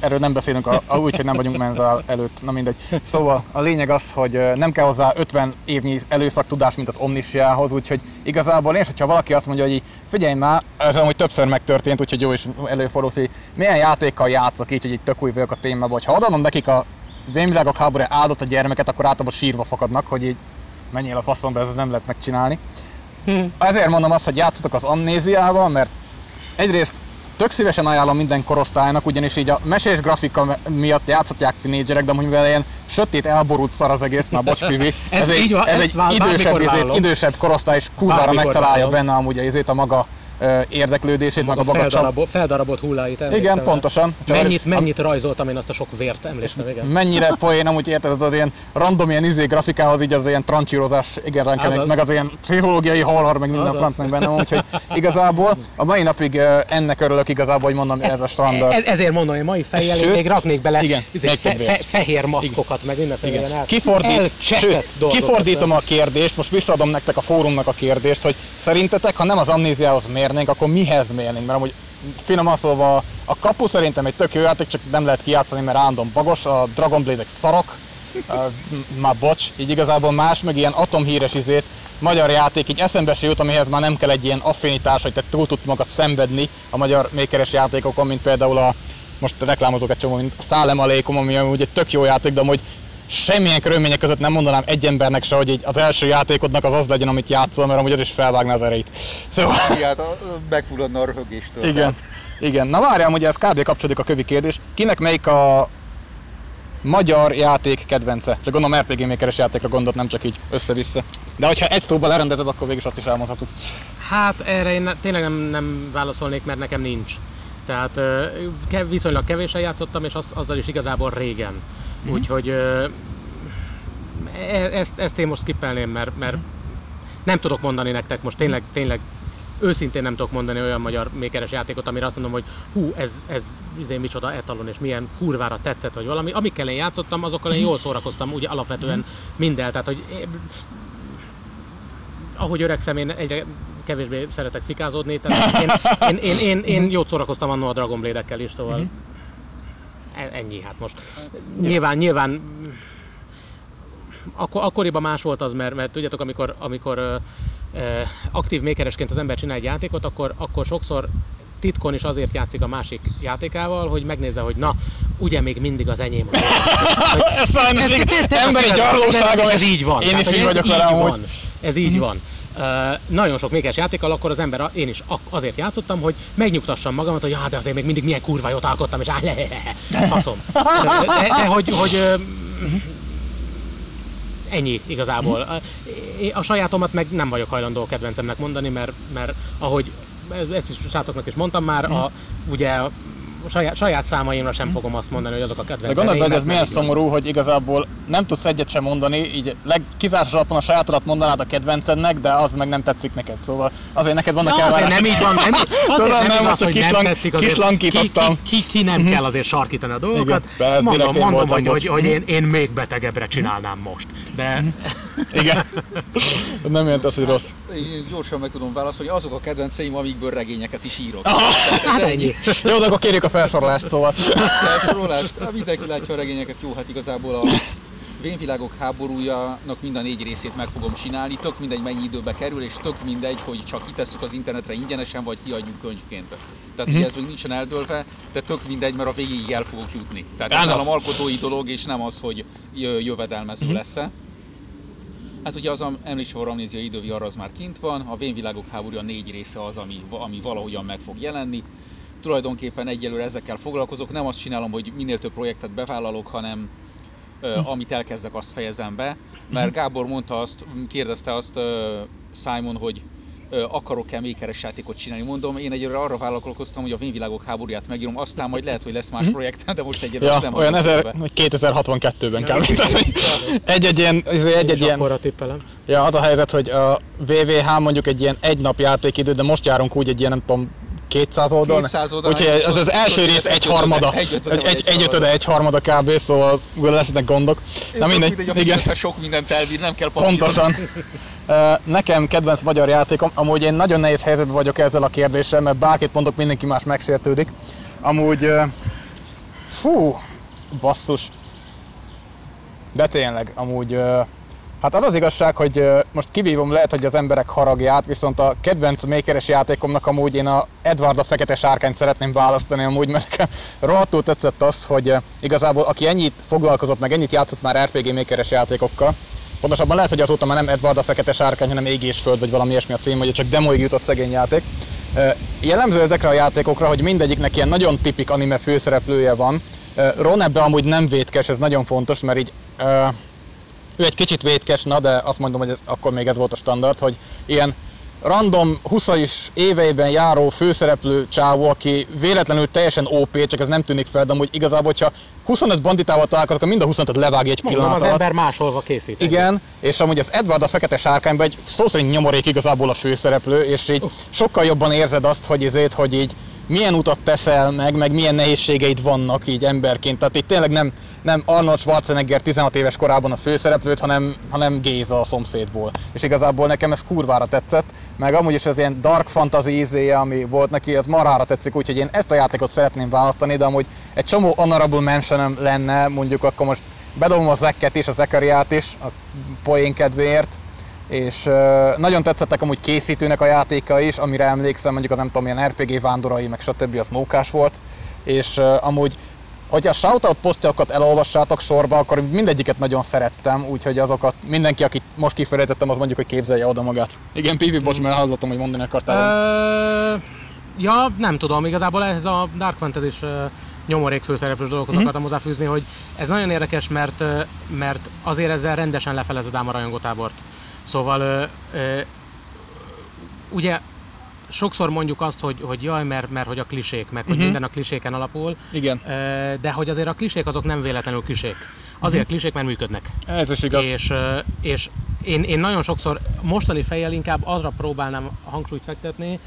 Erről nem beszélünk, úgyhogy nem vagyunk menzál előtt, na mindegy. Szóval a lényeg az, hogy nem kell hozzá 50 évnyi előszaktudás, mint az Omnissiahhoz, úgyhogy igazából én, hogyha valaki azt mondja, hogy figyelj már, ez amúgy többször megtörtént, úgyhogy jó is előfordulsz, hogy milyen játékkal játszok így, hogy így tök új vagyok a témában, ha odaadom nekik a Vénvilágok háborúja áldott a gyermeket, akkor általában sírva fakadnak, hogy így menjél a faszomba, ez nem lehet megcsinálni. Ezért mondom azt, hogy játszatok az Amnéziával, mert egyrészt tök szívesen ajánlom minden korosztálynak, ugyanis így a mesés grafika miatt játszhatják tínédzserek, de amúgy mivel ilyen sötét, elborult szar az egész, már bocs Pivi, ez egy idősebb korosztály is kurvára megtalálja benne amúgy a maga érdeklődését, maga bagatság. Feldarabolt hulláit emlékszem. Igen, pontosan. Mennyit rajzoltam én azt a sok vért, emlékszem, igen. Mennyire poén, amúgy érted, az ilyen random ilyen grafikához, így az ilyen trancsírozás, igen, meg az ilyen pszichológiai horror, meg minden francnak benne, úgyhogy igazából a mai napig ennek örülök igazából, hogy mondom, ez a standard. Ezért mondom, hogy mai fejjel én még raknék bele fehér maszkokat, meg mindenféle elcseszett dolgokat. Kifordítom a kérdést, most visszaadom nektek a fórumnak a kérdést, hogy szerintetek, ha nem az Amnéziához mérnénk, akkor mihez mérnénk? Mert amúgy finoman szólva a kapu szerintem egy tök jó játék, csak nem lehet kijátszani, mert állandóan bagos, a Dragon Blade-ek szarok, már bocs, így igazából más, meg ilyen atomhíres magyar játék, így eszembe se jut, amihez már nem kell egy ilyen affinitás, hogy te túl tud magad szenvedni a magyar makeres játékokon, mint például a, most reklámozok egy csomó, mint a Szálem Alékum, ami ugye egy tök jó játék, de amúgy semmilyen körülmények között nem mondanám egy embernek se, hogy így az első játékodnak az az legyen, amit játszol, mert amúgy az is felvágná az erejét. Szóval... Igen, megfulladna a röhögéstől. Igen, igen. Na várjál, ugye ez kb. Kapcsolódik a kövi kérdés. Kinek melyik a magyar játék kedvence? Csak gondolom RPG Makeres játékra gondolt, nem csak így össze-vissza. De hogyha egy szóban lerendezed, akkor végig azt is elmondhatod. Hát erre én tényleg nem válaszolnék, mert nekem nincs. Tehát viszonylag kevésen játszottam, és azzal is igazából régen. Úgyhogy ezt én most skippelném, mert nem tudok mondani nektek most, tényleg őszintén nem tudok mondani olyan magyar makeres játékot, amire azt mondom, hogy hú, ez micsoda etalon, és milyen kurvára tetszett, vagy valami. Amikkel én játszottam, azokkal én jól szórakoztam, ugye alapvetően minden. Tehát, hogy ahogy öregszem, én egyre kevésbé szeretek fikázódni, tehát én jót szórakoztam annó a Dragon Blade-ekkel is, szóval... Ennyi, hát most. Nyilván akkoriban más volt az, mert tudjátok, amikor aktív makeresként az ember csinál egy játékot, akkor sokszor titkon is azért játszik a másik játékával, hogy megnézze, hogy na, ugye még mindig az enyém. Ez sajnos emberi gyarlóságom, ez így van. Én is így vagyok vele, hogy... Ez így van. Nagyon sok makeres játékkal akkor az ember, én is azért játszottam, hogy megnyugtassam magamat, hogy de azért még mindig milyen kurva jót alkottam, és faszom. De hogy ennyi igazából. A sajátomat meg nem vagyok hajlandó kedvencemnek mondani, mert ahogy ezt is srácoknak is mondtam már, ugye saját számaimra sem fogom azt mondani, hogy azok a kedvenceim. De gondolj be, ez milyen szomorú, hogy igazából nem tudsz egyet sem mondani, így kizáros alapon a sajátodat mondanád a kedvencednek, de az meg nem tetszik neked, szóval azért neked vannak elvárások. Nem így van, nem így. Tudom, nem, most csak kislankítottam. Ki nem kell azért sarkítani a dolgokat. Mondom, hogy én még betegebbre csinálnám most, de... Igen. Nem jelent az, hogy rossz. Én gyorsan meg tudom válaszolni, azok a kedvenceim, amikből regényeket is írok. Hát ennyi. Jó, de akkor kérjük a felsorolást, szóval. Felsorolást? Mindenki látja a regényeket, jó, hát igazából a Vénvilágok háborújának mind a 4 részét meg fogom csinálni, tök mindegy mennyi időbe kerül, és tök mindegy, hogy csak kitesszük az internetre ingyenesen, vagy kiadjuk könyvként. Tehát ugye ez még nincsen eldőlve, de tök mindegy, mert a végéig el fogok jutni. Tehát ez nálam alkotói dolog, és nem az, hogy jövedelmező lesz-e. Hát ugye az Emlékcsavar, Amnézia, Idővihar az már kint van, a Vénvilágok háborúja 4 része az, ami valahogyan meg fog jelenni. Tulajdonképpen egyelőre ezekkel foglalkozok, nem azt csinálom, hogy minél több projektet bevállalok, hanem amit elkezdek, azt fejezem be, mert Gábor mondta azt, kérdezte azt Simon, hogy akarok-e mékeres játékot csinálni, mondom, én egyre arra vállalkoztam, hogy a Vénvilágok háborúját megírom, aztán majd lehet, hogy lesz más projektem, de most egyre azt nem olyan 2062-ben kell megtenni. Egy-egy ilyen... Akkorra tippelem. Ja, az a helyzet, hogy a VVH mondjuk egy ilyen egy nap játékidő, de most járunk úgy egy ilyen, nem tudom, 200 oldal. Úgyhogy ez az első rész egy harmada kb, szóval lesznek gondok. Na mindegy, igen. Sok mindent elbír, nem kell papírozni. Pontosan. Nekem kedvenc magyar játékom, amúgy én nagyon nehéz helyzetben vagyok ezzel a kérdéssel, mert bárkit mondok, mindenki más megsértődik. Amúgy... Fú, basszus. De tényleg, amúgy... Hát az az igazság, hogy most kivívom lehet, hogy az emberek haragját, viszont a kedvenc mékeres játékomnak amúgy én a Edward a fekete sárkányt szeretném választani amúgy, mert nekem rohadtul tetszett az, hogy igazából aki ennyit foglalkozott, meg ennyit játszott már RPG mékeres játékokkal, pontosabban lehet, hogy azóta már nem Edward a fekete sárkány, hanem Ég és Föld, vagy valami ilyesmi a cím, vagy csak demoig jutott szegény játék. Jellemző ezekre a játékokra, hogy mindegyiknek ilyen nagyon tipik anime főszereplője van. Ron ebben amúgy nem vétkes, ez nagyon fontos, mert így... Ő egy kicsit vétkes, na, de azt mondom, hogy ez, akkor még ez volt a standard, hogy ilyen random 20-as éveiben járó főszereplő csávó, aki véletlenül teljesen OP, csak ez nem tűnik fel, de amúgy igazából, hogyha 25 banditával találkozok, mind a 25-et levágja egy pillanat alatt. Az ember máshova készít. Igen, és amúgy az Edward a fekete sárkányban egy szó szerint nyomorék igazából a főszereplő, és így sokkal jobban érzed azt, hogy ezért, hogy így milyen utat teszel meg milyen nehézségeid vannak így emberként. Tehát itt tényleg nem Arnold Schwarzenegger 16 éves korában a főszereplőt, hanem Géza a szomszédból. És igazából nekem ez kurvára tetszett, meg amúgy is az ilyen dark fantasy ízéje, ami volt neki, az marhára tetszik, úgyhogy én ezt a játékot szeretném választani, de amúgy egy csomó honorable mention lenne, mondjuk akkor most bedobom a Zekket is, a Zakariát is, a poén kedvéért. És nagyon tetszettek amúgy készítőnek a játéka is, amire emlékszem, mondjuk az nem tudom, ilyen RPG vándorai, meg stb. Az mókás volt. És amúgy, hogyha a shoutout posztjakat elolvassátok sorba, akkor mindegyiket nagyon szerettem, úgyhogy azokat mindenki, akit most kifejtettem, az mondjuk, hogy képzelje oda magát. Igen, Pivi, bocs, mert hallottam, hogy mondani akartál. Ja, nem tudom, igazából ehhez a Dark Fantasy-s nyomorék főszereplős dolgokat akartam hozzáfűzni, hogy ez nagyon érdekes, mert azért ezzel rendesen lefelezed ám a rajongótábort. Szóval ugye sokszor mondjuk azt, hogy jaj, mert hogy a klisék, meg hogy minden a kliséken alapul. Igen. De hogy azért a klisék azok nem véletlenül klisék. Azért klisék, mert működnek. Ez is igaz. És én nagyon sokszor mostani fejjel inkább arra próbálnám hangsúlyt fektetni,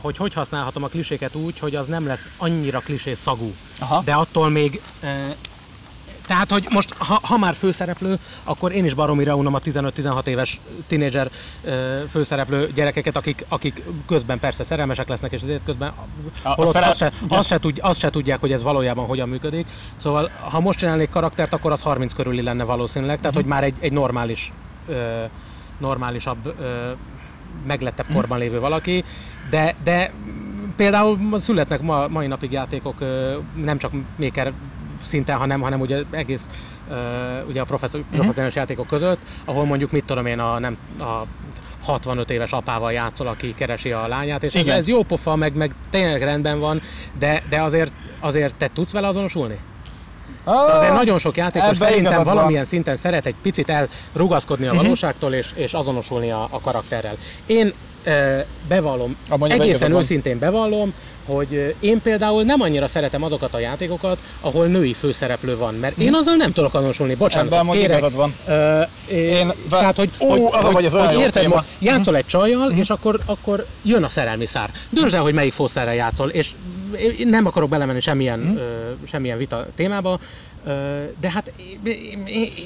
hogy használhatom a kliséket úgy, hogy az nem lesz annyira klisé szagú. Aha. De attól még... Tehát, hogy most, ha már főszereplő, akkor én is baromira unom a 15-16 éves tínédzser főszereplő gyerekeket, akik közben persze szerelmesek lesznek, és azért közben azt se tudják, hogy ez valójában hogyan működik. Szóval, ha most csinálnék karaktert, akkor az 30 körüli lenne valószínűleg, tehát, hogy már egy normálisabb, meglettebb korban lévő valaki, de például születnek mai napig játékok, nem csak maker szinten, hanem ugye egész ugye a professzionális játékok között, ahol mondjuk mit tudom én a 65 éves apával játszol, aki keresi a lányát, és ez jó pofa, meg tényleg rendben van, de azért te tudsz vele azonosulni? Szóval azért nagyon sok játékos szerintem valamilyen szinten szeret egy picit elrugaszkodni a valóságtól, és azonosulni a karakterrel. Én bevallom, egészen őszintén bevallom, hogy én például nem annyira szeretem azokat a játékokat, ahol női főszereplő van, mert én azzal nem tudok azonosulni, bocsánat. Ebben amúgy igazad van. Tehát, hogy érted, most játszol egy csajjal, és akkor jön a szerelmi szár. Döntsd el, hogy melyik fószerrel játszol, és én nem akarok belemenni semmilyen vita témába, de hát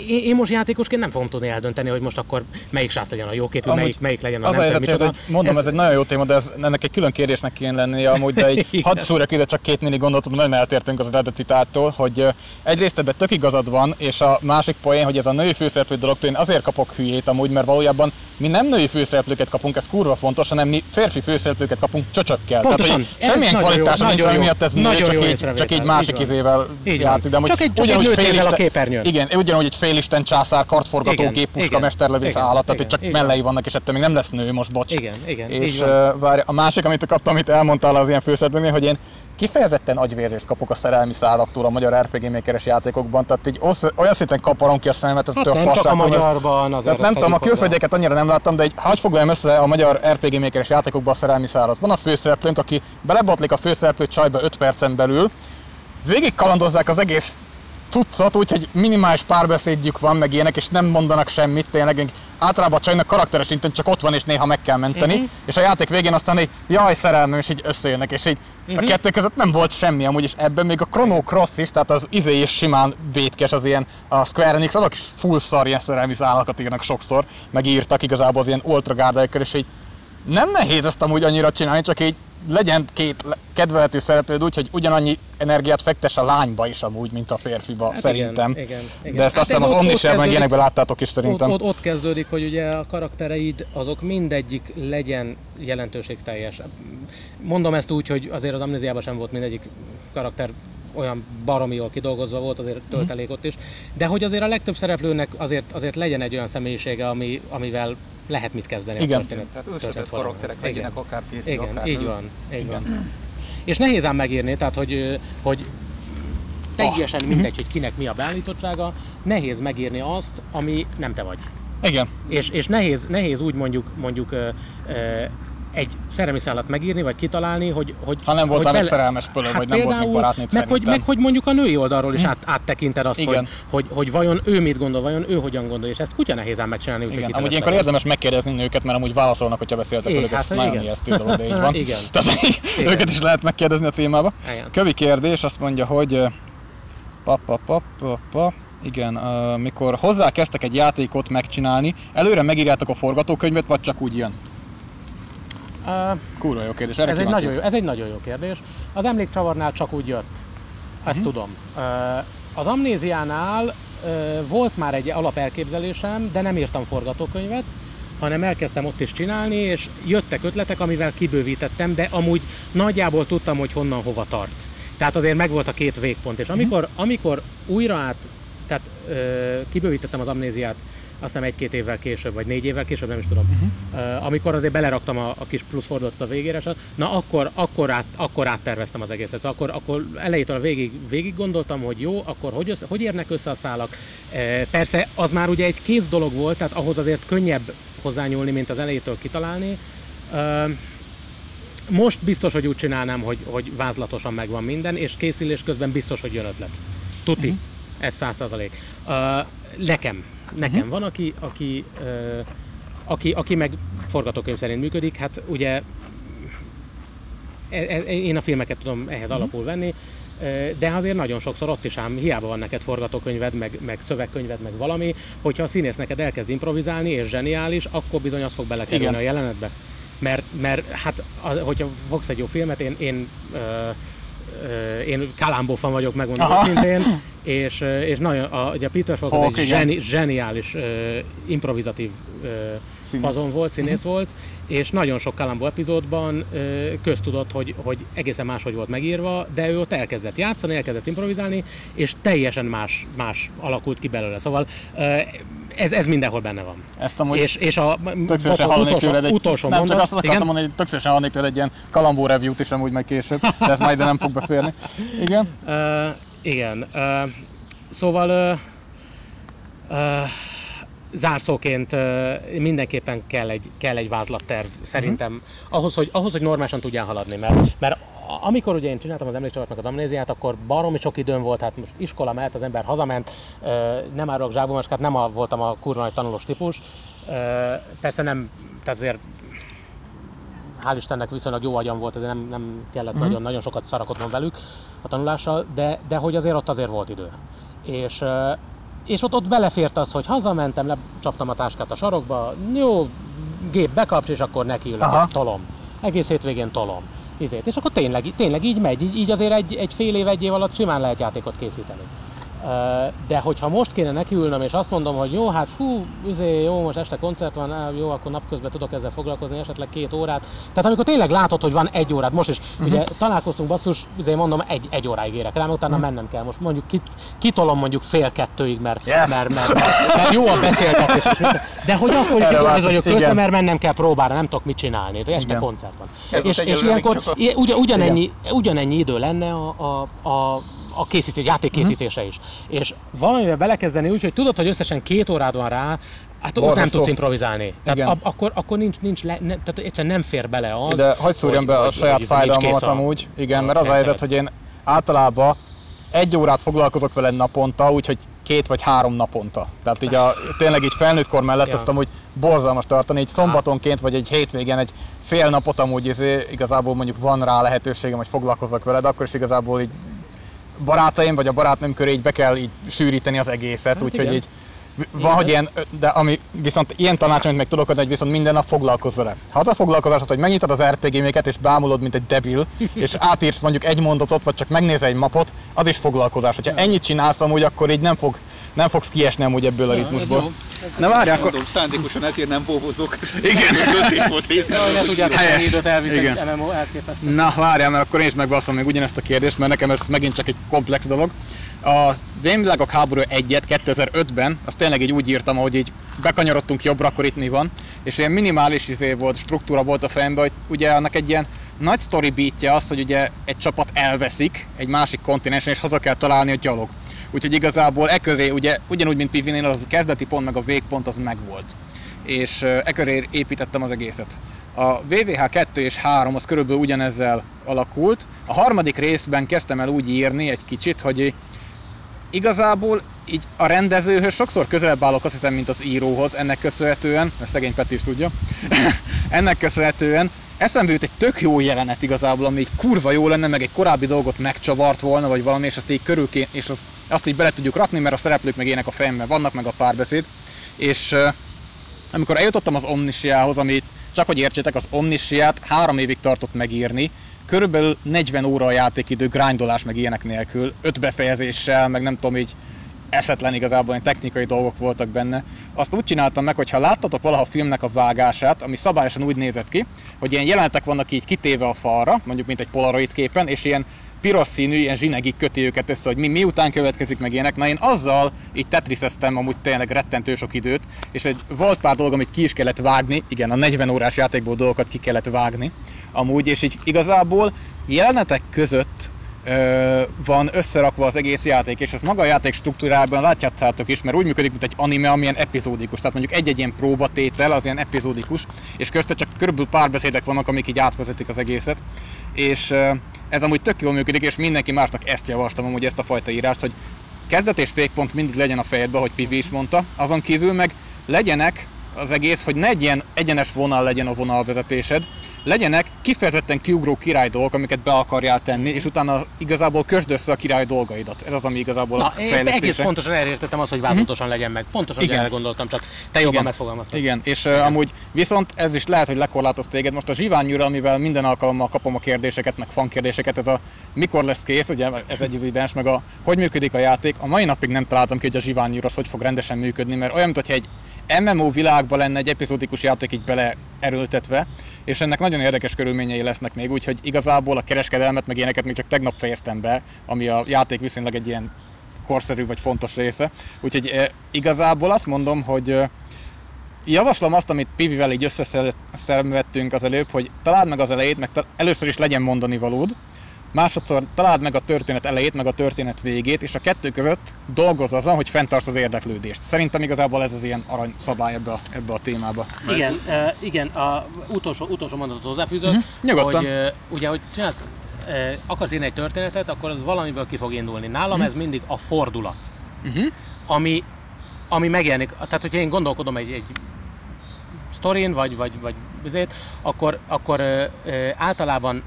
én most játékosként nem fogom tudni eldönteni, hogy most akkor melyik srác legyen a jóképű, melyik legyen a nem tudom. Mondom, ez egy nagyon jó téma, de ennek egy külön kérdésnek kéne lennie amúgy, de hadd szúrjak ide csak két mini gondolatot, mert nagyon eltértünk az eredeti tárgytól, hogy egyrészt ebben tök igazad van, és a másik poén, hogy ez a női főszereplő dologtól én azért kapok hülyét amúgy, mert valójában mi nem női főszereplőket kapunk, ez kurva fontos, hanem mi férfi főszereplőket kapunk csöcsökkel. Semmilyen kvalitás nincs, miatt ez nő, csak így másik izével játszik, de amúgy ugyanúgy nőtt érzel a képernyőn. Igen, ugyanúgy egy félisten császár, kartforgatógép, puska, mesterlövész állat, tehát csak igen. Mellei vannak, és ettől még nem lesz nő, most bocs. Igen, igen. És várj, a másik, amit kaptam, amit elmondtál az ilyen főszereplőnél, hogy én kifejezetten agyvérzést kapok a szerelmi szálaktól a magyar RPG Makeres játékokban, tehát így olyan szinten kaparom ki a szememet, hát ettől nem csak a magyarban, azért nem tudom, a külföldieket annyira nem láttam, de hogy foglaljam össze a magyar RPG Makeres játékokban a szerelmi szálat. Van a főszereplőnk, aki belebotlik a főszereplő csajba 5 percen belül, végig kalandozzák az egész cuccot, úgyhogy minimális párbeszédjük van, meg ilyenek, és nem mondanak semmit, tényleg. Általában a csajnak karakteres intent csak ott van, és néha meg kell menteni, és a játék végén aztán egy jaj, szerelmem, és így összejönnek, és így a kettő között nem volt semmi amúgy, és ebben még a Chrono Cross is, tehát az izé is simán vétkes, az ilyen a Square Enix, azok is full szar ilyen szerelmi szálakat írnak sokszor, megírtak igazából az ilyen ultra gárdáikkal, és így nem nehéz ezt amúgy annyira csinálni, csak így legyen két kedvelhető szereplőd úgy, hogy ugyanannyi energiát fektes a lányba is amúgy, mint a férfiba, hát szerintem. Igen. De ezt hát aztán az Omnissiah meg ilyenekben láttátok is szerintem. Ott kezdődik, hogy ugye a karaktereid azok mindegyik legyen jelentőségteljes. Mondom ezt úgy, hogy azért az Amnéziában sem volt mindegyik karakter olyan baromi jól kidolgozva, volt azért töltelék ott is. De hogy azért a legtöbb szereplőnek azért legyen egy olyan személyisége, amivel lehet mit kezdeni. Igen. A történet. Igen, tehát összetett karakterek legyenek, akár férfi, igen, akár így van, így igen. Van. És nehéz ám megírni, tehát hogy teljesen mindegy, hogy kinek mi a beállítottsága, nehéz megírni azt, ami nem te vagy. Igen. És nehéz úgy mondjuk egy szerelmi szállat megírni, vagy kitalálni, hogy ha nem voltál egy szerelmes pölöm, vagy nem volt még barátnőd szerintem. Meg hogy mondjuk a női oldalról is áttekinted azt, hogy vajon ő mit gondol, vajon ő hogyan gondolja, és ezt kutya nehéz ám megcsinálni. Igen, amúgy ilyenkor érdemes megkérdezni nőket, mert amúgy válaszolnak, hogyha beszéltek velük, ez nagyon ijesztő dolog, de így van. Tehát őket is lehet megkérdezni a témába. Kövi kérdés, azt mondja, hogy igen, mikor hozzákezdtek egy játékot megcsinálni, előre megírjátok a forgatókönyvet, vagy csak úgy jön? Kurva jó kérdés. Ez egy nagyon jó kérdés. Az Emlékcsavarnál csak úgy jött, ezt tudom. Az Amnéziánál volt már egy alapelképzelésem, de nem írtam forgatókönyvet, hanem elkezdtem ott is csinálni, és jöttek ötletek, amivel kibővítettem, de amúgy nagyjából tudtam, hogy honnan hova tart. Tehát azért megvolt a két végpont, és amikor újra kibővítettem az Amnéziát, azt hiszem 1-2 évvel később, vagy 4 évvel később, nem is tudom. Amikor azért beleraktam a kis plusz fordulatot a végére, na akkor átterveztem az egészet. Szóval akkor elejétől a végig gondoltam, hogy jó, akkor hogy érnek össze a szálak. Persze az már ugye egy kész dolog volt, tehát ahhoz azért könnyebb hozzányúlni, mint az elejétől kitalálni. Most biztos, hogy úgy csinálnám, hogy vázlatosan megvan minden, és készülés közben biztos, hogy jön ötlet. Tuti, ez 100%. Nekem van, aki meg forgatókönyv szerint működik, hát ugye én a filmeket tudom ehhez alapul venni, de azért nagyon sokszor ott is ám hiába van neked forgatókönyved, meg szövegkönyved, meg valami, hogyha a színész neked elkezd improvizálni és zseniális, akkor bizony az fog belekerülni a jelenetbe. Mert hát, hogyha fogsz egy jó filmet, én Kalambó fan vagyok, megmondom őszintén, és nagyon, ugye Peter Falk egy zseniális, improvizatív fazon volt, színész volt, és nagyon sok Kalambó epizódban köztudott, hogy egészen máshogy volt megírva, de ő ott elkezdett játszani, elkezdett improvizálni, és teljesen más alakult ki belőle. Szóval ez mindenhol benne van. Ezt amúgy és a tök szívesen hallanék tőled egy... Nem, csak azt akartam mondani, hogy tök szívesen hallanék tőled egy ilyen Kalambó review-t is amúgy meg később, de ez majd nem fog beférni. Igen? Igen. Szóval zárszóként mindenképpen kell egy vázlatterv szerintem, ahhoz, hogy normálisan tudjál haladni, mert amikor ugye én csináltam az Emlékcsavart meg az Amnéziát, akkor baromi sok időm volt, hát most iskola mellett az ember hazament, nem árulok zsákbumacskát, nem voltam a kurva nagy tanulós típus, persze nem, tehát azért hál' Istennek viszonylag jó agyam volt, ezért nem kellett nagyon sokat szarakodnom velük a tanulással, de hogy azért ott azért volt idő. És ott belefért az, hogy hazamentem, lecsaptam a táskát a sarokba, jó, gép bekapcs, és akkor nekiülök, tolom. Egész hétvégén tolom. És akkor tényleg így megy, így azért egy fél év, egy év alatt simán lehet játékot készíteni. De hogyha most kéne nekiülnöm és azt mondom, hogy jó, hát hú, jó, most este koncert van, jó, akkor napközben tudok ezzel foglalkozni, esetleg 2 órát. Tehát amikor tényleg látod, hogy van 1 órát, most is, ugye találkoztunk basszus, mondom, egy óráig érek rá, utána mennem kell. Most mondjuk kitolom mondjuk fél kettőig, mert jó a beszélgetés. De hogy akkor is ez vagyok közben, mert mennem kell próbára, nem tudok mit csinálni, este koncert van. És ilyenkor ugyanennyi idő lenne a készítés, játék készítése is. És valamivel belekezdeni úgy, hogy tudod, hogy összesen 2 órád van rá, hát ott nem tudsz improvizálni. Tehát akkor tehát egyszerűen nem fér bele az. De hagyd szúrjam be a saját fájdalmamat amúgy, igen, mert az a helyzet, hogy én általában 1 órát foglalkozok vele naponta, úgyhogy 2 vagy 3 naponta. Tehát így tényleg így felnőttkor mellett ezt amúgy borzalmas tartani, így szombatonként vagy egy hétvégén egy fél napot amúgy igazából mondjuk van rá lehetőségem, hogy foglalkozzak vele, de akkor is igazából így barátaim vagy a barátnőm köré így be kell így sűríteni az egészet, hát úgyhogy így van, hogy ilyen, de ami viszont ilyen tanács, amit meg tudok adni, hogy viszont minden nap foglalkozz vele. Ha az a foglalkozásod, hogy megnyitod az RPG-méket és bámulod, mint egy debil, és átírsz mondjuk egy mondatot, vagy csak megnézel egy mapot, az is foglalkozás. Ha ennyit csinálsz amúgy, akkor így nem fogsz kiesni amúgy ebből a ritmusból. Na várjál, akkor... Szándékosan ezért nem bóhozok. Igen, döntés volt része. Ne tudjátok, mennyi időt elviselni, MMO elképesztő. Na várjál, mert akkor én is megbasszom még ugyanezt a kérdést, mert nekem ez megint csak egy komplex dolog. A Vénvilágok háborúja 1-et 2005-ben, azt tényleg így úgy írtam, ahogy így bekanyarodtunk jobbra, akkor itt mi van, és ilyen minimális volt, struktúra volt a fejemben, hogy ugye annak egy ilyen nagy sztori beatje az, hogy ugye egy csapat elveszik egy másik kontinensen, és haza kell találni a gyalog. Úgyhogy igazából eközé, ugye ugyanúgy, mint Pivinél, a kezdeti pont meg a végpont az megvolt. És eköré építettem az egészet. A VVH 2 és 3 az körülbelül ugyanezzel alakult. A harmadik részben kezdtem el úgy írni egy kicsit, hogy igazából így a rendezőhöz sokszor közelebb állok, azt hiszem, mint az íróhoz, ennek köszönhetően, ezt szegény Peti is tudja, ennek köszönhetően eszembe jut egy tök jó jelenet igazából, ami így kurva jó lenne, meg egy korábbi dolgot megcsavart volna, vagy valami, és azt így azt így bele tudjuk rakni, mert a szereplők meg ének a fejemben vannak, meg a párbeszéd. És amikor eljutottam az Omnissiahhoz, amit csak hogy értsétek, az Omnissiaht 3 évig tartott megírni, körülbelül 40 óra a játékidő, grindolás meg ilyenek nélkül, 5 befejezéssel, meg nem tudom, így eszetlen igazából, hogy technikai dolgok voltak benne. Azt úgy csináltam meg, hogy ha láttatok valaha a filmnek a vágását, ami szabályosan úgy nézett ki, hogy ilyen jelenetek vannak így kitéve a falra, mondjuk mint egy polaroid képen, és ilyen piros színű, ilyen zsinegig köti őket össze, hogy mi után következik meg ilyenek. Na én azzal így tetriszeztem amúgy tényleg rettentő sok időt, és volt pár dolog, amit ki is kellett vágni, igen, a 40 órás játékból dolgokat ki kellett vágni amúgy, és így igazából jelenetek között van összerakva az egész játék, és ezt maga a játék struktúrában látjátok is, mert úgy működik, mint egy anime, amilyen epizódikus, tehát mondjuk egy-egy ilyen próbatétel, az ilyen epizódikus, és közte csak körülbelül párbeszédek vannak, amik így átvezetik az egészet, és ez amúgy tök jól működik, és mindenki másnak ezt javaslom amúgy, ezt a fajta írást, hogy kezdet és végpont mindig legyen a fejedben, ahogy Pivi is mondta, azon kívül meg legyenek az egész, hogy ne egy ilyen egyenes vonal legyen a vonalvezetésed, legyenek kifejezetten kiugró király dolgok, amiket be akarjál tenni, és utána igazából kösd össze a király dolgaidat. Ez az, ami igazából a fejlesztése. Egész pontosan elértettem azt, hogy változatosan legyen meg. Pontosan erre gondoltam, csak te jobban megfogalmaztad. Igen, és amúgy viszont ez is lehet, hogy lekorlátoz téged. Most a Zsiványűrt, amivel minden alkalommal kapom a kérdéseket, meg fankérdéseket, ez a mikor lesz kész, ugye ez egy evidens, meg a hogy működik a játék. A mai napig nem találtam ki, hogy a Zsiványűrt az hogy fog rendesen működni, mert olyan, mintha egy MMO világban lenne egy epizódikus játék így beleerőltetve, és ennek nagyon érdekes körülményei lesznek még, úgyhogy igazából a kereskedelmet meg ilyeneket még csak tegnap fejeztem be, ami a játék viszonylag egy ilyen korszerű vagy fontos része. Úgyhogy igazából azt mondom, hogy javaslom azt, amit Pivivel így összeszenvedtünk az előbb, hogy találd meg az elejét, meg először is legyen mondani valód, másodszor találd meg a történet elejét, meg a történet végét, és a 2 között dolgozz azon, hogy fenntartsd az érdeklődést. Szerintem igazából ez az ilyen aranyszabály ebbe a témába. Igen, igen, a utolsó mondatot hozzáfűzött, nyugodtan. Hogy ugye, hogy csinálsz, akarsz írni egy történetet, akkor az valamiből ki fog indulni. Nálam ez mindig a fordulat, ami megjelenik. Tehát, hogyha én gondolkodom egy sztorin, vagy bizét, akkor általában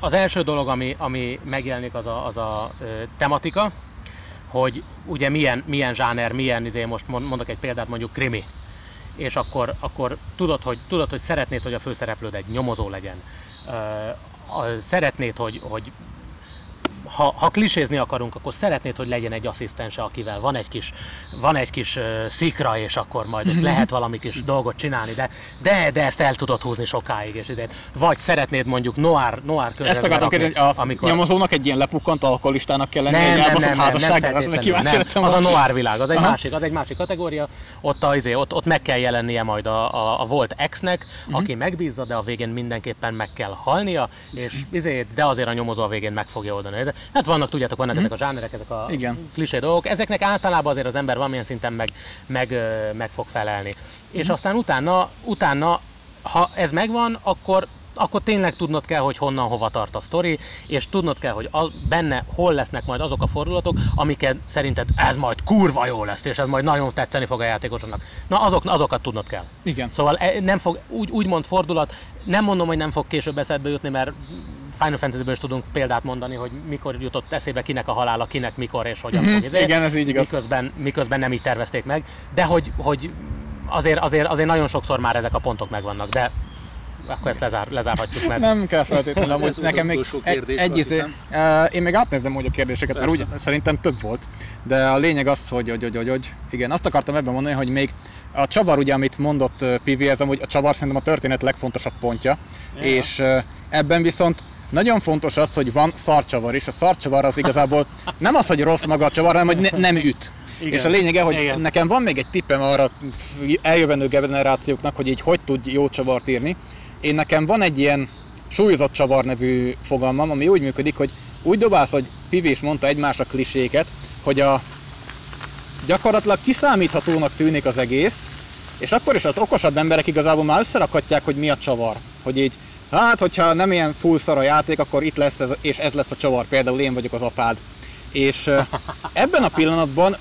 az első dolog, ami megjelenik, az a tematika, hogy ugye milyen zsáner, most mondok egy példát, mondjuk krimi. És akkor tudod, hogy szeretnéd, hogy a főszereplőd egy nyomozó legyen. Szeretnéd, hogy ha klisézni akarunk, akkor szeretnéd, hogy legyen egy asszisztense, akivel van egy kis szikra, és akkor majd lehet valami kis dolgot csinálni, de ezt el tudod húzni sokáig, és ezért. Vagy szeretnéd mondjuk noir körülményt. Ezt akartam kérdezni, amikor... nyomozónak egy ilyen lepukkant alkoholistának kell lenni, egy elbaszott házasságban, az neki kíváncsiáltam. Az a noir világ, az egy másik kategória, ott meg kell jelennie majd a volt ex-nek, aki megbízza, de a végén mindenképpen meg kell halnia, és de azért a nyomozó a végén meg fogja oldani. Hát vannak ezek a zsánerek, ezek a klisé dolgok, ezeknek általában azért az ember valamilyen szinten meg fog felelni. És aztán utána, ha ez megvan, akkor tényleg tudnod kell, hogy honnan, hova tart a sztori, és tudnod kell, hogy benne hol lesznek majd azok a fordulatok, amiket szerinted ez majd kurva jó lesz, és ez majd nagyon tetszeni fog a játékosnak. Na, azokat tudnod kell. Igen. Szóval nem fog, úgymond fordulat, nem mondom, hogy nem fog később eszedbe jutni, mert Final Fantasy-ből is tudunk példát mondani, hogy mikor jutott eszébe kinek a halála, kinek mikor és hogyan fog. Igen, ez így igaz. Miközben nem így tervezték meg, de hogy azért nagyon sokszor már ezek a pontok megvannak, de akkor ezt lezárhatjuk, mert... Nem kell feltétlenül, amúgy nekem még én még átnézem úgy a kérdéseket, persze, mert úgy szerintem több volt, de a lényeg az, hogy igen, azt akartam ebben mondani, hogy még a csavar, ugye, amit mondott Pivi, ez amúgy a csavar szerintem a történet legfontosabb pontja, yeah. És ebben viszont nagyon fontos az, hogy van szarcsavar is. A szarcsavar az igazából nem az, hogy rossz maga a csavar, hanem hogy nem üt. Igen. És a lényege, hogy igen, nekem van még egy tippem arra eljövendő generációknak, hogy így hogy tud jó csavart írni. Én nekem van egy ilyen súlyozott csavar nevű fogalmam, ami úgy működik, hogy úgy dobálsz, hogy Pivi is mondta, egymásra kliséket, hogy a gyakorlatilag kiszámíthatónak tűnik az egész, és akkor is az okosabb emberek igazából már összerakhatják, hogy mi a csavar. Hogy így, hát hogyha nem ilyen full szar a játék, akkor itt lesz ez, és ez lesz a csavar, például én vagyok az apád. És ebben a pillanatban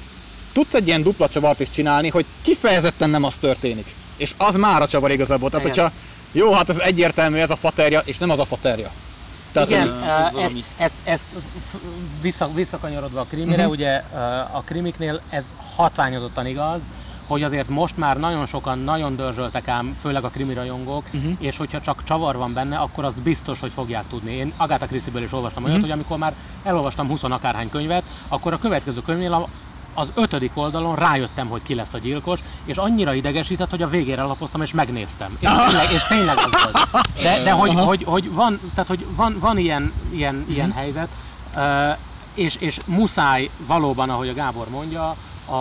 tudsz egy ilyen dupla csavart is csinálni, hogy kifejezetten nem az történik. És az már a csavar igazából. Tehát, hogyha jó, hát ez egyértelmű, ez a faterja, és nem az a faterja. Tehát igen, ezt visszakanyarodva a krimire, ugye a krimiknél ez hatványozottan igaz, hogy azért most már nagyon sokan nagyon dörzsöltek ám, főleg a krimi rajongók, és hogyha csak csavar van benne, akkor azt biztos, hogy fogják tudni. Én Agatha Christie-ből is olvastam olyat, hogy amikor már elolvastam 20 akárhány könyvet, akkor a következő könyvnél az 5. oldalon rájöttem, hogy ki lesz a gyilkos, és annyira idegesített, hogy a végére lapoztam és megnéztem. És tényleg az volt. De hogy van, tehát hogy van ilyen helyzet, és muszáj valóban, ahogy a Gábor mondja,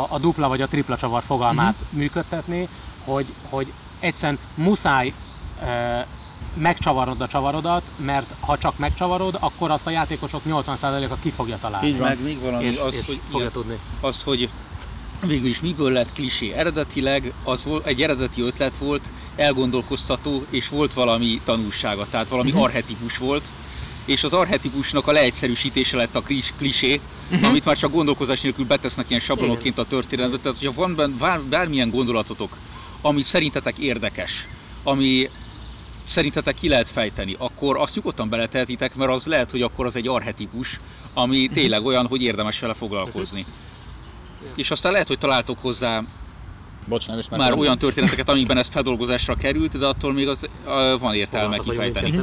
a dupla vagy a tripla csavar fogalmát működtetni, hogy egyszerűen muszáj megcsavarod a csavarodat, mert ha csak megcsavarod, akkor azt a játékosok 80%-a ki fogja találni. Így van. Meg még valami az, hogy végül is miből lett klisé. Eredetileg az egy eredeti ötlet volt, elgondolkoztató, és volt valami tanulsága, tehát valami archetipus volt, és az archetipusnak a leegyszerűsítése lett a klisé, amit már csak gondolkozás nélkül betesznek ilyen sablonokként a történetbe. Tehát, hogyha van bármilyen gondolatotok, ami szerintetek érdekes, ami szerintetek ki lehet fejteni, akkor azt nyugodtan beletehetitek, mert az lehet, hogy akkor az egy archetipus, ami tényleg olyan, hogy érdemes vele foglalkozni. És aztán lehet, hogy találtok hozzá már olyan történeteket, amikben ez feldolgozásra került, de attól még az van értelme kifejteni.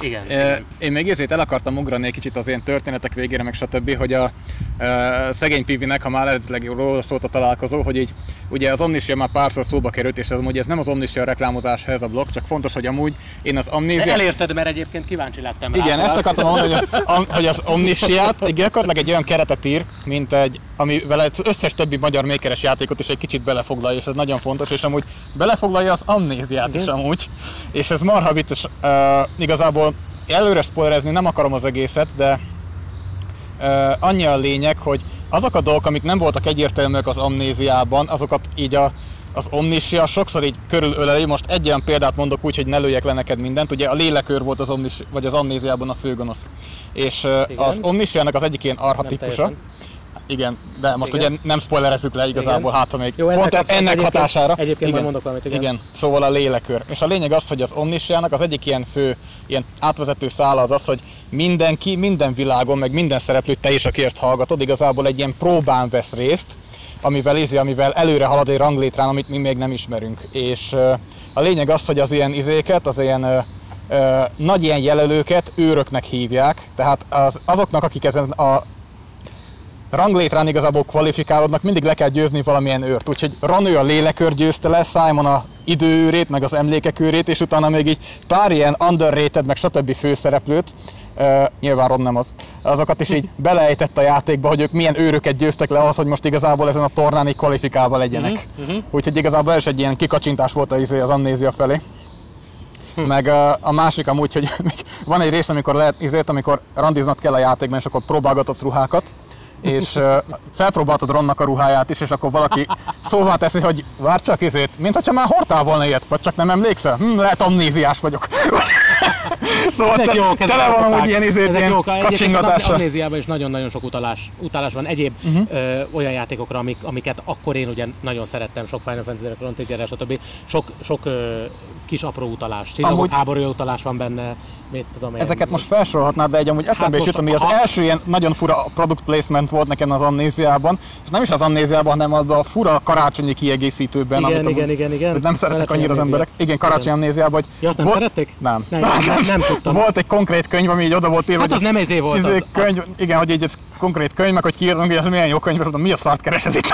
Igen. Én még ezért el akartam ugrani egy kicsit az ilyen történetek végére, meg stb., hogy a szegény Pivinek, ha már eredetileg róla szólt a találkozó, hogy így ugye az Omnissiah már párszor szóba került, és ez nem az Omnissiah reklámozáshoz ez a blokk, csak fontos, hogy amúgy én az Amnéziát... Elérted, mert egyébként kíváncsi lettem rá. Igen, ezt akartam mondani, hogy az Omnissiah-t gyakorlatilag egy olyan keretet ír, mint egy, ami vele az összes többi magyar makeres játékot is egy kicsit belefoglalja, és ez nagyon fontos, és amúgy belefoglalja az Amnéziát is amúgy, és ez marha vicces. Igazából előre spoilerezni nem akarom az egészet, de annyi a lényeg, hogy azok a dolgok, amik nem voltak egyértelműek az Amnéziában, azokat így az Omnissiah sokszor így körülöleli. Most egy olyan példát mondok úgy, hogy ne lőjek le neked mindent. Ugye a lélekőr volt az Amnéziában a főgonosz. És az Omnissiahnak az egyik ilyen archetipusa. Igen, de most ugye nem spoilerezzük le igazából, hátra még jó, pont ennek hatására. Egyébként igen, mondok valamit, igen, szóval a lélekör. És a lényeg az, hogy az Omnissiahnak az egyik ilyen fő, ilyen átvezető szála az, hogy mindenki, minden világon, meg minden szereplő, te is, aki ezt hallgatod, igazából egy ilyen próbán vesz részt, amivel előre halad egy ranglétrán, amit mi még nem ismerünk. És a lényeg az, hogy az ilyen izéket, az ilyen nagy ilyen jelölőket őröknek hívják, tehát azoknak, akik ezen a ranglétrán igazából kvalifikálódnak, mindig le kell győzni valamilyen őrt. Úgyhogy Ranő a lélekőr győzte le, Simon a időőrét, meg az emlékek őrét, és utána még így pár ilyen underrated, meg stb. Főszereplőt, nyilván Ron nem az, azokat is így beleejtett a játékba, hogy ők milyen őröket győztek le ahhoz, hogy most igazából ezen a tornán így kvalifikálva legyenek. Úgyhogy igazából ez egy ilyen kikacsintás volt az Amnézia felé. Meg a másik amúgy, hogy van egy rész, amikor lehet izért, amikor randiznod kell a játékban, és akkor próbálgatod ruhákat, és felpróbáltad Ronnak a ruháját is, és akkor valaki szóval teszi, hogy várj csak izét, mintha már hordtál volna ilyet, vagy csak nem emlékszel? Lehet amnéziás vagyok. Szóval tele van amúgy ilyen ilyen kacsingatással. Amnéziában is nagyon-nagyon sok utalás van egyéb olyan játékokra, amiket akkor én ugye nagyon szerettem, sok Final Fantasy-re, Frontier-re, stb. Sok kis apró utalás. Csillagok háborúja utalás van benne. Ezeket most felsorolhatnád, de egy amúgy eszembe is jut, ami az első ilyen nagyon fura product placement volt nekem az Amnéziában, és nem is az Amnéziában, hanem abban a fura karácsonyi kiegészítőben, amit nem szeretek annyira az emberek. Igen, karácsonyi Amnéziában, hogy... Ja, azt nem szerették? Nem. Nem tudtam. Volt egy konkrét könyv, ami így oda volt írva, hát az nem ezé volt az. Könyv, igen, hogy így ez konkrét könyv, meg hogy kiírtunk, hogy ez milyen jó könyv, mi a szart keres ez itt?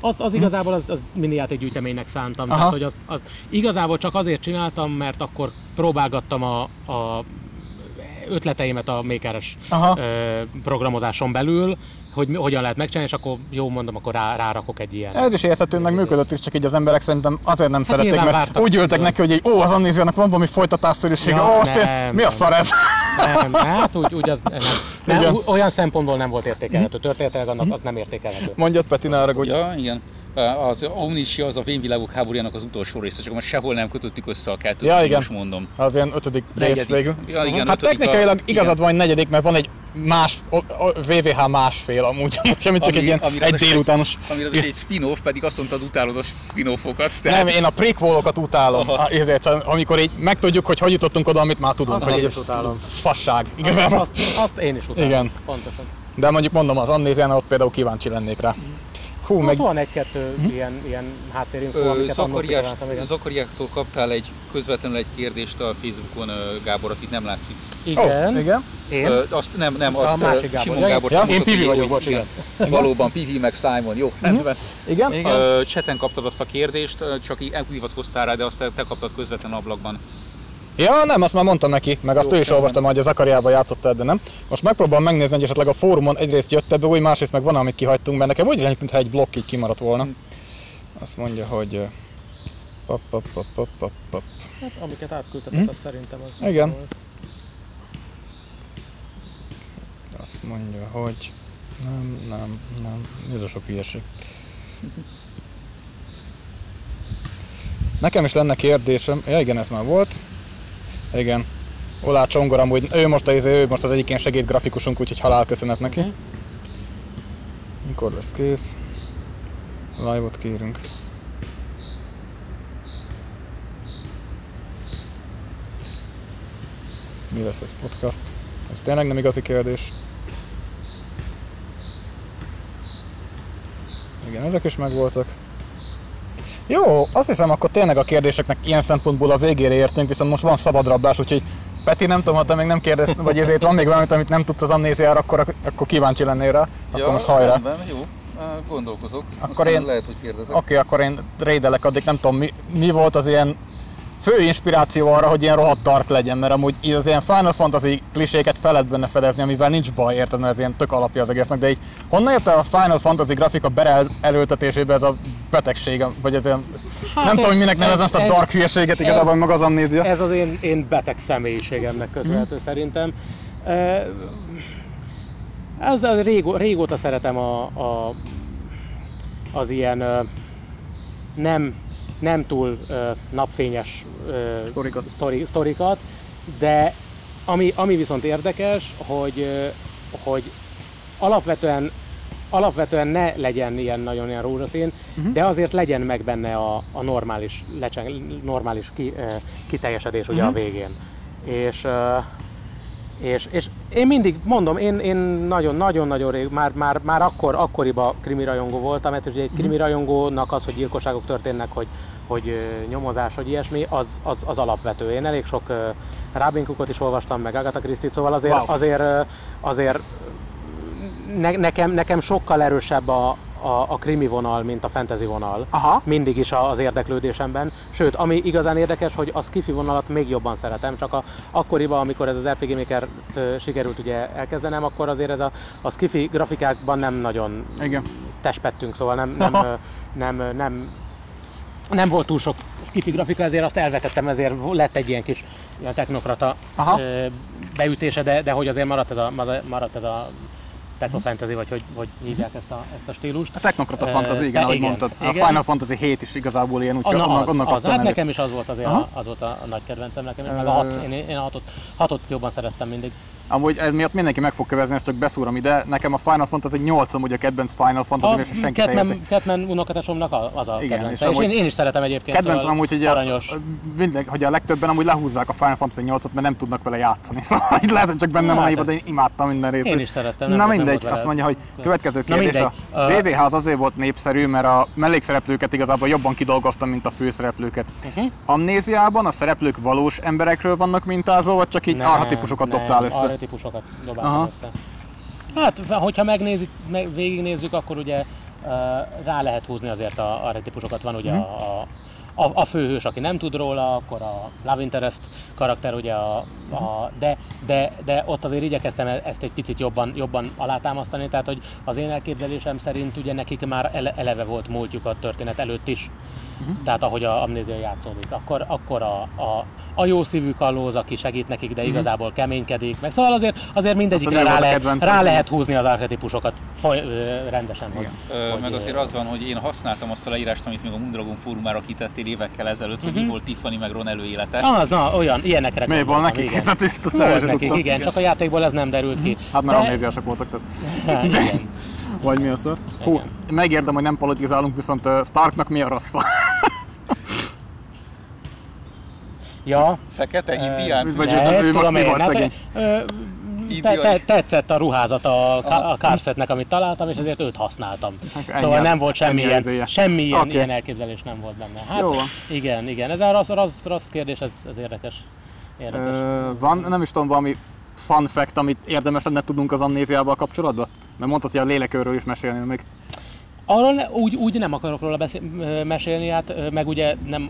Az igazából az minijátékgyűjteménynek szántam, tehát hogy az igazából csak azért csináltam, mert akkor próbálgattam a ötleteimet a Maker-es programozáson belül, hogy hogyan lehet megcsinálni, és akkor jó mondom, akkor rárakok egy ilyen. Ez is érthető, meg működött is, csak így az emberek szerintem azért nem szerették, mert vártak, úgy ültek neki, hogy így, az Amnéziának van valami folytatásszerűsége, mi a szar ez? Nem, hát úgy az nem. Olyan szempontból nem volt értékelhető, történetileg annak az nem értékelhető. Mondjad, Peti, ne haragudj. Ja, igen. Az Omnissiah az a Vénvilágok háborújának az utolsó része, csak most sehol nem kötöttük össze a kettőt, most mondom. Az ilyen ötödik rész végül. Ja, igen, hát technikailag igazad van, negyedik, mert van egy más, VVH másfél amúgy ami csak egy ilyen egy délutános. Amire az egy spin-off, pedig azt mondtad, utálod a spin-offokat. Tehát... Nem, én a prequel-okat utálom, ezért, amikor így megtudjuk, hogy jutottunk oda, amit már tudunk, hogy ez fasság. Azt én is utálom. Igen. Pontosan. De mondjuk mondom, az Amnéziánál ott például kíváncsi lennék rá. Hú, meg... Van egy-kettő ilyen háttérinfó, amiket annak kitaláltam. Zakariától kaptál közvetlenül egy kérdést a Facebookon, Gábor, az itt nem látszik. Igen. Én? Azt nem, azt Simon Gábor. Én Pivi vagyok, bocs, igen. Valóban Pivi meg Simon, jó, rendben. Igen. Cseten kaptad azt a kérdést, csak így hivatkoztál rá, de azt te kaptad közvetlen ablakban. Ja, nem, azt már mondtam neki, meg azt ő is olvastam, hogy a Zakariában játszotta, de nem. Most megpróbálom megnézni, hogy esetleg a fórumon egyrészt jött ebbe új, másrészt meg van, amit kihagytunk, mert nekem úgy remény, mintha egy blokk így kimaradt volna. Azt mondja, hogy... Hát, amiket átküldtetek, az szerintem az... Igen. Volt. Azt mondja, hogy... Nem, ez a sok hülyeség. Nekem is lenne kérdésem... Ja igen, ez már volt. Igen. Olá Csongor amúgy, ő most az egyik ilyen segédgrafikusunk, úgyhogy halálköszönet neki. Mikor lesz kész? Live-ot kérünk. Mi lesz ez podcast? Ez tényleg nem igazi kérdés. Igen, ezek is megvoltak. Jó, azt hiszem, akkor tényleg a kérdéseknek ilyen szempontból a végére értünk, viszont most van szabadrabbás, úgyhogy Peti, nem tudom, ha te még nem kérdezted, vagy ezért van még valamit, amit nem tudsz az Amnéziára, akkor kíváncsi lennél rá, akkor most hajrá. Rendben, jó, gondolkozok, akkor én, lehet, hogy kérdezek. Oké, akkor én raidelek, addig nem tudom, mi volt az ilyen fő inspiráció arra, hogy ilyen rohadt dark legyen, mert amúgy az ilyen Final Fantasy kliséket fel lehet benne fedezni, amivel nincs baj, érted, mert ez ilyen tök alapja az egésznek, de így honnan jött a Final Fantasy grafika beleerőltetésébe ez a betegség, vagy ez ilyen, nem tudom, minek nevezem ezt a dark hülyeséget, igazából maga az Amnézia. Ez az én beteg személyiségemnek köszönhető szerintem. Ezzel régóta szeretem az ilyen nem túl napfényes sztorikat, de ami viszont érdekes, hogy alapvetően ne legyen ilyen nagyon ilyen rózsaszín, de azért legyen meg benne a normális kiteljesedés ugye a végén. És És én mindig mondom, én nagyon-nagyon rég, már akkoriban krimi rajongó voltam, mert ugye egy krimi rajongónak az, hogy gyilkosságok történnek, hogy nyomozás, hogy ilyesmi, az alapvető. Én elég sok Robin Cookot is olvastam, meg Agatha Christie-t, szóval azért nekem sokkal erősebb a krimi vonal, mint a fantasy vonal. Aha. Mindig is az érdeklődésemben. Sőt, ami igazán érdekes, hogy a sci-fi vonalat még jobban szeretem, csak akkoriban, amikor ez az RPG Maker sikerült ugye elkezdenem, akkor azért ez a sci-fi grafikákban nem nagyon tespettünk, szóval nem volt túl sok sci-fi grafika, ezért azt elvetettem, ezért lett egy ilyen kis technokrata beütése, de hogy azért maradt ez a techno-fantasy, vagy hogy hívják ezt a stílust. A technokrata fantasy, igen, ahogy mondtad. Igen. A Final Fantasy 7 is igazából ilyen, úgyhogy onnan kaptam előtt. Nekem is az volt azért az volt a nagy kedvencem, nekem is, meg a 6, én a 6-ot jobban szerettem mindig. Amúgy ez miatt mindenki meg fog kövezni, ezt csak beszúrom ide. Nekem a Final Fantasy 8-om ugye a kedvenc Final Fantasy, és senki fejlődött. A Catman unokatesomnak az a kedvence, és én is szeretem egyébként. Kedvenc szóval amúgy, hogy a legtöbben amúgy lehúzzák a Final Fantasy 8-ot, mert nem tudnak vele játszani. Szóval itt lehet, hogy csak bennem van, de én imádtam minden részt. Én is szerettem. Na mindegy, azt mondja, hogy következő kérdés. A VVH az azért volt népszerű, mert a mellékszereplőket igazából jobban kidolgoztam, mint a főszereplőket. Amnéziában a szereplők valós emberekről vannak mintázva, vagy csak így archetipuszokat dobtál össze? Típusokat dobáltam össze. Hát, hogyha végignézzük, akkor ugye rá lehet húzni azért a típusokat. Van ugye a főhős, aki nem tud róla, akkor a Love Interest karakter, ugye de ott azért igyekeztem ezt egy picit jobban alátámasztani, tehát hogy az én elképzelésem szerint ugye nekik már eleve volt múltjuk a történet előtt is. Tehát ahogy a Amnézia játszódik, akkor a jó szívű kalóz, aki segít nekik, de igazából keménykedik, meg szóval azért mindegyikre rá lehet húzni az archetipusokat rendesen. Meg azért az van, hogy én használtam azt a leírást, amit még a Mundragon fórumára kitettél évekkel ezelőtt, hogy mi volt Tiffany meg Ron előélete. Olyan, ilyenekre gondoltam. Nekik? Hát ezt nekik, igen, csak a játékból ez nem derült ki. Hát már amnéziások voltak. Vagy mi a szó? Hú, megérdem, hogy nem politizálunk, viszont Starknak mi a rassza? Ja. Fekete indián? Vagy ő most mi volt szegény? Tetszett a ruházat a Carsetnek, amit találtam, és ezért őt használtam. Szóval nem volt semmilyen ilyen elképzelés nem volt benne. Hát, jó. Igen, ez a rassz kérdés, ez érdekes. Van, nem is tudom, valami fun fact, amit érdemes lenne tudnunk az amnéziával kapcsolatban? Mert mondtad, hogy a lélekőről is mesélnél még. Arról úgy nem akarok róla mesélni, hát meg ugye nem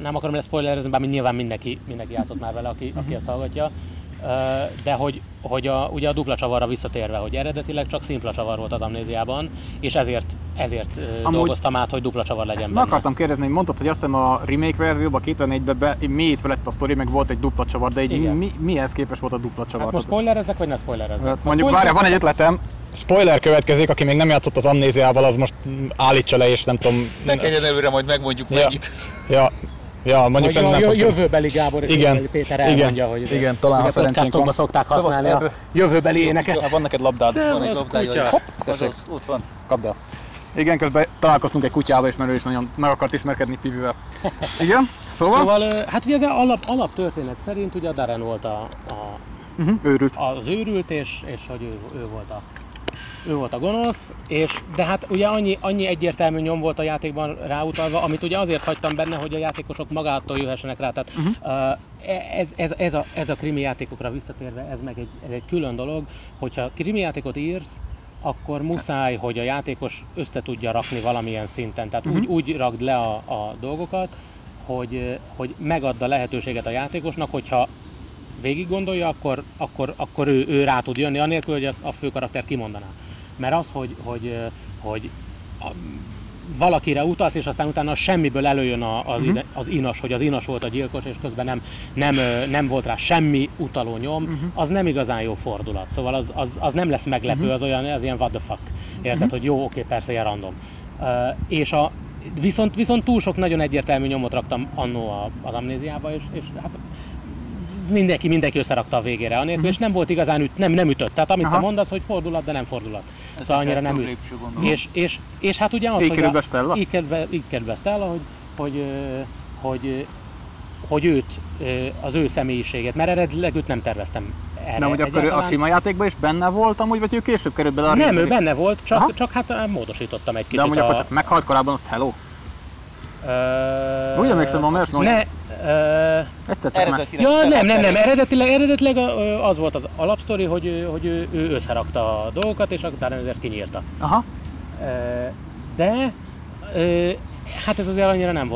akarom leszpoilerezni, bár nyilván mindenki játszott már vele, aki ezt hallgatja. De hogy ugye a dupla csavarra visszatérve, hogy eredetileg csak szimpla csavar volt az amnéziában, és ezért dolgoztam át, hogy dupla csavar legyen benne. Akartam kérdezni, hogy mondtad, hogy azt hiszem a remake verzióban 2004-ben mélyítve lett a sztori, meg volt egy dupla csavar, de így mihez képest volt a dupla csavar? Hát most spoilerezzek, vagy ne spoilerezzek? Mondjuk várja, van egy ötletem. Spoiler következik, aki még nem játszott az amnéziával, az most állítsa le, és nem tudom... Ne kérjen előre, majd megmondjuk megint. Ja, mondjuk szerintem nem fogtam. Jövőbeli Gábor és jövőbeli Péter elmondja, hogy talán a podcastomban szokták használni a jövőbeli éneket. Van neked labdád? Van egy labdája. Hopp, tessék. Ott van. Kapd el. Igen, közben találkoztunk egy kutyával, és mert ő is nagyon meg akart ismerkedni Pivivel. Igen, szóval hát ugye ez alap történet szerint ugye a Darren volt az őrült, és hogy ő volt a gonosz, de hát ugye annyi egyértelmű nyom volt a játékban ráutalva, amit ugye azért hagytam benne, hogy a játékosok magától jöhessenek rá. Tehát ez a krimi játékokra visszatérve, ez meg egy külön dolog, hogyha krimi játékot írsz, akkor muszáj, hogy a játékos össze tudja rakni valamilyen szinten. Tehát úgy rakd le a dolgokat, hogy megadd a lehetőséget a játékosnak, hogyha végig gondolja, akkor ő rá tud jönni, anélkül, hogy a fő karakter kimondaná. Mert az, hogy valakire utalsz, és aztán utána semmiből előjön az inas, hogy az inas volt a gyilkos, és közben nem volt rá semmi utaló nyom, az nem igazán jó fordulat. Szóval az nem lesz meglepő, az ilyen what the fuck. Érted, hogy jó, oké, persze, ilyen random. És viszont túl sok nagyon egyértelmű nyomot raktam annó az amnéziába, és hát mindenki összerakta a végére anélkül, és nem volt igazán nem ütött. Tehát amit te mondasz, hogy fordulat, de nem fordulat. Ez szóval annyira nem üt. És hát ugye az, így kerül be Stella, hogy őt, az ő személyiségét, mert eredetileg őt nem terveztem erre. De hogy akkor egyáltalán... a sima játékban is benne volt amúgy, vagy ő később került bele a régi? Nem, ő benne volt, csak hát módosítottam egy kicsit. De amúgy akkor csak meghalt korábban azt hello? Úgy emlékszem, van mert ne... Egyszer csak meg. Ja, nem, eredetileg az volt az alapsztori, hogy ő összerakta a dolgokat, és utána ezért kinyírta. Aha. De hát ez azért annyira nem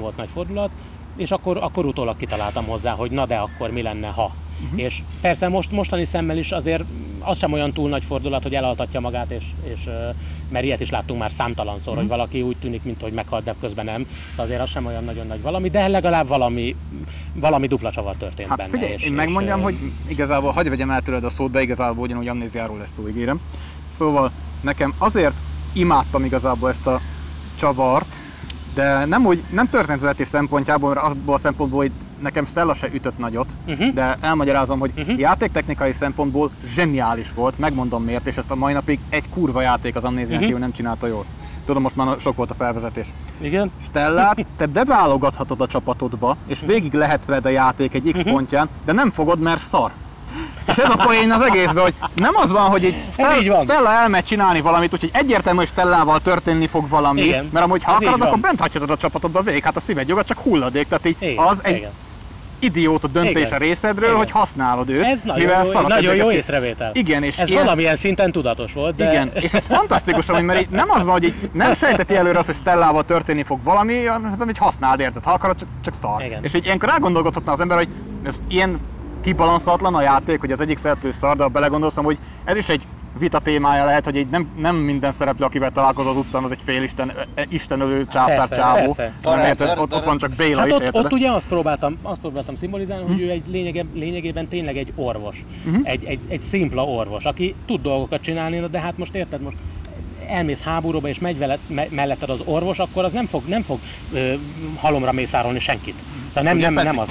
volt nagy fordulat, és akkor utólag kitaláltam hozzá, hogy na de akkor mi lenne, ha. Uh-huh. És persze mostani szemmel is azért az sem olyan túl nagy fordulat, hogy elaltatja magát, és mert ilyet is láttunk már számtalanszor, uh-huh. hogy valaki úgy tűnik, mint hogy meghalt, de közben nem. De azért az sem olyan nagyon nagy valami, de legalább valami dupla csavar történt hát, benne. Figyelj, én megmondjam, hogy igazából hagyj vegyem el tőled a szót, de igazából ugyanúgy amnéziáról lesz szó, ígérem. Szóval nekem azért imádtam igazából ezt a csavart, de nem úgy, nem történetvezetés szempontjából, mert abból a szempontból, hogy nekem Stella se ütött nagyot, uh-huh. de elmagyarázom, hogy játéktechnikai szempontból zseniális volt, megmondom miért, és ezt a mai napig egy kurva játék az Amnézián kívül nem csinálta jól. Tudom, most már sok volt a felvezetés. Igen. Stellát te beválogathatod a csapatodba, és végig lehet veled a játék egy X pontján, de nem fogod, mert szar. És ez a poén az egészben, hogy nem az van, hogy Stella elmegy csinálni valamit, úgyhogy egyértelmű, hogy Stellával történni fog valami, igen, mert amúgy ha akarod, akkor bent hagyhatod a csapatodba végig, hát a szíved joga csak hulladék, tehát így igen, az egy igen. idióta döntés igen. a részedről, igen. hogy használod őt, ez mivel szarad. Nagyon jó észrevétel. Igen, és ez valamilyen szinten tudatos volt, de... Igen, és ez fantasztikus, mert így nem az van, hogy így nem sejteti előre azt, hogy Stellával történni fog valami, hanem így használd, érted, ha akarod, csak szar. Igen. És így ilyenkor rágondolkodhatna az ember, hogy ez ilyen kibalanszatlan a játék, hogy az egyik szereplő szar, de belegondolszom, hogy ez is egy vita témája lehet, hogy így nem minden szereplő, akivel találkozol az utcán, az egy félisten, istenölő császár csávó. Nem érted, ott van csak Béla hát is, érted? Ott ugye azt próbáltam szimbolizálni, hogy ő egy lényegében tényleg egy orvos. Egy szimpla orvos, aki tud dolgokat csinálni, de hát most érted, most elmész háborúba és megy melletted az orvos, akkor az nem fog halomra mészárolni senkit. Szóval nem az.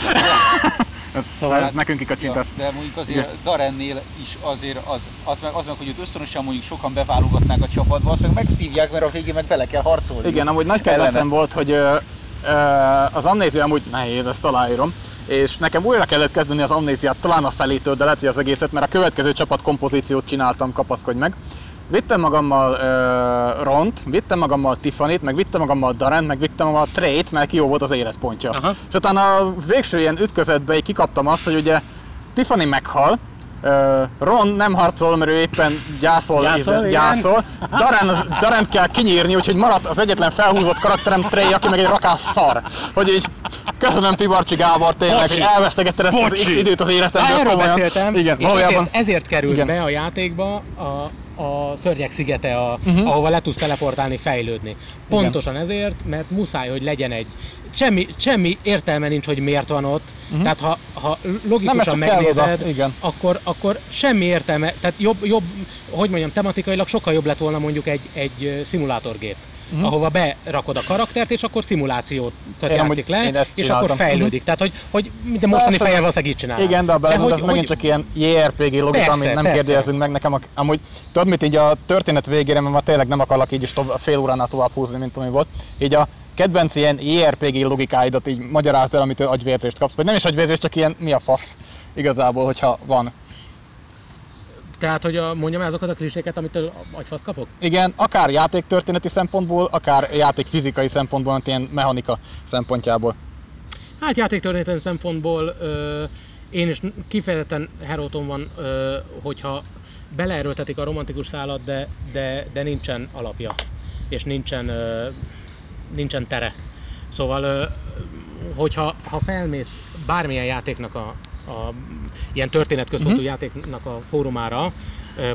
Szóval ez nekünk kikacsintás. Ja, de mondjuk azért Darennél is azért az meg, hogy őt ösztönösen mondjuk sokan beválogatnák a csapatba, azt meg megszívják, mert a végén meg vele kell harcolni. Igen, amúgy nagy kedvencem volt, hogy az amnézia amúgy nehéz, ezt aláírom, és nekem újra kellett kezdeni az amnéziát, talán a felétől, de lehet, hogy az egészet, mert a következő csapat kompozíciót csináltam, kapaszkodj meg. Vittem magammal Ront, vittem magammal Tiffanyt, meg vittem magammal Darent, meg vittem magammal Trayt, mert ki jó volt az életpontja. Aha. És utána a végső ilyen ütközetben kikaptam azt, hogy ugye Tiffany meghal, Ron nem harcol, mert ő éppen gyászol. Darent kell kinyírni, úgyhogy maradt az egyetlen felhúzott karakterem Trey, aki meg egy rakás szar. Hogy így köszönöm Pivárcsi Gábor, tényleg, hogy elvesztegetted ezt az időt az életemből. Erről beszéltem, igen, ezért került igen. be a játékba a Szörnyek szigete, ahova le tudsz teleportálni, fejlődni. Pontosan igen. ezért, mert muszáj, hogy legyen egy... Semmi értelme nincs, hogy miért van ott. Tehát ha logikusan megnézed, akkor semmi értelme... Tehát jobb, hogy mondjam, tematikailag sokkal jobb lett volna mondjuk egy szimulátorgép. Ahova berakod a karaktert, és akkor szimulációt játszik le, és akkor fejlődik. Tehát, hogy de mostani fejjel valószínűleg így csinálom. Igen, de ez megint csak ilyen JRPG logika, amit nem kérdezünk meg nekem. Amúgy tudod mit, így a történet végére, mert ma tényleg nem akarlak így is fél óránál tovább húzni, mint ami volt. Így a kedvenc ilyen JRPG logikáidat így magyarázd el, amitől agyvérzést kapsz. Vagy nem is agyvérzést, csak ilyen mi a fasz igazából, hogyha van. Tehát, hogy mondjam azokat a kliséket, amitől agyfasz kapok? Igen, akár játéktörténeti szempontból, akár játékfizikai szempontból, mint ilyen mechanika szempontjából. Hát játéktörténeti szempontból én is kifejezetten heróton van, hogyha beleerőltetik a romantikus szálat, de nincsen alapja, és nincsen tere. Szóval, hogyha felmész bármilyen játéknak a ilyen történetközpontú játéknak a fórumára,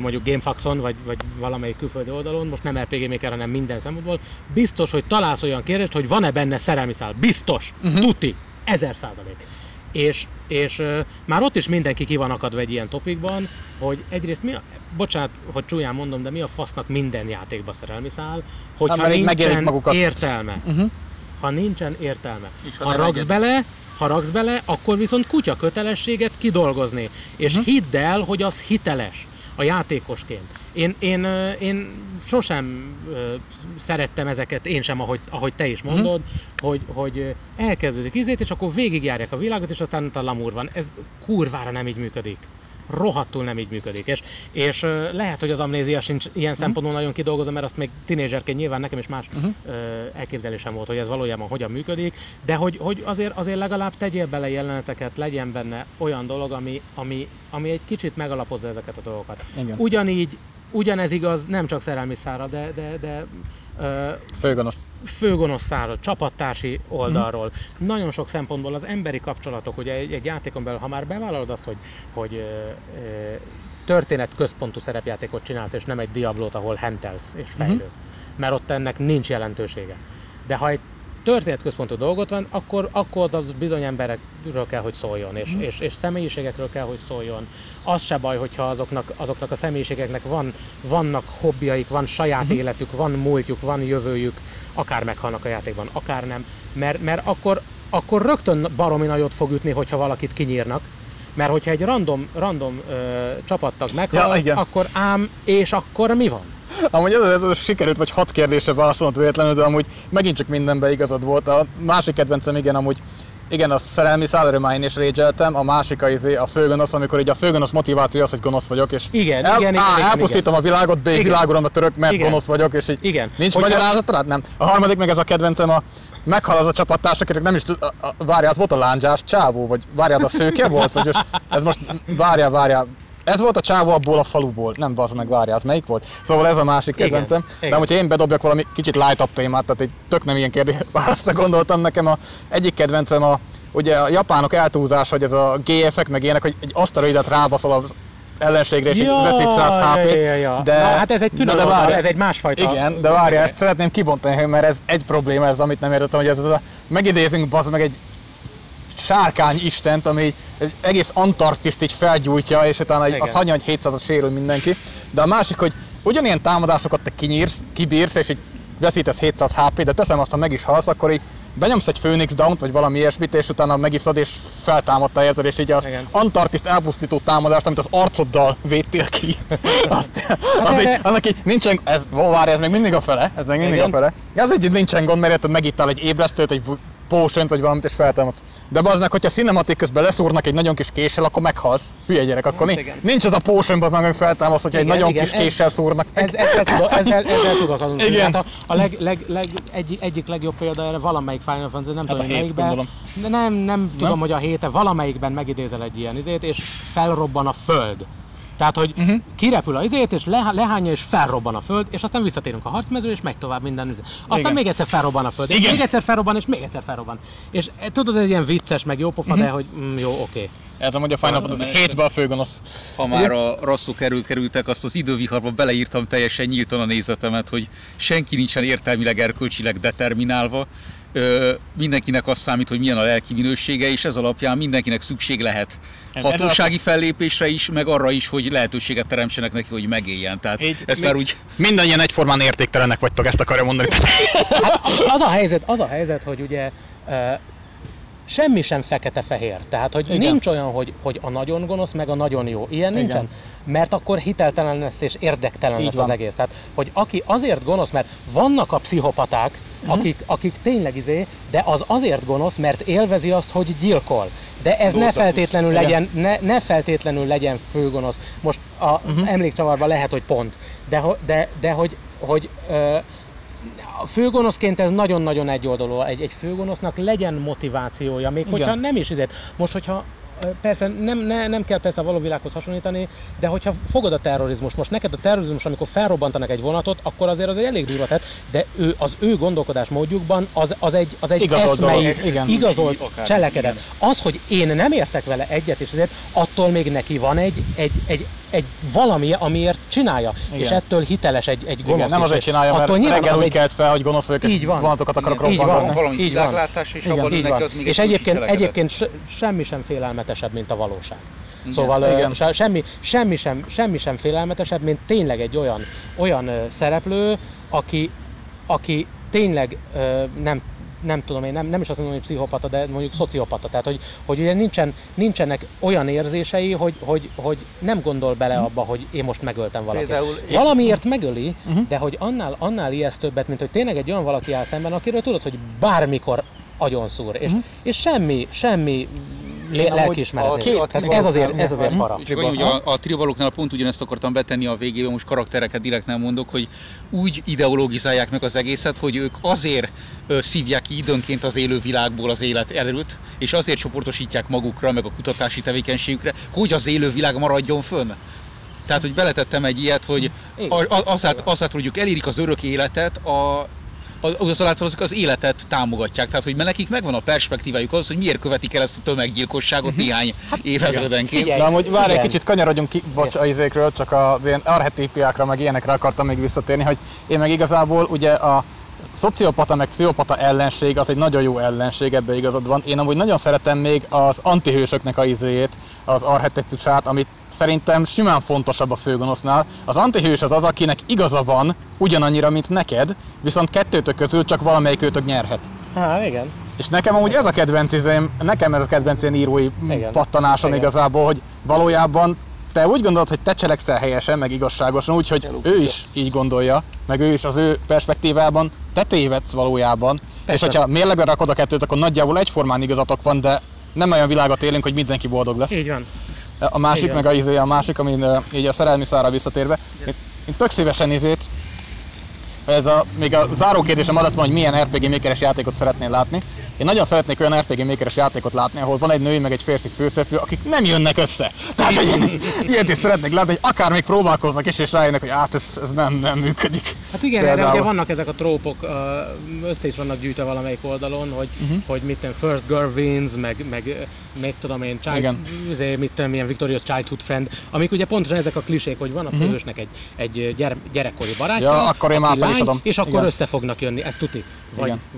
mondjuk Gamefaxon vagy valamelyik külföldi oldalon, most nem RPG Maker, hanem minden szempontból, biztos, hogy találsz olyan kérdést, hogy van-e benne szerelmi szál. Biztos! Tuti! 1000%! És már ott is mindenki ki van akadva egy ilyen topikban, hogy egyrészt bocsánat, hogy csúlyán mondom, de mi a fasznak minden játékba szerelmi szál, hogyha nincsen értelme. Ha nincsen értelme. Ha raksz bele, akkor viszont kutya kötelességet kidolgozni. És hidd el, hogy az hiteles a játékosként. Én sosem szerettem ezeket, én sem, ahogy te is mondod, hogy elkezdődik és akkor végigjárják a világot, és aztán a lamúr van. Ez kurvára nem így működik. rohadtul nem így működik. És lehet, hogy az Amnézia sincs ilyen szempontból nagyon kidolgozva, mert azt még tinédzserként nyilván nekem is más elképzelésem volt, hogy ez valójában hogyan működik, de hogy azért legalább tegyél bele jeleneteket, legyen benne olyan dolog, ami egy kicsit megalapozza ezeket a dolgokat. Igen. Ugyanez igaz nem csak szerelmi szára, de főgonosz szára, csapattársi oldalról. Nagyon sok szempontból az emberi kapcsolatok, ugye egy játékon belül, ha már bevállalod azt, hogy történetközpontú szerepjátékot csinálsz, és nem egy Diablót, ahol hentelsz és fejlődsz, mert ott ennek nincs jelentősége. De ha egy történetközpontú dolgot van, akkor az bizony emberekről kell, hogy szóljon, és személyiségekről kell, hogy szóljon. Az se baj, hogyha azoknak a személyiségeknek vannak hobbjaik, van saját életük, van múltjuk, van jövőjük, akár meghalnak a játékban, akár nem, mert akkor rögtön baromi nagyot fog ütni, hogyha valakit kinyírnak, mert hogyha egy random csapattag meghal, ja, akkor ám, és akkor mi van? Amúgy ez sikerült, vagy 6 kérdésre válaszolod véletlenül, de amúgy megint csak mindenben igazad volt. A másik kedvencem igen, a szerelmi szállörömáin is rage-eltem, a másik a főgonosz, amikor így a főgonosz motiváció az, hogy gonosz vagyok, és elpusztítom a világot, B világomra török, mert gonosz vagyok, és így nincs magyarázat, hát nem. A harmadik meg ez a kedvencem, meghal az a csapattárs, akinek nem is tud, várjál, az volt a lándzsás csávó, vagy várjál, az a szőke volt, vagy ez most várjál. Ez volt a csávó abból a faluból, nem bazd meg, várjál, az melyik volt? Szóval ez a másik kedvencem, de hogyha én bedobjak valami kicsit light-up témát, tehát egy tök nem ilyen kérdésre gondoltam, nekem egyik kedvencem ugye a japánok eltúzás, hogy ez a GF-ek meg ilyenek, hogy egy aszteroidát rábaszol az ellenségre, és veszít 100 HP-t, de hát ez egy külön oldal, ez egy másfajta. Igen, de várjál, ezt szeretném kibontani, mert ez egy probléma, ez amit nem értettem, hogy ez megidézünk bazd meg egy sárkány istent, ami egy egész Antarktiszt így felgyújtja, és utána az hagyja, hogy 700-at sérül mindenki. De a másik, hogy ugyanilyen támadásokat te kibírsz, és így veszítesz 700 HP, de teszem azt, ha meg is halsz, akkor így benyomsz egy Phoenix Down-t, vagy valami ilyesmit, és utána megiszod, és feltámadtál érted, és így az Antarktiszt elpusztító támadást, amit az arcoddal védtél ki. Annak így nincsen, ez még mindig a fele, Ez így nincsen gond, mert megittál egy ébresztőt, egy potion vagy valamit, és feltámadsz. De bazd meg, hogyha cinematik közben leszúrnak egy nagyon kis késsel, akkor meghalsz. Hülye gyerek, akkor nincs ez a potion, bazd meg, hogy feltámadsz, hogyha egy nagyon kis késsel szúrnak meg. Ezzel tudatlanul. Igen. A egyik legjobb példa erre valamelyik Final Fantasy, nem tudom, melyikben. Nem tudom, hogy a héte valamelyikben megidézel egy ilyen izét, és felrobban a föld. Tehát, hogy kirepül az izét, és lehányja, és felrobban a föld, és aztán visszatérünk a harcmezőre, és megy tovább minden izét. Aztán még egyszer felrobban a föld, és még egyszer felrobban, és még egyszer felrobban. És tudod, ez ilyen vicces, meg jó pofa, de hogy jó, oké. Ez amúgy a Final Fantasy 7-ben a főgonosz. Ha már a rosszok kerültek, azt az időviharba beleírtam teljesen nyíltan a nézetemet, hogy senki nincsen értelmileg, erkölcsileg determinálva. Mindenkinek azt számít, hogy milyen a lelki minősége, és ez alapján mindenkinek szükség lehet hatósági fellépésre is, meg arra is, hogy lehetőséget teremtsenek neki, hogy megéljen. Tehát ez már úgy... Mindannyian egyformán értéktelenek vagytok, ezt akarja mondani. Hát az a helyzet, hogy ugye semmi sem fekete-fehér. Tehát, hogy nincs olyan, hogy a nagyon gonosz, meg a nagyon jó. Ilyen nincsen. Mert akkor hiteltelen lesz és érdektelen lesz az egész. Tehát, hogy aki azért gonosz, mert vannak a pszichopaták, akik tényleg de az azért gonosz, mert élvezi azt, hogy gyilkol. De ez ne feltétlenül legyen főgonosz. Most a emlékcsavarban lehet, hogy pont. De a főgonoszként ez nagyon-nagyon egyoldalú. Egy főgonosznak legyen motivációja, még hogyha nem is izért. Most, hogyha persze nem kell persze a való világhoz hasonlítani, de hogyha fogod a terrorizmus, most neked a terrorizmus, amikor felrobbantanak egy vonatot, akkor azért egy elég durva tett, de az ő gondolkodás módjukban az egy eszmei, igazolt cselekedet. Az, hogy én nem értek vele egyet, és ezért attól még neki van egy valami, amiért csinálja, és ettől hiteles egy gonosz. Igen, nem azért csinálja, mert reggel úgy kelt fel, hogy gonosz vagyok, és vonatokat akarok robbangatni. Valami világlátás, és abban neki az még. És egyébként semmi sem félelmetesebb, mint a valóság. Szóval semmi sem félelmetesebb, mint tényleg egy olyan szereplő, aki tényleg nem tudom, én nem is azt mondom, hogy pszichopata, de mondjuk szociopata. Tehát, hogy ugye nincsenek olyan érzései, hogy nem gondol bele abba, hogy én most megöltem valakit. Valamiért megöli, de hogy annál ijesztőbbet, mint hogy tényleg egy olyan valaki áll szemben, akiről tudod, hogy bármikor agyonszúr. És semmi lelkiismeretét. Ez azért para. Csak annyi, hogy a tribaloknál pont ugyanezt akartam betenni a végébe, most karaktereket direkt nem mondok, hogy úgy ideologizálják meg az egészet, hogy ők azért szívják ki időnként az élő világból az élet erőt, és azért csoportosítják magukra, meg a kutatási tevékenységükre, hogy az élő világ maradjon fönn. Tehát, hogy beletettem egy ilyet, hogy azáltal, hogy ők elérik az örök életet, az életet támogatják. Tehát, hogy nekik megvan a perspektívájuk az, hogy miért követik el ezt a tömeggyilkosságot néhány évezredenként. De amúgy várj, egy kicsit kanyarodjunk ki, bocs, a izékről, csak az ilyen archetípiákra, meg ilyenekre akartam még visszatérni, hogy én meg igazából ugye a szociopata meg pszichopata ellenség az egy nagyon jó ellenség, ebbe igazad van. Én amúgy nagyon szeretem még az antihősöknek a izéjét, az archetípusát, amit szerintem simán fontosabb a főgonosznál. Az antihős az az, akinek igaza van ugyanannyira, mint neked, viszont kettőtök közül csak valamelyik őtök nyerhet. Há, igen. És nekem amúgy ez a kedvenc izém, nekem ez a kedvenc ilyen írói pattanásom igazából, hogy valójában te úgy gondolod, hogy te cselekszel helyesen, meg igazságosan, úgyhogy ő is így gondolja, meg ő is az ő perspektívában, te tévedsz valójában. Persze. És hogyha mérlegbe rakod a kettőt, akkor nagyjából egyformán igazatok van, de nem olyan világot élünk, hogy mindenki boldog lesz. Így van. A másik, igen. Meg a másik, amin így a szerelmi szára visszatérve, én tök szívesen izét, ez a, még a záró kérdésem maradt van, hogy milyen RPG Maker-es játékot szeretnél látni. Én nagyon szeretnék olyan RPG Maker-es játékot látni, ahol van egy női meg egy férfi főszereplő, akik nem jönnek össze. Tehát ilyet is szeretnék látni, hogy akár még próbálkoznak is, és rájönnek, hogy hát ez nem működik. Hát igen, például. Erre ugye vannak ezek a trópok, össze is vannak gyűjtve valamelyik oldalon, hogy, hogy mitten first girl wins, meg tudom én, ilyen victorious childhood friend, amik ugye pontosan ezek a klisék, hogy van a főhősnek egy gyerekkori barátja, ja, akkor én már lány, és akkor össze fognak jönni, ez tuti.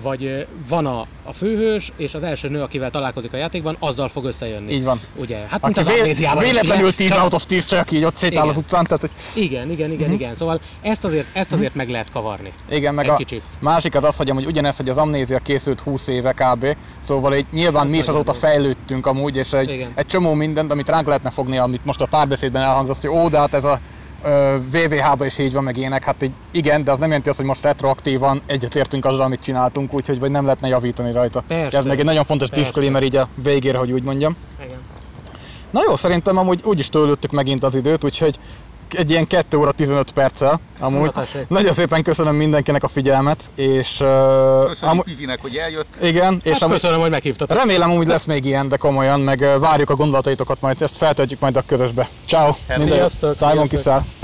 Vagy van a főhős, és az első nő, akivel találkozik a játékban, azzal fog összejönni. Így van. Ugye, hát mint az Amnéziában is. Véletlenül 10 out of 10 csak így ott sétál az utcán. Tehát, hogy... Igen. Szóval ezt azért meg lehet kavarni. Igen, meg egy másik az az, hogy amúgy ugyanez, hogy az Amnézia készült 20 éve kb. Szóval így nyilván hát mi is azóta fejlődtünk amúgy, és egy csomó mindent, amit ránk lehetne fogni, amit most a párbeszédben elhangzott, hogy ó, de hát ez a VVH-ba is így van, meg ilyenek, hát így igen, de az nem jelenti azt, hogy most retroaktívan egyetértünk azzal, amit csináltunk, úgyhogy vagy nem lehetne javítani rajta. Persze, ez meg egy nagyon fontos disclaimer így a végére, hogy úgy mondjam. Igen. Na jó, szerintem amúgy úgyis tőlődtük megint az időt, úgyhogy egy ilyen 2 óra 15 perccel amúgy. Nagyon szépen köszönöm mindenkinek a figyelmet, és... köszönöm Pivinek, hogy eljött. Igen, és amúgy, köszönöm, hogy meghívtatok. Remélem úgy lesz még ilyen, de komolyan, meg várjuk a gondolataitokat majd, ezt feltöltjük majd a közösbe. Ciao. Simon kiszáll.